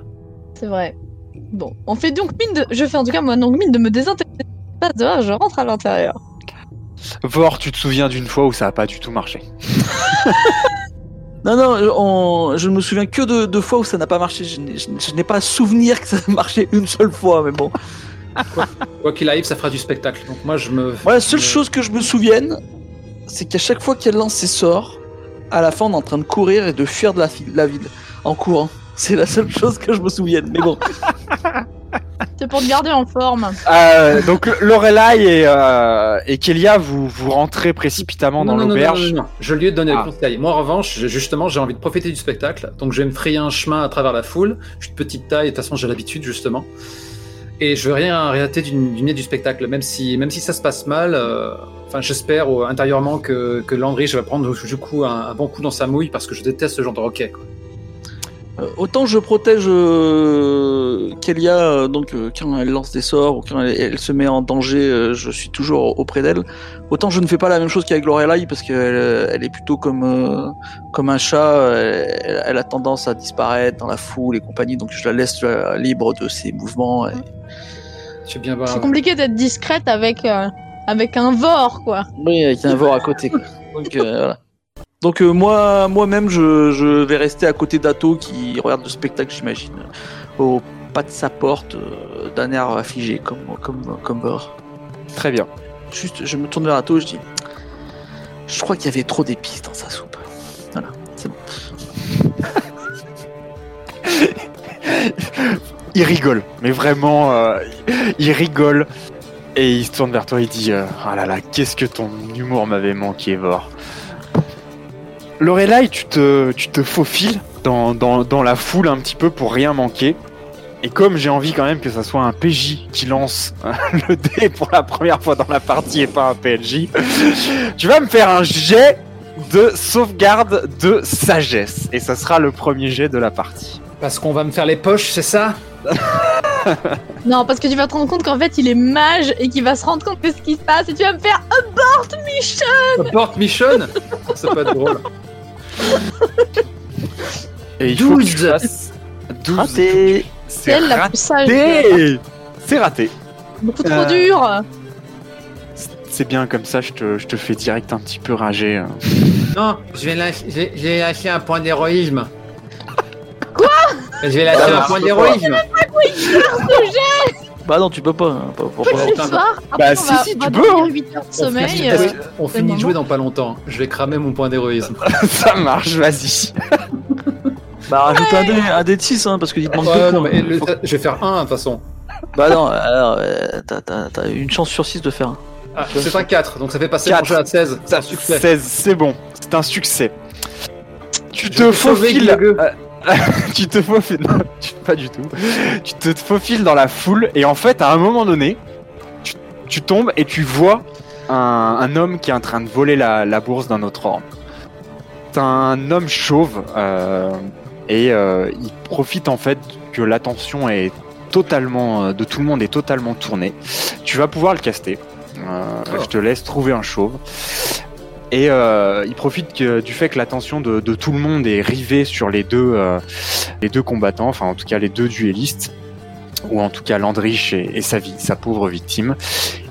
C'est vrai. Bon, on fait donc mine de... Je fais en tout cas, moi, donc mine de me désintéresser. Pas dehors, je rentre à l'intérieur. Vort, tu te souviens d'une fois où ça a pas du tout marché. Non, non, on... je ne me souviens que de deux fois où ça n'a pas marché. Je n'ai, je, je n'ai pas souvenir que ça a marché une seule fois, mais bon. Quoi, quoi qu'il arrive, ça fera du spectacle. Donc moi, je me... Voilà, la seule je... chose que je me souvienne, c'est qu'à chaque fois qu'elle lance ses sorts, à la fin, on est en train de courir et de fuir de la, fi- la ville en courant. C'est la seule chose que je me souvienne, mais bon. C'est pour te garder en forme. Euh, donc Lorelai et, euh, et Kélia, vous, vous rentrez précipitamment non, dans non, l'auberge. Non, non, non, non. Je lui ai donné ah. le conseil. Moi, en revanche, je, justement, j'ai envie de profiter du spectacle. Donc, je vais me frayer un chemin à travers la foule. Je suis de petite taille, de toute façon, j'ai l'habitude, justement. Et je veux rien rater du nez du spectacle, même si, même si ça se passe mal. Euh, enfin, j'espère euh, intérieurement que, que Landrich va prendre du coup un, un bon coup dans sa mouille, parce que je déteste ce genre de roquet, quoi. Euh, autant je protège euh, Kélia, euh, donc euh, quand elle lance des sorts ou quand elle, elle se met en danger, euh, je suis toujours auprès d'elle. Autant je ne fais pas la même chose qu'avec Lorelai, parce qu'elle elle est plutôt comme euh, comme un chat. Elle, elle a tendance à disparaître dans la foule et compagnie, donc je la laisse euh, libre de ses mouvements. Et... C'est bien. Bah, c'est compliqué d'être discrète avec euh, avec un vor, quoi. Oui, avec un vor à côté, quoi. Donc euh, voilà. Donc euh, moi, moi-même, je, je vais rester à côté d'Ato qui regarde le spectacle, j'imagine, au pas de sa porte, euh, d'un air affligé, comme comme comme Vort. Très bien. Juste, je me tourne vers Ato, je dis, je crois qu'il y avait trop d'épices dans sa soupe. Voilà, c'est bon. Il rigole, mais vraiment, euh, il rigole et il se tourne vers toi, il dit, euh, ah là là, qu'est-ce que ton humour m'avait manqué, Vort. Lorelai, tu te, tu te faufiles dans, dans, dans la foule un petit peu pour rien manquer. Et comme j'ai envie quand même que ça soit un P J qui lance le dé pour la première fois dans la partie et pas un P N J, tu vas me faire un jet de sauvegarde de sagesse. Et ça sera le premier jet de la partie. Parce qu'on va me faire les poches, c'est ça ? Non, parce que tu vas te rendre compte qu'en fait il est mage et qu'il va se rendre compte de ce qui se passe et tu vas me faire abort mission. Abort mission. C'est pas drôle. Et il douze. Faut que tu fasses douze. Raté. C'est, c'est raté. La plus sage. C'est raté. Beaucoup trop euh... dur. C'est bien comme ça, je te, je te fais direct un petit peu rager. Non, je vais lâcher, j'ai, j'ai lâché un point d'héroïsme. Quoi ? Je vais lâcher ah, un point d'héroïsme. Bah non, tu peux pas. Hein, pas, pas, pas. Ce soir, bah on si, va, si, tu peux. Hein. huit heures de sommeil, on, euh, on finit de jouer dans pas longtemps. Je vais cramer mon point d'héroïsme. Ça marche, vas-y. Bah rajoute ouais. un dé, un dé de six, hein, parce qu'il te manque deux points. Mais faut... Je vais faire un, de toute façon. Bah non, alors, euh, t'as, t'as, t'as une chance sur six de faire un. Ah, c'est ça. Un quatre, donc ça fait passer le jeu à seize. C'est un succès. seize, c'est bon. C'est un succès. Tu te faufiles. tu te faufiles, non, tu, pas du tout. Tu te faufiles dans la foule et en fait, à un moment donné, tu, tu tombes et tu vois un, un homme qui est en train de voler la, la bourse d'un autre homme. C'est un homme chauve euh, et euh, il profite en fait que l'attention est totalement, de tout le monde est totalement tournée. Tu vas pouvoir le caster. Euh, oh. Je te laisse trouver un chauve. Et euh, il profite que, du fait que l'attention de, de tout le monde est rivée sur les deux, euh, les deux combattants, enfin en tout cas les deux duellistes, ou en tout cas Landrich et, et sa, vie, sa pauvre victime.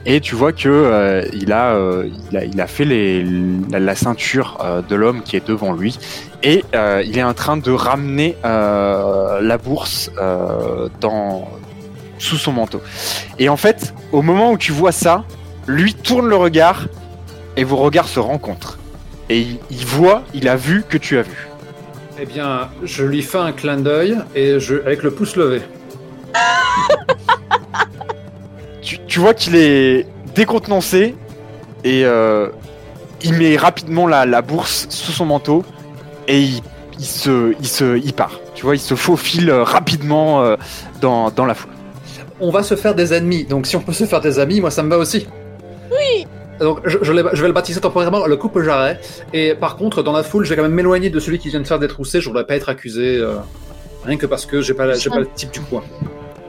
Et tu vois que euh, il, a, euh, il, a, il a fait les, la, la ceinture euh, de l'homme qui est devant lui, et euh, il est en train de ramener euh, la bourse euh, dans, sous son manteau. Et en fait, au moment où tu vois ça, lui tourne le regard. Et vos regards se rencontrent. Et il, il voit, il a vu que tu as vu. Eh bien, je lui fais un clin d'œil et je, avec le pouce levé. tu, tu vois qu'il est décontenancé et euh, il met rapidement la, la bourse sous son manteau et il, il, se, il, se, il part. Tu vois, il se faufile rapidement dans, dans la foule. on va se faire des ennemis. Donc si on peut se faire des amis, moi ça me va aussi. Oui. Donc je, je, je vais le baptiser temporairement le coupe-jarret. Et par contre, dans la foule, je vais quand même m'éloigner de celui qui vient de faire détrousser. Je voudrais pas être accusé, euh, rien que parce que j'ai pas, la, j'ai pas le type du coin.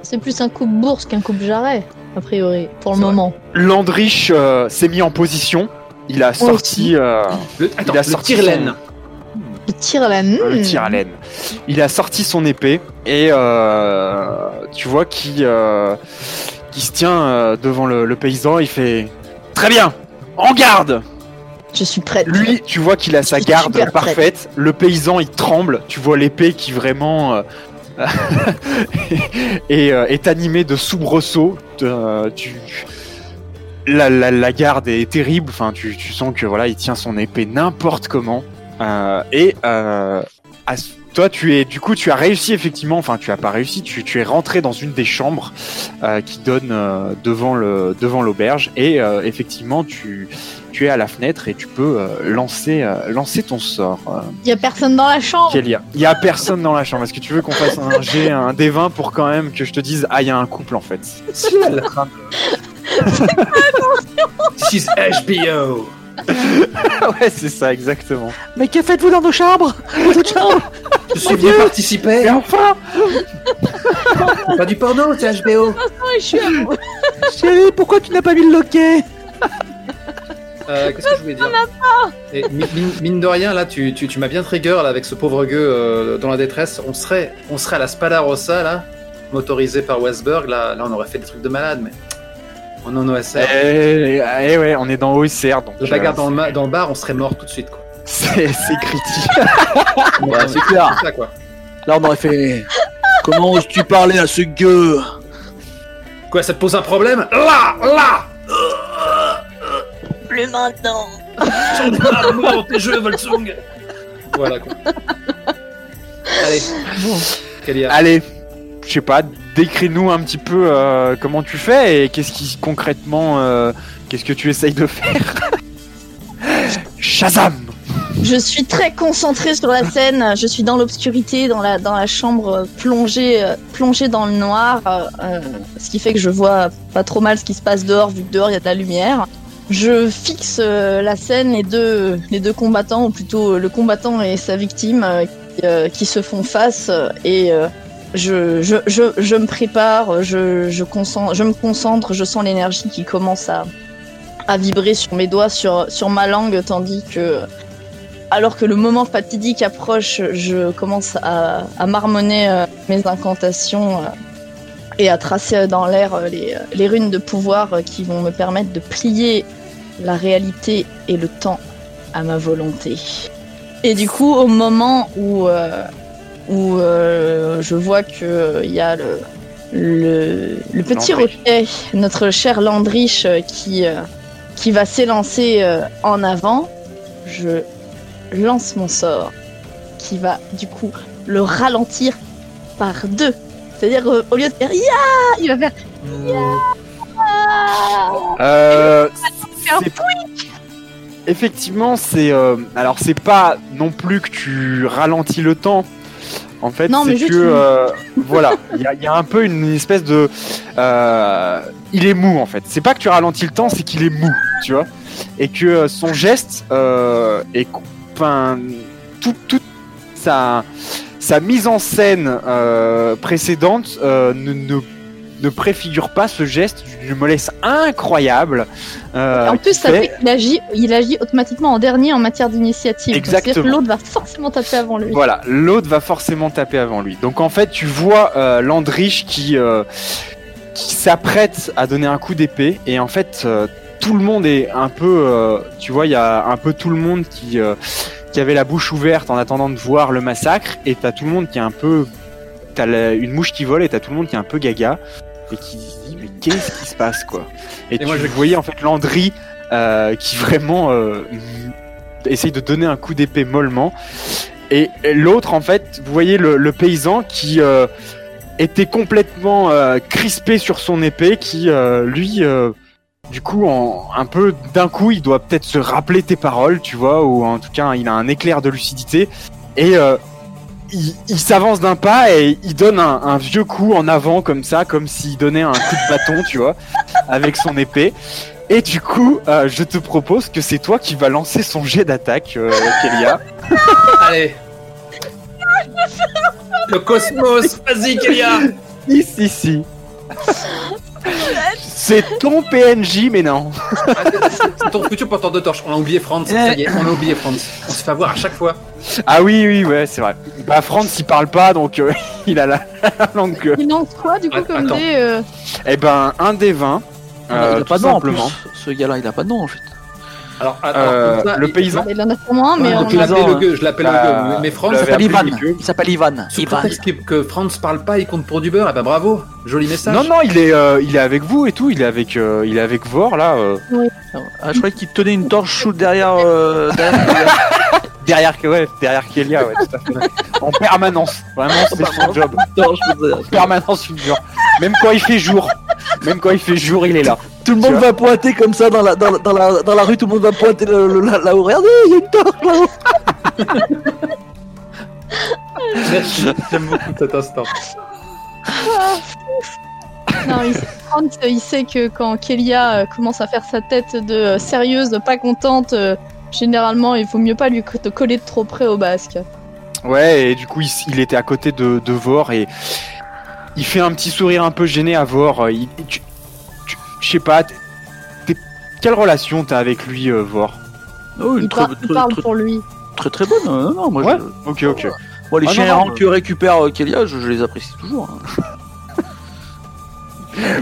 C'est plus un coupe-bourse qu'un coupe-jarret, a priori, pour le c'est moment. Vrai. Landrich euh, s'est mis en position. Il a oh, sorti. Euh, le, attends, il a le sorti tire-laine. Son... Le tire-laine. Euh, le tire-laine. Il a sorti son épée et euh, tu vois qu'il euh, qui se tient euh, devant le, le paysan. Il fait très bien. En garde. Je suis prête. Lui, tu vois qu'il a sa garde parfaite. Prête. Le paysan, il tremble. Tu vois l'épée qui vraiment euh, est, euh, est animée de soubresauts. Euh, tu La, la, la garde est terrible. Enfin, tu, tu sens que voilà, il tient son épée n'importe comment. Euh, et euh, à, toi, tu es du coup, tu as réussi effectivement. Enfin, tu as pas réussi. Tu, tu es rentré dans une des chambres euh, qui donne euh, devant le devant l'auberge. Et euh, effectivement, tu tu es à la fenêtre et tu peux euh, lancer euh, lancer ton sort. Il euh, y a personne dans la chambre. Il y a, y a personne dans la chambre. Est-ce que tu veux qu'on fasse un jet, un D vingt pour quand même que je te dise ah, il y a un couple en fait. She's H B O. Ouais, c'est ça, exactement. Mais que faites-vous dans nos chambres? Je suis venu participer. Et enfin c'est pas du porno, c'est H B O. Chérie, pourquoi tu n'as pas mis le loquet? Euh, qu'est-ce que je voulais dire? Et mine, mine de rien, là, tu, tu, tu m'as bien trigger là, avec ce pauvre gueux euh, dans la détresse. On serait, on serait à la Spadarossa, là, motorisé par Westberg. Là, là, on aurait fait des trucs de malade, mais... On est en O S R. Eh ouais, on est dans O S R. Donc le bagarre dans le, ma- dans le bar, on serait mort tout de suite, quoi. C'est, c'est critique. Ouais, c'est clair. Ça, quoi. Là, on aurait fait... Comment oses-tu parler à ce gueux? Quoi, ça te pose un problème? Là, là plus maintenant. J'en ai marre de moi dans tes jeux, Volsung. Voilà, quoi. Allez. Bon. Allez. Je sais pas, décris-nous un petit peu euh, comment tu fais et qu'est-ce qui concrètement, euh, qu'est-ce que tu essayes de faire? Shazam! Je suis très concentrée sur la scène, je suis dans l'obscurité, dans la, dans la chambre plongée, euh, plongée dans le noir, euh, ce qui fait que je vois pas trop mal ce qui se passe dehors, vu que dehors il y a de la lumière. Je fixe euh, la scène, les deux, les deux combattants, ou plutôt le combattant et sa victime euh, qui, euh, qui se font face et... Euh, Je, je, je, je me prépare, je, je, concentre, je me concentre, je sens l'énergie qui commence à, à vibrer sur mes doigts, sur, sur ma langue, tandis que, alors que le moment fatidique approche, je commence à, à marmonner mes incantations et à tracer dans l'air les, les runes de pouvoir qui vont me permettre de plier la réalité et le temps à ma volonté. Et du coup, au moment où... Euh, où euh, je vois qu'il euh, y a le, le, le petit Landrich. Roquet, notre cher Landrich, euh, qui, euh, qui va s'élancer euh, en avant. Je lance mon sort, qui va du coup le ralentir par deux. C'est-à-dire, euh, au lieu de faire « Ya !» il va faire « Ya !» Euh... C'est... Effectivement, c'est... Euh... Alors, c'est pas non plus que tu ralentis le temps. En fait, non, c'est que euh, voilà, il y, y a un peu une, une espèce de, euh, il est mou en fait. C'est pas que tu ralentis le temps, c'est qu'il est mou, tu vois, et que euh, son geste euh, est, enfin, toute toute sa sa mise en scène euh, précédente euh, ne, ne ne préfigure pas ce geste d'une mollesse incroyable. Euh, en plus, ça fait, fait qu'il agit, il agit automatiquement en dernier en matière d'initiative. Exactement. Donc, c'est-à-dire que l'autre va forcément taper avant lui. Voilà, l'autre va forcément taper avant lui. Donc en fait, tu vois euh, Landrich qui, euh, qui s'apprête à donner un coup d'épée et en fait, euh, tout le monde est un peu... Euh, tu vois, il y a un peu tout le monde qui, euh, qui avait la bouche ouverte en attendant de voir le massacre et t'as tout le monde qui est un peu... T'as la, une mouche qui vole et t'as tout le monde qui est un peu gaga et qui dit mais qu'est-ce qui se passe quoi. Et, et tu moi, je... voyais en fait Landry euh, qui vraiment euh, essaye de donner un coup d'épée mollement et, et l'autre en fait vous voyez le, le paysan qui euh, était complètement euh, crispé sur son épée qui euh, lui euh, du coup en, un peu d'un coup il doit peut-être se rappeler tes paroles tu vois ou en tout cas il a un éclair de lucidité et euh, il, il s'avance d'un pas et il donne un, un vieux coup en avant comme ça, comme s'il donnait un coup de bâton, tu vois, avec son épée. Et du coup, euh, je te propose que c'est toi qui va lancer son jet d'attaque, euh, Kélia. Allez. Le cosmos, vas-y Kélia. Si, si, si. C'est ton P N J, mais non. Ah, c'est, c'est, c'est ton futur porteur de torche. On a oublié Franz. Ça y est, on a oublié Franz. On se fait avoir à chaque fois. Ah oui, oui, ouais, c'est vrai. Bah, Franz, il parle pas, donc euh, il a la, la langue. Il lance quoi, du coup, Attends. comme des. Euh... Eh ben, un des vingt. Euh, il a tout pas de nom, simplement. En plus. Ce gars-là, il a pas de nom, en fait. Alors, alors euh, ça, le paysan. Il en a sûrement, mais ouais, on paysan, l'appelle hein. le gueux, je l'appelle euh, le gueux. Mais Franz, il s'appelle Ivan. Il s'appelle Ivan. Sous prétexte que, que Franz parle pas, il compte pour du beurre. Ah bah bravo, joli message. Non, non, il est, euh, il est avec vous et tout. Il est avec, euh, il est avec Vort là. Euh. Oui. Ah, je croyais qu'il tenait une torche chaude derrière, euh, derrière, derrière, ouais, derrière Kélia, ouais, tout à fait. En permanence, vraiment, c'est son job. En permanence, une jour. Même quand il fait jour. Même quand il fait jour, il est là. Tout le monde va pointer comme ça dans la, dans la, dans la, dans la rue, tout le monde va pointer le, le, là, là-haut. Regardez, il y a une torche là-haut. J'aime beaucoup cet instant. Non, il sait, Franz, il sait que quand Kélia commence à faire sa tête de sérieuse, pas contente, généralement, il vaut mieux pas lui coller de trop près au basque. Ouais, et du coup, il, il était à côté de, de Vort et... Il fait un petit sourire un peu gêné à Vort. Il, tu, tu, je sais pas, t'es, t'es, quelle relation t'as avec lui, euh, Vort? Oh, il, il, parle, très, il très, parle très, pour lui. Très très bonne, non, non, moi ouais je... Ok, ok. Moi, les ah, chiens errants que récupère euh, Kélia, je, je les apprécie toujours. Hein.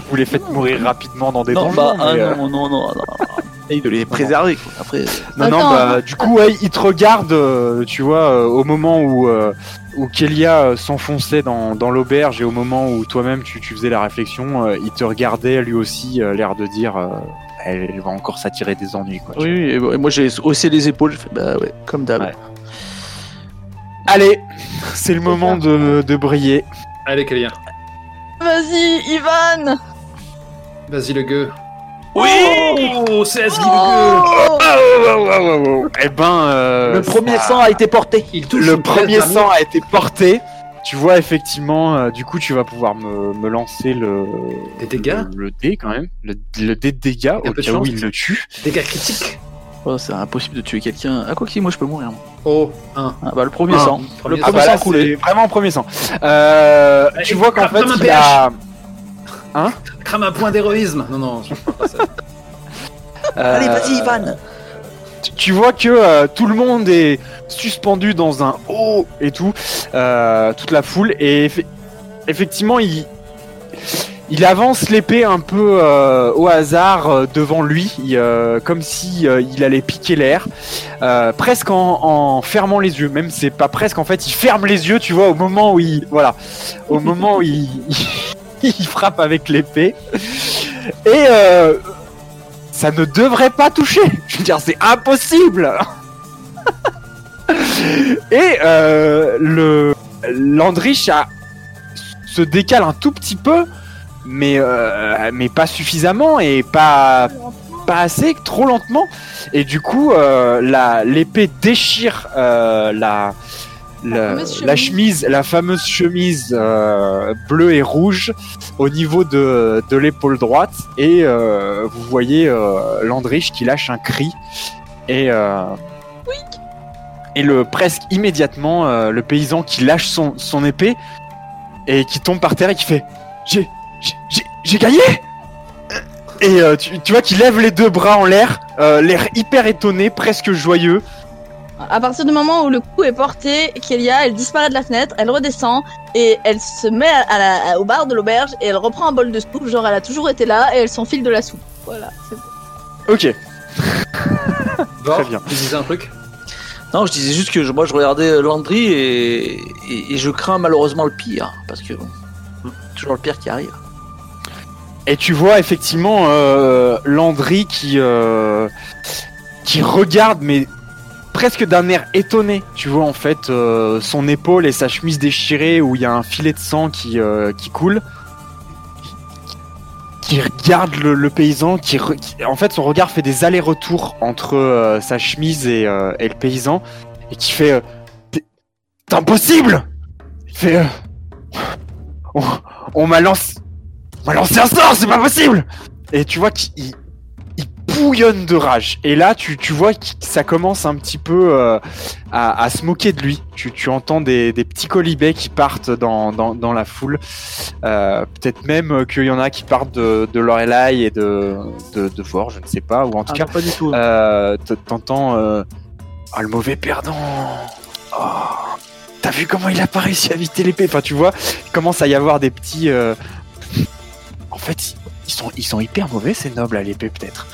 Vous les faites mourir rapidement dans des non, donjons. Bah, ah, euh... Non, non, non, non. Et de les préserver, quoi. Après... Non, Attends, non, bah, du coup, ouais, il te regarde, euh, tu vois, euh, au moment où... Euh, où Kélia euh, s'enfonçait dans, dans l'auberge et au moment où toi-même tu, tu faisais la réflexion, euh, il te regardait lui aussi, euh, l'air de dire euh, elle, elle va encore s'attirer des ennuis. Quoi, oui, oui, et moi j'ai haussé les épaules, je fais, bah ouais, comme d'hab. Ouais. Allez, c'est le moment de, de briller. Allez, Kélia. Vas-y, Ivan. Vas-y, le gueux. Oui, oh, c'est ce oh oh, oh, oh, oh. Eh ben, euh, le premier sang a été porté. Il touche le premier sang a été porté. Tu vois effectivement, euh, du coup, tu vas pouvoir me, me lancer le des dégâts, le, le dé quand même, le, le dé de dégâts au cas où il le tue. Dégâts critiques. Oh, c'est impossible de tuer quelqu'un. Ah quoi que si, moi je peux mourir. Oh, un. Ah bah le premier sang. Le premier ah, sang bah, là, coulé. Vraiment premier sang. Euh, tu vois qu'en fait il a. Hein? Crame un point d'héroïsme. Non, non, je ne pas ça. euh... Allez, vas-y, Ivan. Tu vois que euh, tout le monde est suspendu dans un haut et tout, euh, toute la foule. Et eff- effectivement, il... il avance l'épée un peu euh, au hasard euh, devant lui, il, euh, comme si euh, il allait piquer l'air, euh, presque en, en fermant les yeux. Même c'est pas presque, en fait, il ferme les yeux, tu vois, au moment où il, voilà, au moment où il. Il frappe avec l'épée et euh, ça ne devrait pas toucher. Je veux dire, c'est impossible. Et euh, le Landrich a, se décale un tout petit peu, mais euh, mais pas suffisamment et pas pas assez, trop lentement. Et du coup, euh, la l'épée déchire euh, la. La, la, chemise. la chemise, la fameuse chemise euh, bleue et rouge au niveau de, de l'épaule droite et euh, vous voyez euh, Landrich qui lâche un cri et euh, oui. et le presque immédiatement euh, le paysan qui lâche son, son épée et qui tombe par terre et qui fait j'ai j'ai j'ai gagné et euh, tu, tu vois qu'il lève les deux bras en l'air, euh, l'air hyper étonné, presque joyeux. À partir du moment où le coup est porté, Kélia, elle disparaît de la fenêtre, elle redescend et elle se met à la, à, au bar de l'auberge et elle reprend un bol de soupe, genre elle a toujours été là et elle s'enfile de la soupe. Voilà, c'est bon. Ok. Bon, très bien. Tu disais un truc ? Non, je disais juste que je, moi je regardais Landry et, et, et je crains malheureusement le pire, parce que bon, toujours le pire qui arrive. Et tu vois effectivement euh, Landry qui, euh, qui regarde mais... presque d'un air étonné, tu vois en fait euh, son épaule et sa chemise déchirée où il y a un filet de sang qui, euh, qui coule, qui regarde le, le paysan, qui, re, qui en fait son regard fait des allers-retours entre euh, sa chemise et, euh, et le paysan et qui fait euh, « C'est impossible ! C'est... Euh... On, on m'a lancé... On m'a lancé un sort, c'est pas possible! Et tu vois qu'il... Il bouillonne de rage. Et là, tu, tu vois que ça commence un petit peu euh, à, à se moquer de lui. Tu, tu entends des, des petits colibets qui partent dans, dans, dans la foule. Euh, peut-être même qu'il y en a qui partent de, de Lorelai et de, de, de Vort, je ne sais pas. Ou en tout ah, cas, non, pas du tout. Euh, t'entends... Euh, ah, le mauvais perdant! Oh, t'as vu comment il a pas réussi à éviter l'épée? Enfin, tu vois, il commence à y avoir des petits... Euh... En fait... Ils sont, ils sont hyper mauvais, ces nobles à l'épée, peut-être.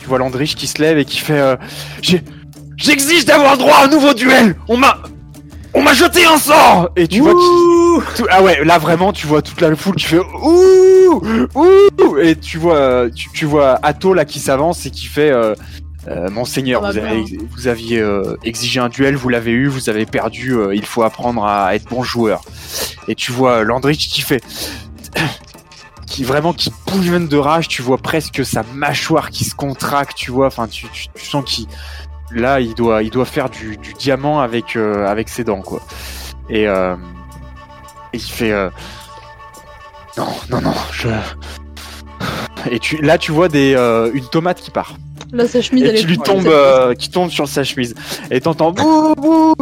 Tu vois Landrich qui se lève et qui fait euh, j'ai, j'exige d'avoir droit à un nouveau duel. On m'a, on m'a jeté un sort. Et tu ouh vois qui, ah ouais, là vraiment, tu vois toute la foule qui fait ouh, ouh, et tu vois, tu, tu vois Atto là qui s'avance et qui fait euh, euh, Monseigneur, vous, avez, vous aviez euh, exigé un duel, vous l'avez eu, vous avez perdu. Euh, il faut apprendre à être bon joueur. Et tu vois Landrich qui fait qui vraiment qui bouillonne de rage, tu vois presque sa mâchoire qui se contracte, tu vois, enfin tu, tu, tu sens qu'il là il doit il doit faire du, du diamant avec euh, avec ses dents quoi. Et, euh, et il fait euh, non non non je et tu là tu vois des euh, une tomate qui part. Là, sa chemise, et elle qui est lui tombe, euh, qui tombe sur sa chemise. Et t'entends bouh bouh.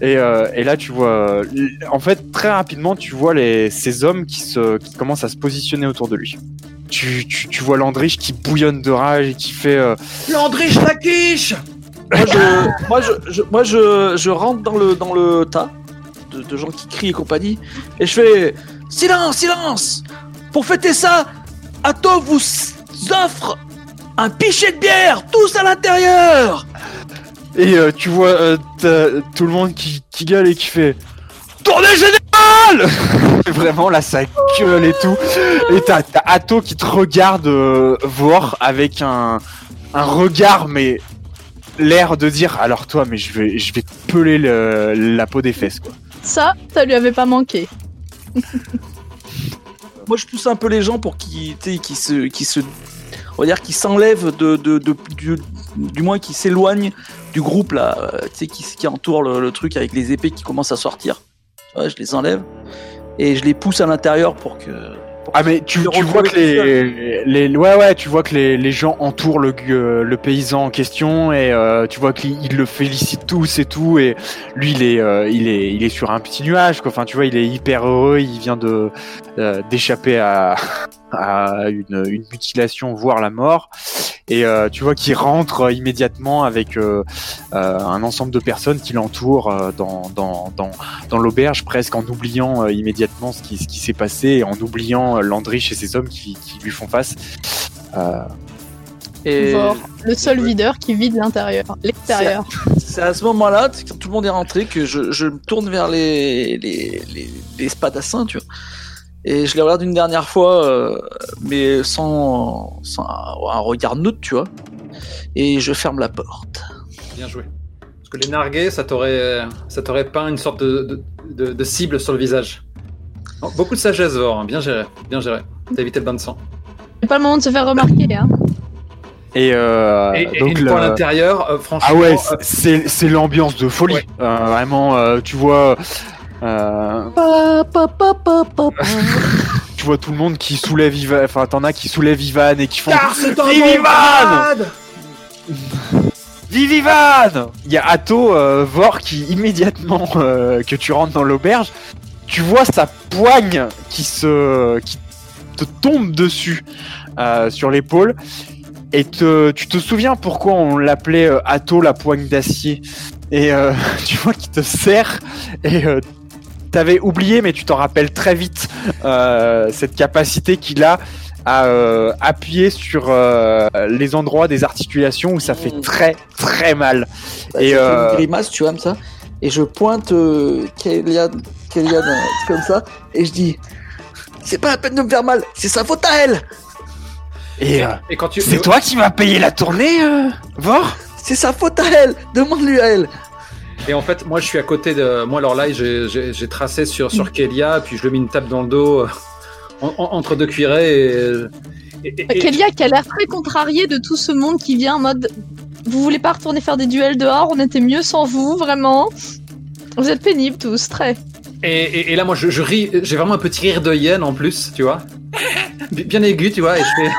Et, euh, et là, tu vois, en fait, très rapidement, tu vois les ces hommes qui se qui commencent à se positionner autour de lui. Tu tu, tu vois Landrich qui bouillonne de rage et qui fait euh... Landrich la quiche. Moi je moi je, je moi je je rentre dans le dans le tas de, de gens qui crient et compagnie et je fais silence silence. Pour fêter ça, Atto vous offre un pichet de bière, tous à l'intérieur. Et euh, tu vois euh, tout le monde qui, qui gueule et qui fait tournée générale. Vraiment là ça gueule et tout. Et t'as, t'as Atto qui te regarde euh, voir avec un, un regard mais l'air de dire alors toi mais je vais je vais te peler le, la peau des fesses quoi. Ça, ça lui avait pas manqué. Moi je pousse un peu les gens pour qu'ils qu'ils se qu'ils se on va dire qu'il s'enlève de, de, de, du, du moins qu'il s'éloigne du groupe là, euh, tu sais, qui, qui entoure le, le truc avec les épées qui commencent à sortir. Ouais, je les enlève et je les pousse à l'intérieur pour que. Pour ah mais tu, tu vois que les, les, les ouais ouais tu vois que les, les gens entourent le, euh, le paysan en question et euh, tu vois qu'il il le félicite tous et tout et lui il est euh, il est il est sur un petit nuage quoi. Enfin tu vois il est hyper heureux, il vient de euh, d'échapper à à une, une mutilation voire la mort et euh, tu vois qu'il rentre immédiatement avec euh, euh, un ensemble de personnes qui l'entourent euh, dans dans dans dans l'auberge presque en oubliant euh, immédiatement ce qui ce qui s'est passé et en oubliant euh, Landrich et ses hommes qui qui lui font face euh... et Vort, le seul videur qui vide l'intérieur l'extérieur c'est à, c'est à ce moment-là quand tout le monde est rentré que je je me tourne vers les les les, les spadassins tu vois. Et je les regarde une dernière fois, euh, mais sans, sans un, un regard neutre, tu vois. Et je ferme la porte. Bien joué. Parce que les narguer, ça t'aurait, ça t'aurait peint une sorte de, de, de, de cible sur le visage. Bon, beaucoup de sagesse, Vort. Hein. Bien géré, bien géré. T'as évité le bain de sang. C'est pas le moment de se faire remarquer, hein. Et, euh, et, et donc une le... fois à l'intérieur, euh, franchement. Ah ouais, c'est, euh... c'est, c'est l'ambiance de folie. Ouais. Euh, vraiment, euh, tu vois. Euh... Pa, pa, pa, pa, pa, pa. Tu vois tout le monde qui soulève Ivan, enfin t'en as qui soulève Ivan et qui font car c'est un vive Ivan vive Ivan. Il y a Atto euh, Vort qui immédiatement euh, que tu rentres dans l'auberge, tu vois sa poigne qui se qui te tombe dessus euh, sur l'épaule et te... tu te souviens pourquoi on l'appelait euh, Atto la poigne d'acier et euh, tu vois qu'il te serre et euh, t'avais oublié, mais tu t'en rappelles très vite euh, cette capacité qu'il a à euh, appuyer sur euh, les endroits des articulations où ça fait très très mal. Bah, et euh... une grimace, tu vois, comme ça. Et je pointe euh, Kélian, Kélian comme ça, et je dis c'est pas la peine de me faire mal, c'est sa faute à elle. Et, euh, et quand tu... c'est toi qui m'as payé la tournée, euh, Vort. C'est sa faute à elle. Demande-lui à elle. Et en fait, moi, je suis à côté de... Moi, alors là, j'ai, j'ai, j'ai tracé sur, sur Kélia, puis je lui ai mis une tape dans le dos, euh, en, en, entre deux cuirets, et... et, et Kélia et... qui a l'air très contrariée de tout ce monde qui vient en mode... Vous voulez pas retourner faire des duels dehors? On était mieux sans vous, vraiment. Vous êtes pénibles tous, très. Et, et, et là, moi, je, je ris. J'ai vraiment un petit rire de hyène en plus, tu vois. Bien aigu, tu vois. Et je fais...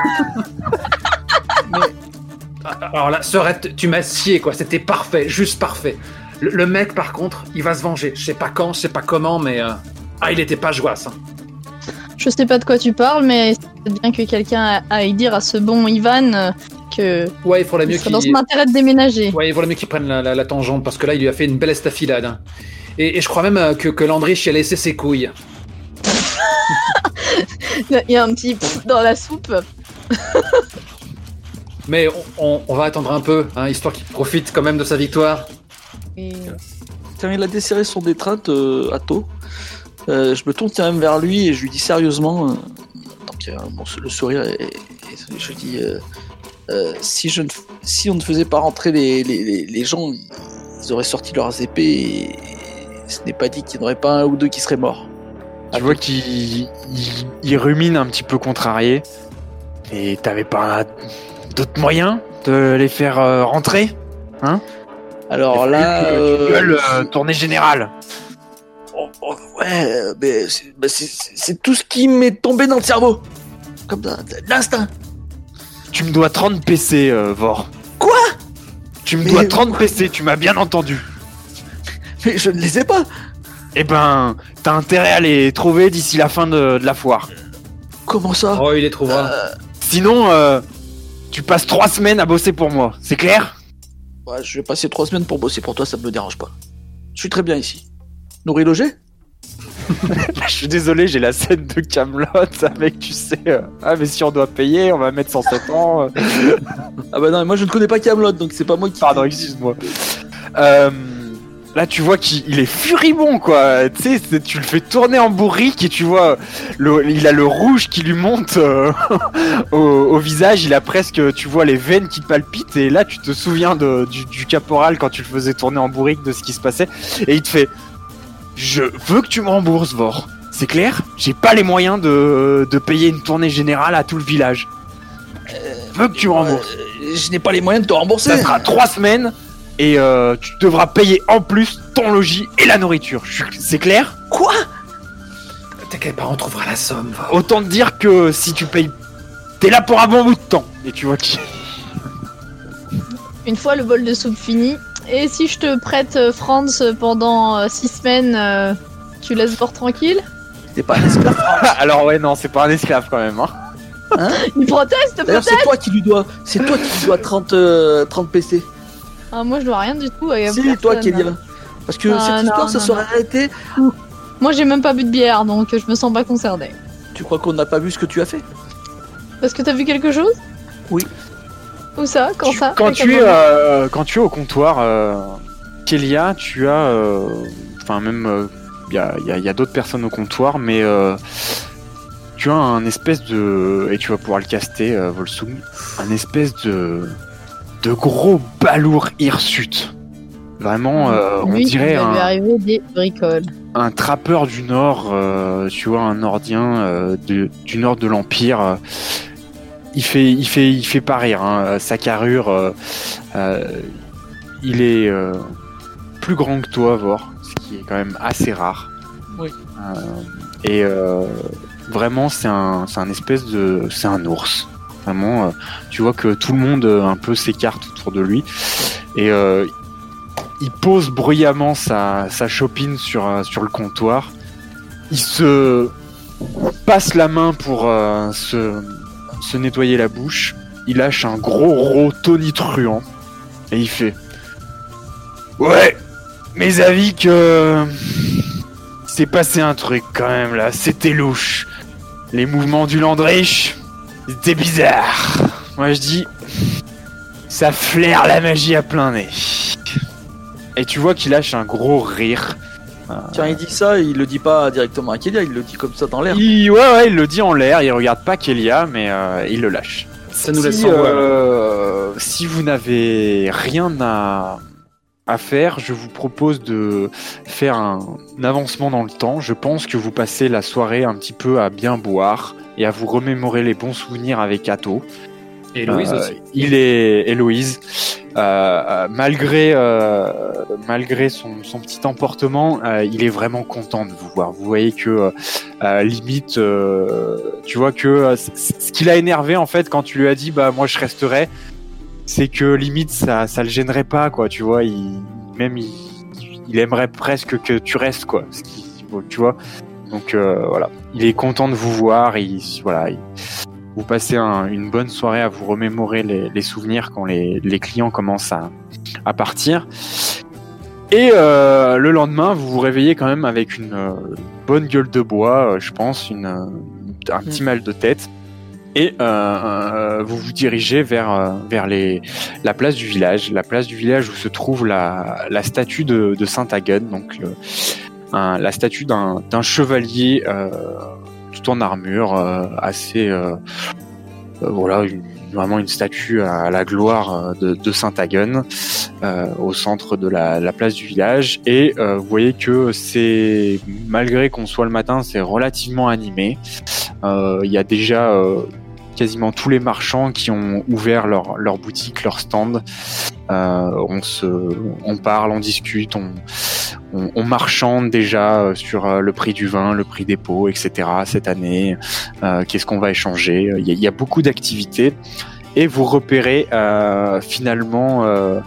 Mais... Alors là, Sorette, tu m'as scié, quoi. C'était parfait, juste parfait. Le, le mec, par contre, il va se venger. Je sais pas quand, je sais pas comment, mais... Euh... Ah, il était pas joasse, hein. Je sais pas de quoi tu parles, mais c'est bien que quelqu'un aille dire à ce bon Ivan que ouais, il faudrait mieux qu'il... dans son intérêt de déménager. Ouais, il faudrait mieux qu'il prenne la, la, la tangente, parce que là, il lui a fait une belle estafilade. Hein. Et, et je crois même que, que Landrich a laissé ses couilles. Il y a un petit dans la soupe. Mais on, on, on va attendre un peu, hein, histoire qu'il profite quand même de sa victoire. Et... Tiens, il a desserré son détreinte euh, à taux. Euh, je me tourne quand même vers lui et je lui dis sérieusement, euh, donc, euh, bon, le sourire, et, et je lui dis euh, euh, si, je ne, si on ne faisait pas rentrer les, les, les, les gens, ils auraient sorti leurs épées et, et ce n'est pas dit qu'il n'y en aurait pas un ou deux qui seraient morts. Je vois qu'il il, il rumine un petit peu contrarié. Et t'avais pas d'autres moyens de les faire euh, rentrer, hein? Alors là, euh, gueule, euh, tournée générale. Oh, oh, ouais, mais c'est, bah c'est, c'est, c'est tout ce qui m'est tombé dans le cerveau. Comme ça, l'instinct. Tu me dois trente P C, euh, Vor. Quoi? Tu me mais... dois trente P C, tu m'as bien entendu. Mais je ne les ai pas. Eh ben, t'as intérêt à les trouver d'ici la fin de, de la foire. Comment ça? Oh, il les trouvera. Euh... Sinon, euh, tu passes trois semaines à bosser pour moi, c'est clair? Ouais, je vais passer trois semaines pour bosser pour toi, ça me dérange pas. Je suis très bien ici. Nourri logé. Je suis désolé, j'ai la scène de Kaamelott avec, tu sais, euh, ah mais si on doit payer, on va mettre cent sept ans. Euh. Ah bah non, mais moi je ne connais pas Kaamelott, donc c'est pas moi qui... Pardon, excuse-moi. Euh, là, tu vois qu'il est furibond, quoi. Tu sais, tu le fais tourner en bourrique et tu vois, le, il a le rouge qui lui monte euh, au, au visage. Il a presque, tu vois, les veines qui palpitent. Et là, tu te souviens de, du, du caporal quand tu le faisais tourner en bourrique, de ce qui se passait. Et il te fait... Je veux que tu me rembourses, Vor. C'est clair? J'ai pas les moyens de, de payer une tournée générale à tout le village. Je veux euh, que tu me rembourses. Euh, je n'ai pas les moyens de te rembourser. Ça sera trois semaines et euh, tu devras payer en plus ton logis et la nourriture. Je, c'est clair? Quoi? T'inquiète pas, on trouvera la somme, Vor. Autant te dire que si tu payes, t'es là pour un bon bout de temps. Et tu vois qui... Une fois le bol de soupe fini... Et si je te prête euh, Franz pendant euh, six semaines, euh, tu laisses Vor tranquille? T'es pas un esclave, Franz. Alors ouais, non, c'est pas un esclave quand même, hein, hein. Il proteste, peut-être. D'ailleurs, c'est toi qui lui dois, c'est toi qui lui dois trente P C. Ah, moi je dois rien du tout. À c'est personne, toi qui hein. Lien. Parce que ah, cette non, histoire, non, ça serait arrêté. Moi j'ai même pas bu de bière, donc je me sens pas concerné. Tu crois qu'on n'a pas vu ce que tu as fait? Parce que t'as vu quelque chose? Oui. Où ça? Quand tu, ça quand tu, es, euh, quand tu es au comptoir, euh, Kélia, tu as... Enfin, euh, même... Il euh, y, y, y a d'autres personnes au comptoir, mais... Euh, tu as un espèce de... Et tu vas pouvoir le caster, euh, Volsung. Un espèce de... De gros balourd hirsute. Vraiment, euh, on lui, dirait un... arriver des bricoles. Un trappeur du Nord, euh, tu vois, un Nordien euh, de, du Nord de l'Empire... Euh, Il fait, il fait, il fait pas rire. Hein. Sa carrure, euh, euh, il est euh, plus grand que toi, Vor, ce qui est quand même assez rare. Oui. Euh, et euh, vraiment, c'est un, c'est un espèce de, c'est un ours. Vraiment, euh, tu vois que tout le monde euh, un peu s'écarte autour de lui et euh, il pose bruyamment sa, sa chopine sur, euh, sur le comptoir. Il se passe la main pour euh, se se nettoyer la bouche, il lâche un gros gros tonitruant et il fait « Ouais, mes avis que... c'est passé un truc quand même là, c'était louche. Les mouvements du Landrich, c'était bizarre. Moi je dis, ça flaire la magie à plein nez. » Et tu vois qu'il lâche un gros rire. Tiens, il dit ça, il le dit pas directement à Kélia, il le dit comme ça dans l'air. Il, ouais, ouais, il le dit en l'air, il regarde pas Kélia, mais euh, il le lâche. Ça nous laisse si, euh, si vous n'avez rien à, à faire, je vous propose de faire un, un avancement dans le temps. Je pense que vous passez la soirée un petit peu à bien boire et à vous remémorer les bons souvenirs avec Atto. Et Louise euh, aussi. Il est, et Louise. euh, malgré euh, malgré son, son petit emportement, euh, il est vraiment content de vous voir. Vous voyez que euh, limite, euh, tu vois que euh, c- c- ce qui l'a énervé en fait quand tu lui as dit bah moi je resterai, c'est que limite ça ça le gênerait pas quoi. Tu vois, il, même il, il aimerait presque que tu restes quoi. Ce qui, tu vois. Donc euh, voilà, il est content de vous voir. Il, voilà, il, vous passez un, une bonne soirée à vous remémorer les, les souvenirs quand les, les clients commencent à, à partir. Et euh, le lendemain, vous vous réveillez quand même avec une euh, bonne gueule de bois, euh, je pense, une, euh, un petit mal de tête. Et euh, euh, vous vous dirigez vers euh, vers les la place du village, la place du village où se trouve la la statue de, de Saint-Aguène. Donc euh, Un, la statue d'un, d'un chevalier euh, tout en armure, euh, assez euh, euh, voilà, une, vraiment une statue à, à la gloire de, de Saint-Aguène, euh, au centre de la, la place du village. Et euh, vous voyez que c'est, malgré qu'on soit le matin, c'est relativement animé. Il euh, y a déjà euh, quasiment tous les marchands qui ont ouvert leur, leur boutique, leur stand. Euh, on se, on parle, on discute, on On, on marchande déjà sur le prix du vin, le prix des pots, et cetera cette année. Euh, qu'est-ce qu'on va échanger ? Il y, a, il y a beaucoup d'activités. Et vous repérez euh, finalement euh,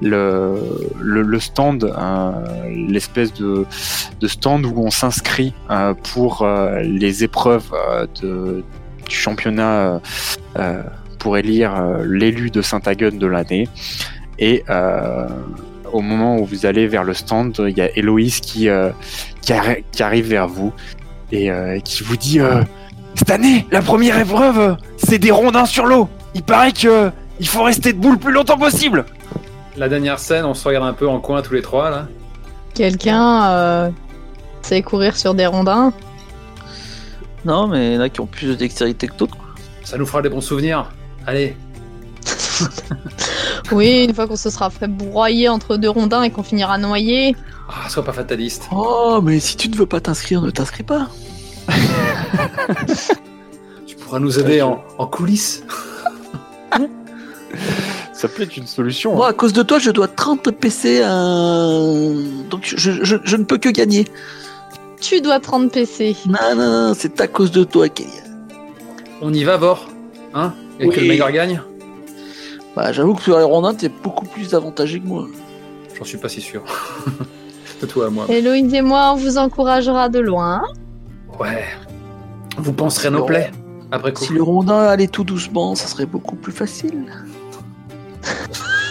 le, le, le stand, euh, l'espèce de, de stand où on s'inscrit euh, pour euh, les épreuves euh, de, du championnat euh, pour élire euh, l'élu de Saint-Aguène de l'année. Et... Euh, au moment où vous allez vers le stand, il y a Héloïse qui, euh, qui, arri- qui arrive vers vous et euh, qui vous dit euh, « Cette année, la première épreuve, c'est des rondins sur l'eau. Il paraît qu'il euh, faut rester debout le plus longtemps possible. » La dernière scène, on se regarde un peu en coin tous les trois, là. Quelqu'un euh, sait courir sur des rondins ? Non, mais il y en a qui ont plus de dextérité que d'autres. Ça nous fera des bons souvenirs. Allez. Oui, une fois qu'on se sera fait broyer entre deux rondins et qu'on finira noyé. Ah, oh, sois pas fataliste. Oh, mais si tu ne veux pas t'inscrire, ne t'inscris pas. Tu pourras nous aider en, en coulisses. Ça peut être une solution. Moi, hein. À cause de toi, je dois trente P C à... Donc je, je, je ne peux que gagner. Tu dois trente P C. Non, non, non, c'est à cause de toi, Kelly. On y va, Vort, hein. Et oui. Que le meilleur gagne. Bah, j'avoue que sur les rondins, t'es beaucoup plus avantagé que moi. J'en suis pas si sûr. De toi à moi. Héloïse et moi, on vous encouragera de loin. Ouais. Vous penserez nos plaies, après coup. Si le rondin allait tout doucement, ça serait beaucoup plus facile.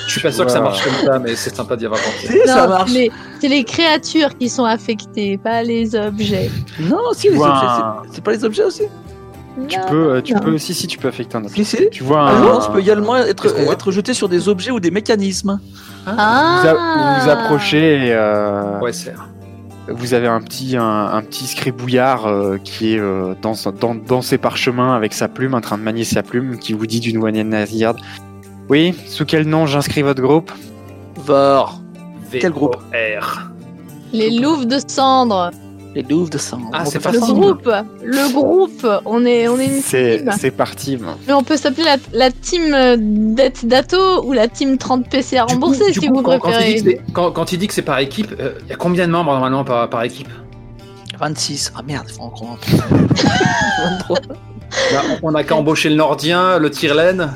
Je suis pas sûr que ça marche comme ça, mais c'est sympa d'y avoir pensé. Si, non, ça marche. Mais c'est les créatures qui sont affectées, pas les objets. Non, si, les wow. objets. C'est... c'est pas les objets aussi ? Tu peux, tu peux, si, si, tu peux affecter un autre. Si, si. Tu vois, un... Alors, ça peut également être, être jeté sur des objets ou des mécanismes. Ah. Vous, a, vous approchez et euh, ouais, c'est... vous avez un petit, un, un petit scribouillard euh, qui est euh, dans, dans, dans ses parchemins avec sa plume, en train de manier sa plume, qui vous dit d'une voix nasillarde : oui, sous quel nom j'inscris votre groupe ? Vort. Quel groupe ? R. Les Louves de Cendre. Les douves de sang. Ah, on c'est pas le groupe. Le groupe. On est, on est une c'est, team. C'est par team. Mais on peut s'appeler la, la team dette d'Ato ou la team trente P C à rembourser, si vous quand, préférez. Quand il, quand, quand il dit que c'est par équipe, il euh, y a combien de membres normalement par, par équipe ? vingt-six. Ah merde, il faut en croire. vingt-trois. Là, on n'a qu'à embaucher le Nordien, le Tyrlène.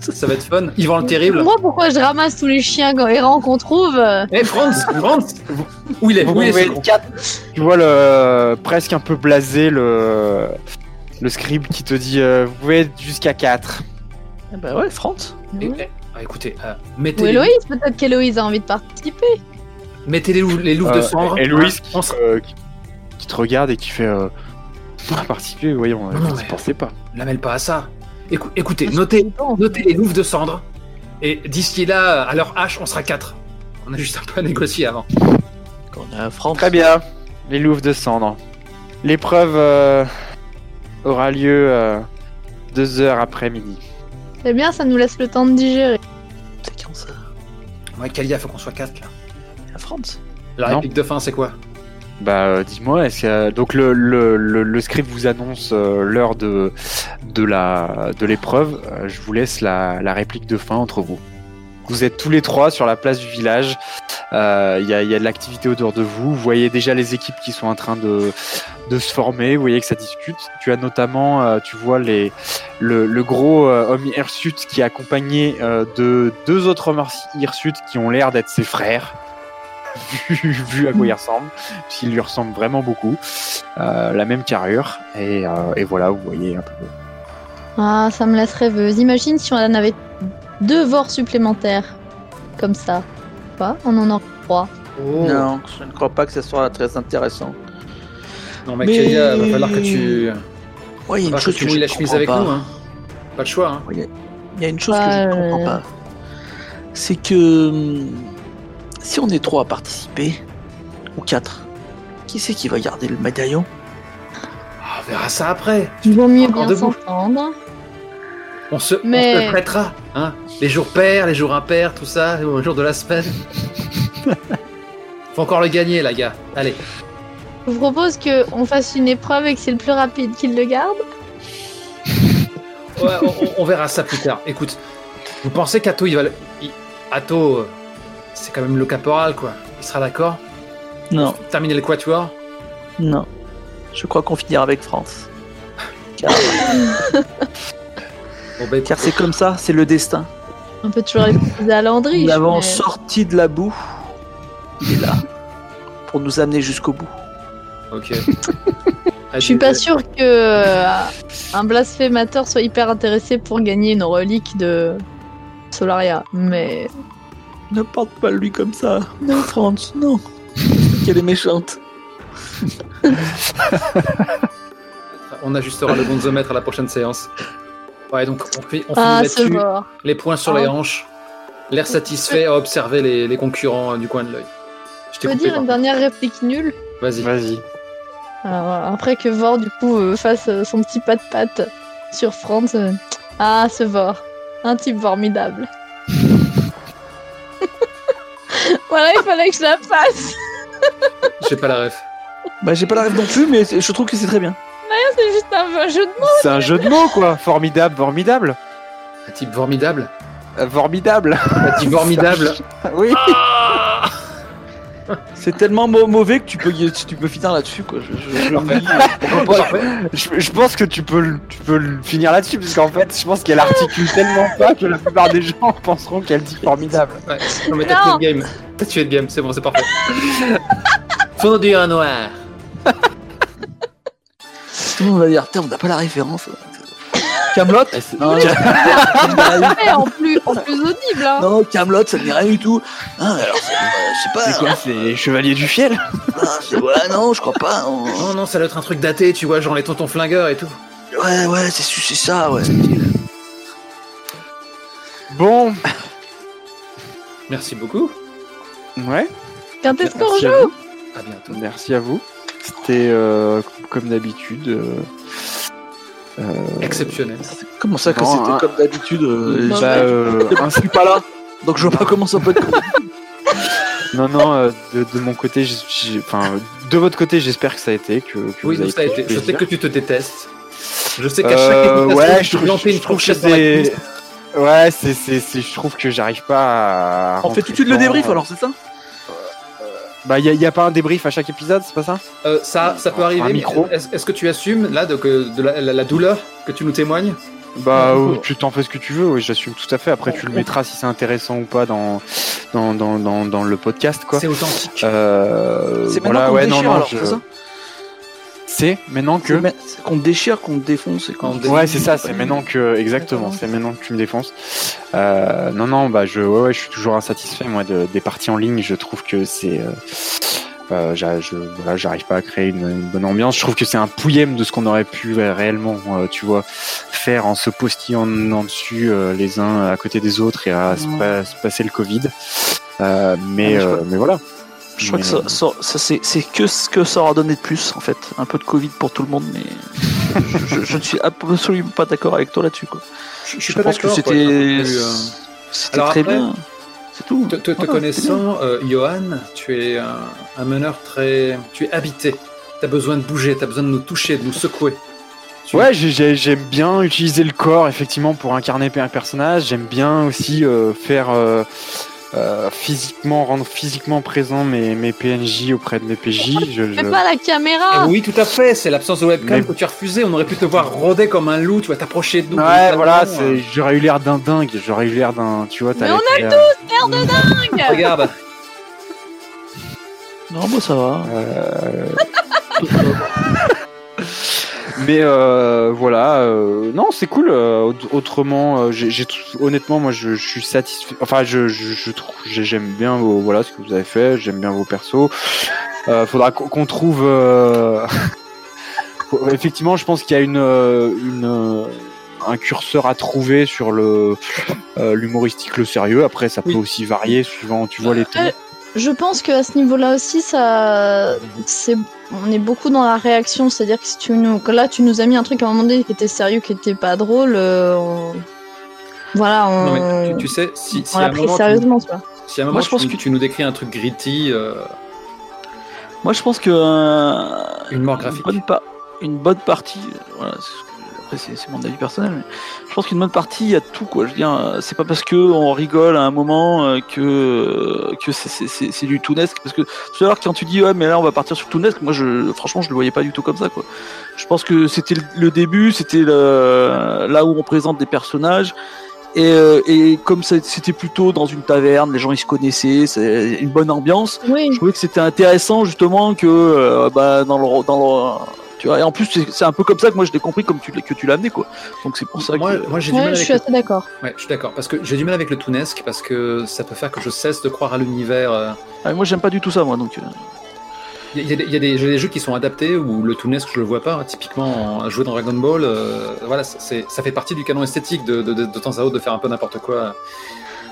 Ça va être fun. Yvan le Terrible. Moi, pourquoi je ramasse tous les chiens errants qu'on trouve ? Eh, hey, France, France. Où il est ? Vous Où il est le quatre ? Tu vois le presque un peu blasé le le scribe qui te dit euh, vous pouvez être jusqu'à quatre. Eh ben ouais, France. Et, ouais. Ah, écoutez, euh, mettez. Ou Héloïse, les... peut-être qu'Héloïse a envie de participer. Mettez les loups, les loups euh, de cendre. Héloïse qui, euh, qui, qui te regarde et qui fait. Euh... À participer, voyons, euh, je ne pensais pas. La mêle pas à ça. Écou- écoutez, notez, notez les louves de cendre. Et d'ici là, à leur hache, on sera quatre. On a juste un peu à négocier avant. Quand on a France. Très bien. Les louves de cendre. L'épreuve euh, aura lieu euh, deux heures après midi. C'est bien, ça nous laisse le temps de digérer. C'est quand ça ? Ouais, Kalia, faut qu'on soit quatre là. La France. La réplique de fin, c'est quoi ? Bah euh, dis-moi, est-ce que euh, donc le, le, le, le script vous annonce euh, l'heure de de la de l'épreuve. Euh, je vous laisse la, la réplique de fin entre vous. Vous êtes tous les trois sur la place du village. Il euh, y, y a de l'activité autour de vous. Vous voyez déjà les équipes qui sont en train de, de se former. Vous voyez que ça discute. Tu as notamment, euh, tu vois, les, le, le gros euh, homme hirsute qui est accompagné euh, de deux autres hommes hirsutes qui ont l'air d'être ses frères. Vu, vu à quoi il ressemble, puisqu'il lui ressemble vraiment beaucoup. Euh, la même carrure. Et, euh, et voilà, vous voyez un peu. Ah, ça me laisse rêveuse. Imagine si on en avait deux vorts supplémentaires. Comme ça. Pas on en en croit. Oh. Non, je ne crois pas que ce soit très intéressant. Non, mais, mais... Kélia, va falloir que tu. Ouais, il y a une chose que, que, que tu mouilles la chemise avec pas. Nous. Hein. Pas de choix. Hein. Il ouais, y, y a une chose bah, que je ne comprends pas. C'est que. Si on est trois à participer, ou quatre, qui c'est qui va garder le médaillon ? On verra ça après. Il vaut mieux bien s'entendre. On se, Mais... on se le prêtera, hein. Les jours pairs, les jours impairs, tout ça, les jours de la semaine. Faut encore le gagner, la gars. Allez. Je vous propose qu'on fasse une épreuve et que c'est le plus rapide qui le garde. Ouais, on, on verra ça plus tard. Écoute, vous pensez qu'Ato, il va le... Il... Ato, c'est quand même le caporal, quoi. Il sera d'accord ? Non. Terminer le quatuor ? Non. Je crois qu'on finira avec France. Car, bon, bah, Car c'est comme ça, c'est le destin. On peut toujours aller à Landrich. Nous l'avons mais... sorti de la boue. Il est là. Pour nous amener jusqu'au bout. Ok. Je suis pas sûr que euh, un blasphémateur soit hyper intéressé pour gagner une relique de Solaria. Mais. Ne porte pas lui comme ça. Non, France, non. Qu'elle est méchante. On ajustera le gonzomètre à la prochaine séance. Ouais, donc on, fait, on ah, finit là-dessus. Mort. Les poings sur ah. les hanches, l'air satisfait à observer les, les concurrents du coin de l'œil. Je, Je peux dire une dernière réplique nulle ? Vas-y. Vas-y. Alors, après que Vort du coup euh, fasse son petit pas de patte sur Franz, euh... ah ce Vort, un type formidable. Voilà, il fallait que je la fasse. J'ai pas la ref. Bah j'ai pas la ref non plus, mais je trouve que c'est très bien. Ouais, c'est juste un jeu de mots. C'est un jeu de mots quoi, formidable, formidable. Un type formidable. Euh, formidable. Un type formidable. Oui. Ah c'est tellement mauvais que tu peux tu peux finir là-dessus quoi. Je, je, je, je, je pense que tu peux tu peux finir là-dessus parce qu'en fait je pense qu'elle articule tellement pas que la plupart des gens penseront qu'elle dit formidable. Ouais. Non mais t'as tué le game. T'as tué le game, c'est bon, c'est parfait. Fondu en noir. Tout le monde va dire, putain, on n'a pas la référence. Kaamelott non, oui, c'est en plus, en plus audible. Hein. Non, Kaamelott, ça ne dit rien du tout. Ah, alors, c'est, euh, je sais pas. C'est quoi, c'est Chevalier du Fiel ah, c'est, ouais, non, je crois pas. On... Non, non, ça doit être un truc daté, tu vois, genre les tontons flingueurs et tout. Ouais, ouais, c'est, c'est ça, ouais. Bon. Merci beaucoup. Ouais. Quand est-ce qu'on rejoue ? À bientôt. Merci à vous. C'était euh, comme d'habitude. Euh, euh, Exceptionnel. Comment ça que non, c'était hein, comme d'habitude euh, non, bah, euh, je suis pas là, donc je vois pas comment ça peut être. Non, non, euh, de, de mon côté, j'ai, j'ai, enfin, de votre côté, j'espère que ça a été. Que, que oui, vous avez ça a été. Plaisir. Je sais que tu te détestes. Je sais qu'à euh, chaque ouais, tu plantes une fourchette dans la cuisse. Ouais, c'est, c'est, c'est, je trouve que j'arrive pas à. On fait tout de suite le débrief alors, c'est ça ? Bah il y, y a pas un débrief à chaque épisode, c'est pas ça ? euh, Ça, ça peut arriver. Micro. Est-ce, est-ce que tu assumes là de, de la, la, la douleur que tu nous témoignes ? Bah oh, tu t'en fais ce que tu veux, oui, j'assume tout à fait. Après oh, tu le mettras si c'est intéressant ou pas dans dans dans dans, dans le podcast quoi. C'est authentique. Euh, c'est maintenant voilà, qu'on ouais, déchire non, non, alors, je... c'est ça ? C'est maintenant que. C'est ma... c'est qu'on te déchire, qu'on te défonce et qu'on. Te ouais, c'est ça. C'est maintenant que exactement. C'est maintenant que tu me défonces. Euh, non, non, bah je, ouais, ouais, je suis toujours insatisfait moi de, des parties en ligne. Je trouve que c'est, euh, j'a, je, voilà, j'arrive pas à créer une, une bonne ambiance. Je trouve que c'est un pouillème de ce qu'on aurait pu ouais, réellement, euh, tu vois, faire en se postillant en dessus euh, les uns à côté des autres et à ouais. se, pas, se passer le Covid. Euh, mais, ah, mais, euh, mais voilà. Je crois mais... que ça, ça, ça c'est, c'est que ce que ça aura donné de plus en fait. Un peu de Covid pour tout le monde, mais je, je, je ne suis absolument pas d'accord avec toi là-dessus quoi. Je, je, je pense que c'était, ouais, plus, euh... c'était alors très après, bien. C'est tout. Te, te, te voilà, connaissant, euh, Johan, tu es un, un meneur très, tu es habité. T'as besoin de bouger, t'as besoin de nous toucher, de nous secouer. Ouais, j'ai, j'aime bien utiliser le corps, effectivement, pour incarner un personnage. J'aime bien aussi euh, faire euh, euh, physiquement, rendre physiquement présent mes, mes P N J auprès de mes P J. Je, je... Mais pas la caméra. Et oui, tout à fait. C'est l'absence de webcam mais... que tu as refusé. On aurait pu te voir rôder comme un loup. Tu vas t'approcher de nous. Ouais, voilà. C'est... Euh... J'aurais eu l'air d'un dingue. J'aurais eu l'air d'un. Tu vois, t'as. Mais on a l'air... tous l'air de dingue. Regarde. Non, moi ça va. Euh... Mais euh, voilà, euh, non, c'est cool. Euh, autrement, euh, j'ai, j'ai tout, honnêtement, moi, je, je suis satisfait. Enfin, je, je, je trouve, j'aime bien vos, voilà, ce que vous avez fait. J'aime bien vos persos. Euh, faudra qu'on trouve. Euh... Effectivement, je pense qu'il y a une, une, un curseur à trouver sur le euh, l'humoristique, le sérieux. Après, ça oui. peut aussi varier suivant, tu vois, les tons. Je pense qu'à ce niveau-là aussi, ça, c'est, on est beaucoup dans la réaction. C'est-à-dire que si tu nous, là, tu nous as mis un truc à un moment donné qui était sérieux, qui était pas drôle. Euh, on... Voilà, on. Non mais tu, tu sais, si, si on l'a pris sérieusement, tu vois. Si à un moment, moi, je pense tu, que tu nous décris un truc gritty. Euh... Moi, je pense que euh, une mort graphique. Une bonne, pa- une bonne partie. Euh, voilà. Après, c'est, c'est mon avis personnel, mais je pense qu'une bonne partie, il y a tout, quoi. Je veux dire, c'est pas parce que on rigole à un moment que que c'est c'est c'est, c'est du toonesque. Parce que tout à l'heure, quand tu dis ouais, mais là on va partir sur toonesque, moi, je franchement, je le voyais pas du tout comme ça, quoi. Je pense que c'était le début, c'était le, là où on présente des personnages. Et, et comme ça, c'était plutôt dans une taverne, les gens ils se connaissaient, c'est une bonne ambiance. Oui. Je trouvais que c'était intéressant justement que euh, bah dans le dans le tu vois, et en plus c'est, c'est un peu comme ça que moi je l'ai compris, comme tu que tu l'as amené, quoi. Donc c'est pour ça moi, que moi j'ai du ouais, mal. Je avec suis le... assez d'accord. Ouais, je suis d'accord parce que j'ai du mal avec le toonesque parce que ça peut faire que je cesse de croire à l'univers. Euh... Ah, moi j'aime pas du tout ça, moi, donc. Il y a, des, il y a des, j'ai des jeux qui sont adaptés où le toonesque je le vois pas, typiquement jouer dans Dragon Ball, euh, voilà, c'est, ça fait partie du canon esthétique de, de, de, de temps à autre de faire un peu n'importe quoi.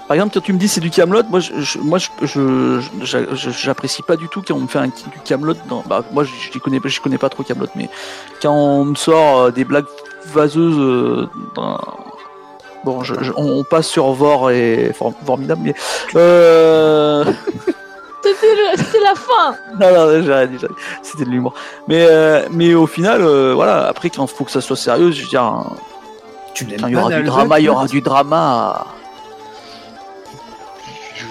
Par exemple, quand tu me dis c'est du Kaamelott, moi je, je moi je, je, je, je j'apprécie pas du tout quand on me fait un, du Kaamelott dans, bah moi je, je connais je connais pas trop Kaamelott, mais quand on me sort des blagues vaseuses euh, dans... bon je, je, on, on passe sur Vor et formidable, mais euh... C'était, le, c'était la fin. Non, non, j'arrête, j'arrête. C'était de l'humour. Mais, euh, mais au final, euh, voilà. Après, quand il faut que ça soit sérieux, je veux dire, hein, tu quand il y aura du drama, il y aura du drama.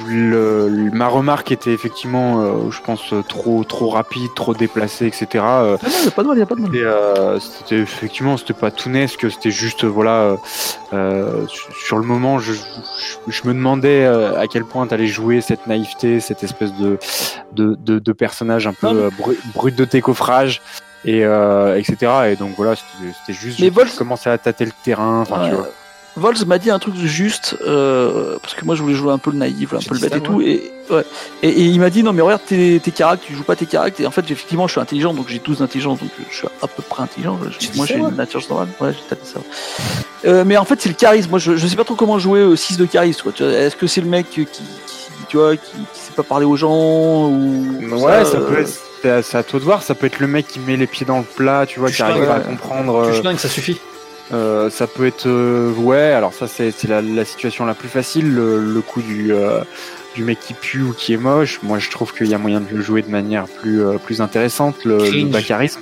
Le, le, ma remarque était effectivement, euh, je pense, trop, trop rapide, trop déplacée, et cetera. Euh, ah non, il n'y a pas de mal, il n'y a pas de mal. C'était, euh, c'était effectivement, c'était pas toonesque, c'était juste, voilà, euh, sur le moment, je, je, je me demandais euh, à quel point t'allais jouer cette naïveté, cette espèce de, de, de, de personnage un peu euh, br- brut de tes coffrages. Et euh, etc. Et donc voilà, c'était, c'était juste, mais je, Volz... je commençais à tâter le terrain, enfin, ouais. Tu vois. Volz m'a dit un truc juste, euh, parce que moi je voulais jouer un peu le naïf, un j'ai peu le bête ça, et ouais. tout, et, ouais. et, et il m'a dit non mais regarde tes, tes caractères, tu joues pas tes caractères, et en fait effectivement je suis intelligent, donc j'ai douze d'intelligence, donc je suis à peu près intelligent, je, moi j'ai une nature normale, ouais j'ai tapé ça. Euh, mais en fait c'est le charisme, moi je, je sais pas trop comment jouer euh, six de charisme, quoi. Tu vois, est-ce que c'est le mec qui, qui tu vois, qui, qui sait pas parler aux gens, ou... Ouais, ça, ça peut euh... être, c'est, c'est à toi de voir, ça peut être le mec qui met les pieds dans le plat, tu vois, tu qui arrive pas à comprendre... Tu euh... chlingues, ça suffit. Euh, ça peut être euh, ouais alors ça c'est, c'est la, la situation la plus facile, le, le coup du euh, du mec qui pue ou qui est moche. Moi je trouve qu'il y a moyen de le jouer de manière plus euh, plus intéressante, le, le bacharisme.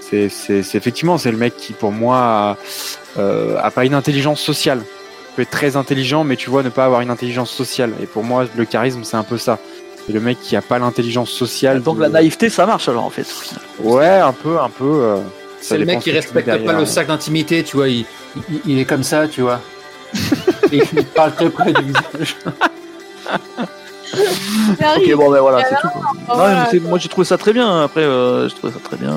C'est, c'est c'est effectivement c'est le mec qui pour moi a, euh, a pas une intelligence sociale, il peut être très intelligent mais tu vois ne pas avoir une intelligence sociale, et pour moi le charisme c'est un peu ça. Et le mec qui a pas l'intelligence sociale, donc de... la naïveté ça marche alors en fait. Ouais, un peu un peu euh... Ça c'est le mec qui respecte derrière, pas le sac d'intimité, tu vois, il, il, il est comme ça, tu vois. Et il parle très près du visage. Ok, bon ben voilà, c'est tout. Non, voilà. C'est, moi j'ai trouvé ça très bien, après euh, j'ai trouvé ça très bien.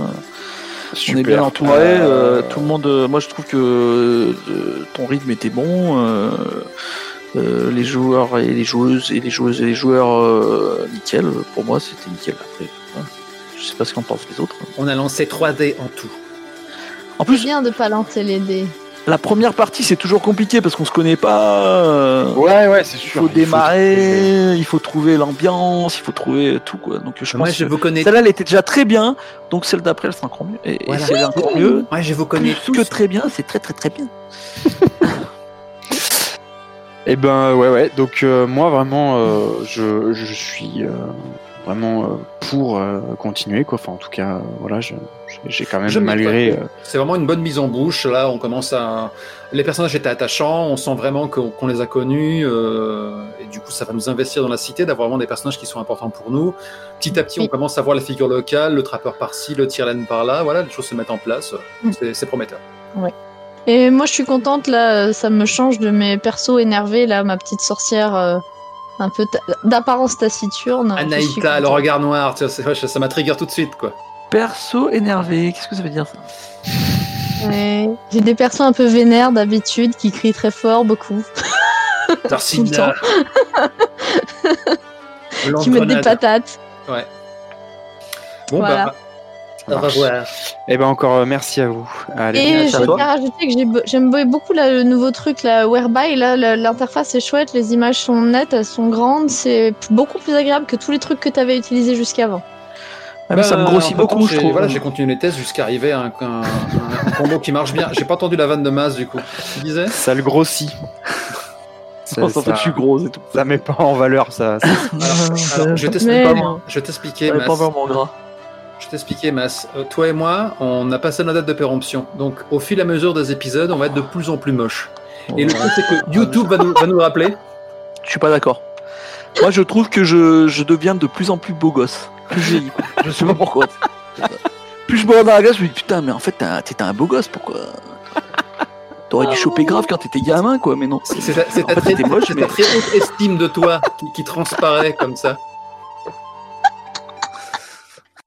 Super. On est bien entouré, euh, euh... tout le monde, euh, moi je trouve que euh, ton rythme était bon, euh, euh, les joueurs et les joueuses et les joueuses et les joueurs, euh, nickel, pour moi c'était nickel. Après, ouais. Je sais pas ce qu'en pensent les autres. On a lancé trois dés en tout. En plus, c'est bien de pas lancer les dés. La première partie, c'est toujours compliqué parce qu'on se connaît pas. Euh, ouais, ouais, c'est sûr. Il faut démarrer, il faut trouver l'ambiance, il faut trouver tout, quoi. Donc je pense. Ouais, je vous connais. Celle-là, elle était déjà très bien, donc celle d'après, elle sera encore mieux. Et, voilà. Et celle-là encore mieux. Ouais, je vous connais tous. Que très bien, c'est très très très bien. Et ben ouais ouais. Donc euh, moi vraiment, euh, je je suis. Euh... vraiment euh, pour euh, continuer quoi. Enfin en tout cas euh, voilà, je, j'ai quand même je malgré. Euh... C'est vraiment une bonne mise en bouche. Là on commence à. Les personnages étaient attachants. On sent vraiment qu'on, qu'on les a connus. Euh, et du coup ça va nous investir dans la cité d'avoir vraiment des personnages qui sont importants pour nous. Petit à petit on commence à voir la figure locale, le trappeur par-ci, le tire-laine par-là. Voilà, les choses se mettent en place. C'est, c'est prometteur. Ouais. Et moi je suis contente là. Ça me change de mes persos énervés là. Ma petite sorcière. Euh... Un peu ta- d'apparence taciturne. Anaïta, le regard noir, tu vois, ça, ça m'a trigger tout de suite, quoi. Perso énervé, qu'est-ce que ça veut dire ça ? Ouais. J'ai des persos un peu vénères d'habitude qui crient très fort, beaucoup. Tarcina. Qui mettent des patates. Ouais. Bon voilà. bah. Au revoir. Et ben encore merci à vous. Allez, et je tiens à rajouter que j'ai, j'aime beaucoup la, le nouveau truc, la Whereby. Là, la, l'interface est chouette, les images sont nettes, elles sont grandes, c'est beaucoup plus agréable que tous les trucs que tu avais utilisés jusqu'avant. Ah bah, ça me grossit euh, beaucoup, temps, je trouve. Voilà, j'ai continué les tests jusqu'à arriver à un, un, un combo qui marche bien. J'ai pas entendu la vanne de masse du coup. Tu disais ? Ça le grossit. Ça, on ça, que je suis gros et tout. Ça met pas en valeur ça. ça. Alors, alors, je vais t'expliquer. Mais... Je vais t'expliquer. Pas vraiment gras. Je vais t'expliquer, Mas. Euh, toi et moi, on a passé notre date de péremption. Donc, au fil et à mesure des épisodes, on va être de plus en plus moche. Oh, et le truc, c'est que YouTube va nous, va nous rappeler. Je suis pas d'accord. Moi, je trouve que je, je deviens de plus en plus beau gosse. Plus je vieillis. Je sais pas pourquoi. Plus je me regarde dans la glace, je me dis putain, mais en fait, t'étais un beau gosse, pourquoi ? T'aurais dû choper grave quand t'étais gamin, quoi, mais non. C'est ta très haute estime de toi qui, qui transparaît comme ça.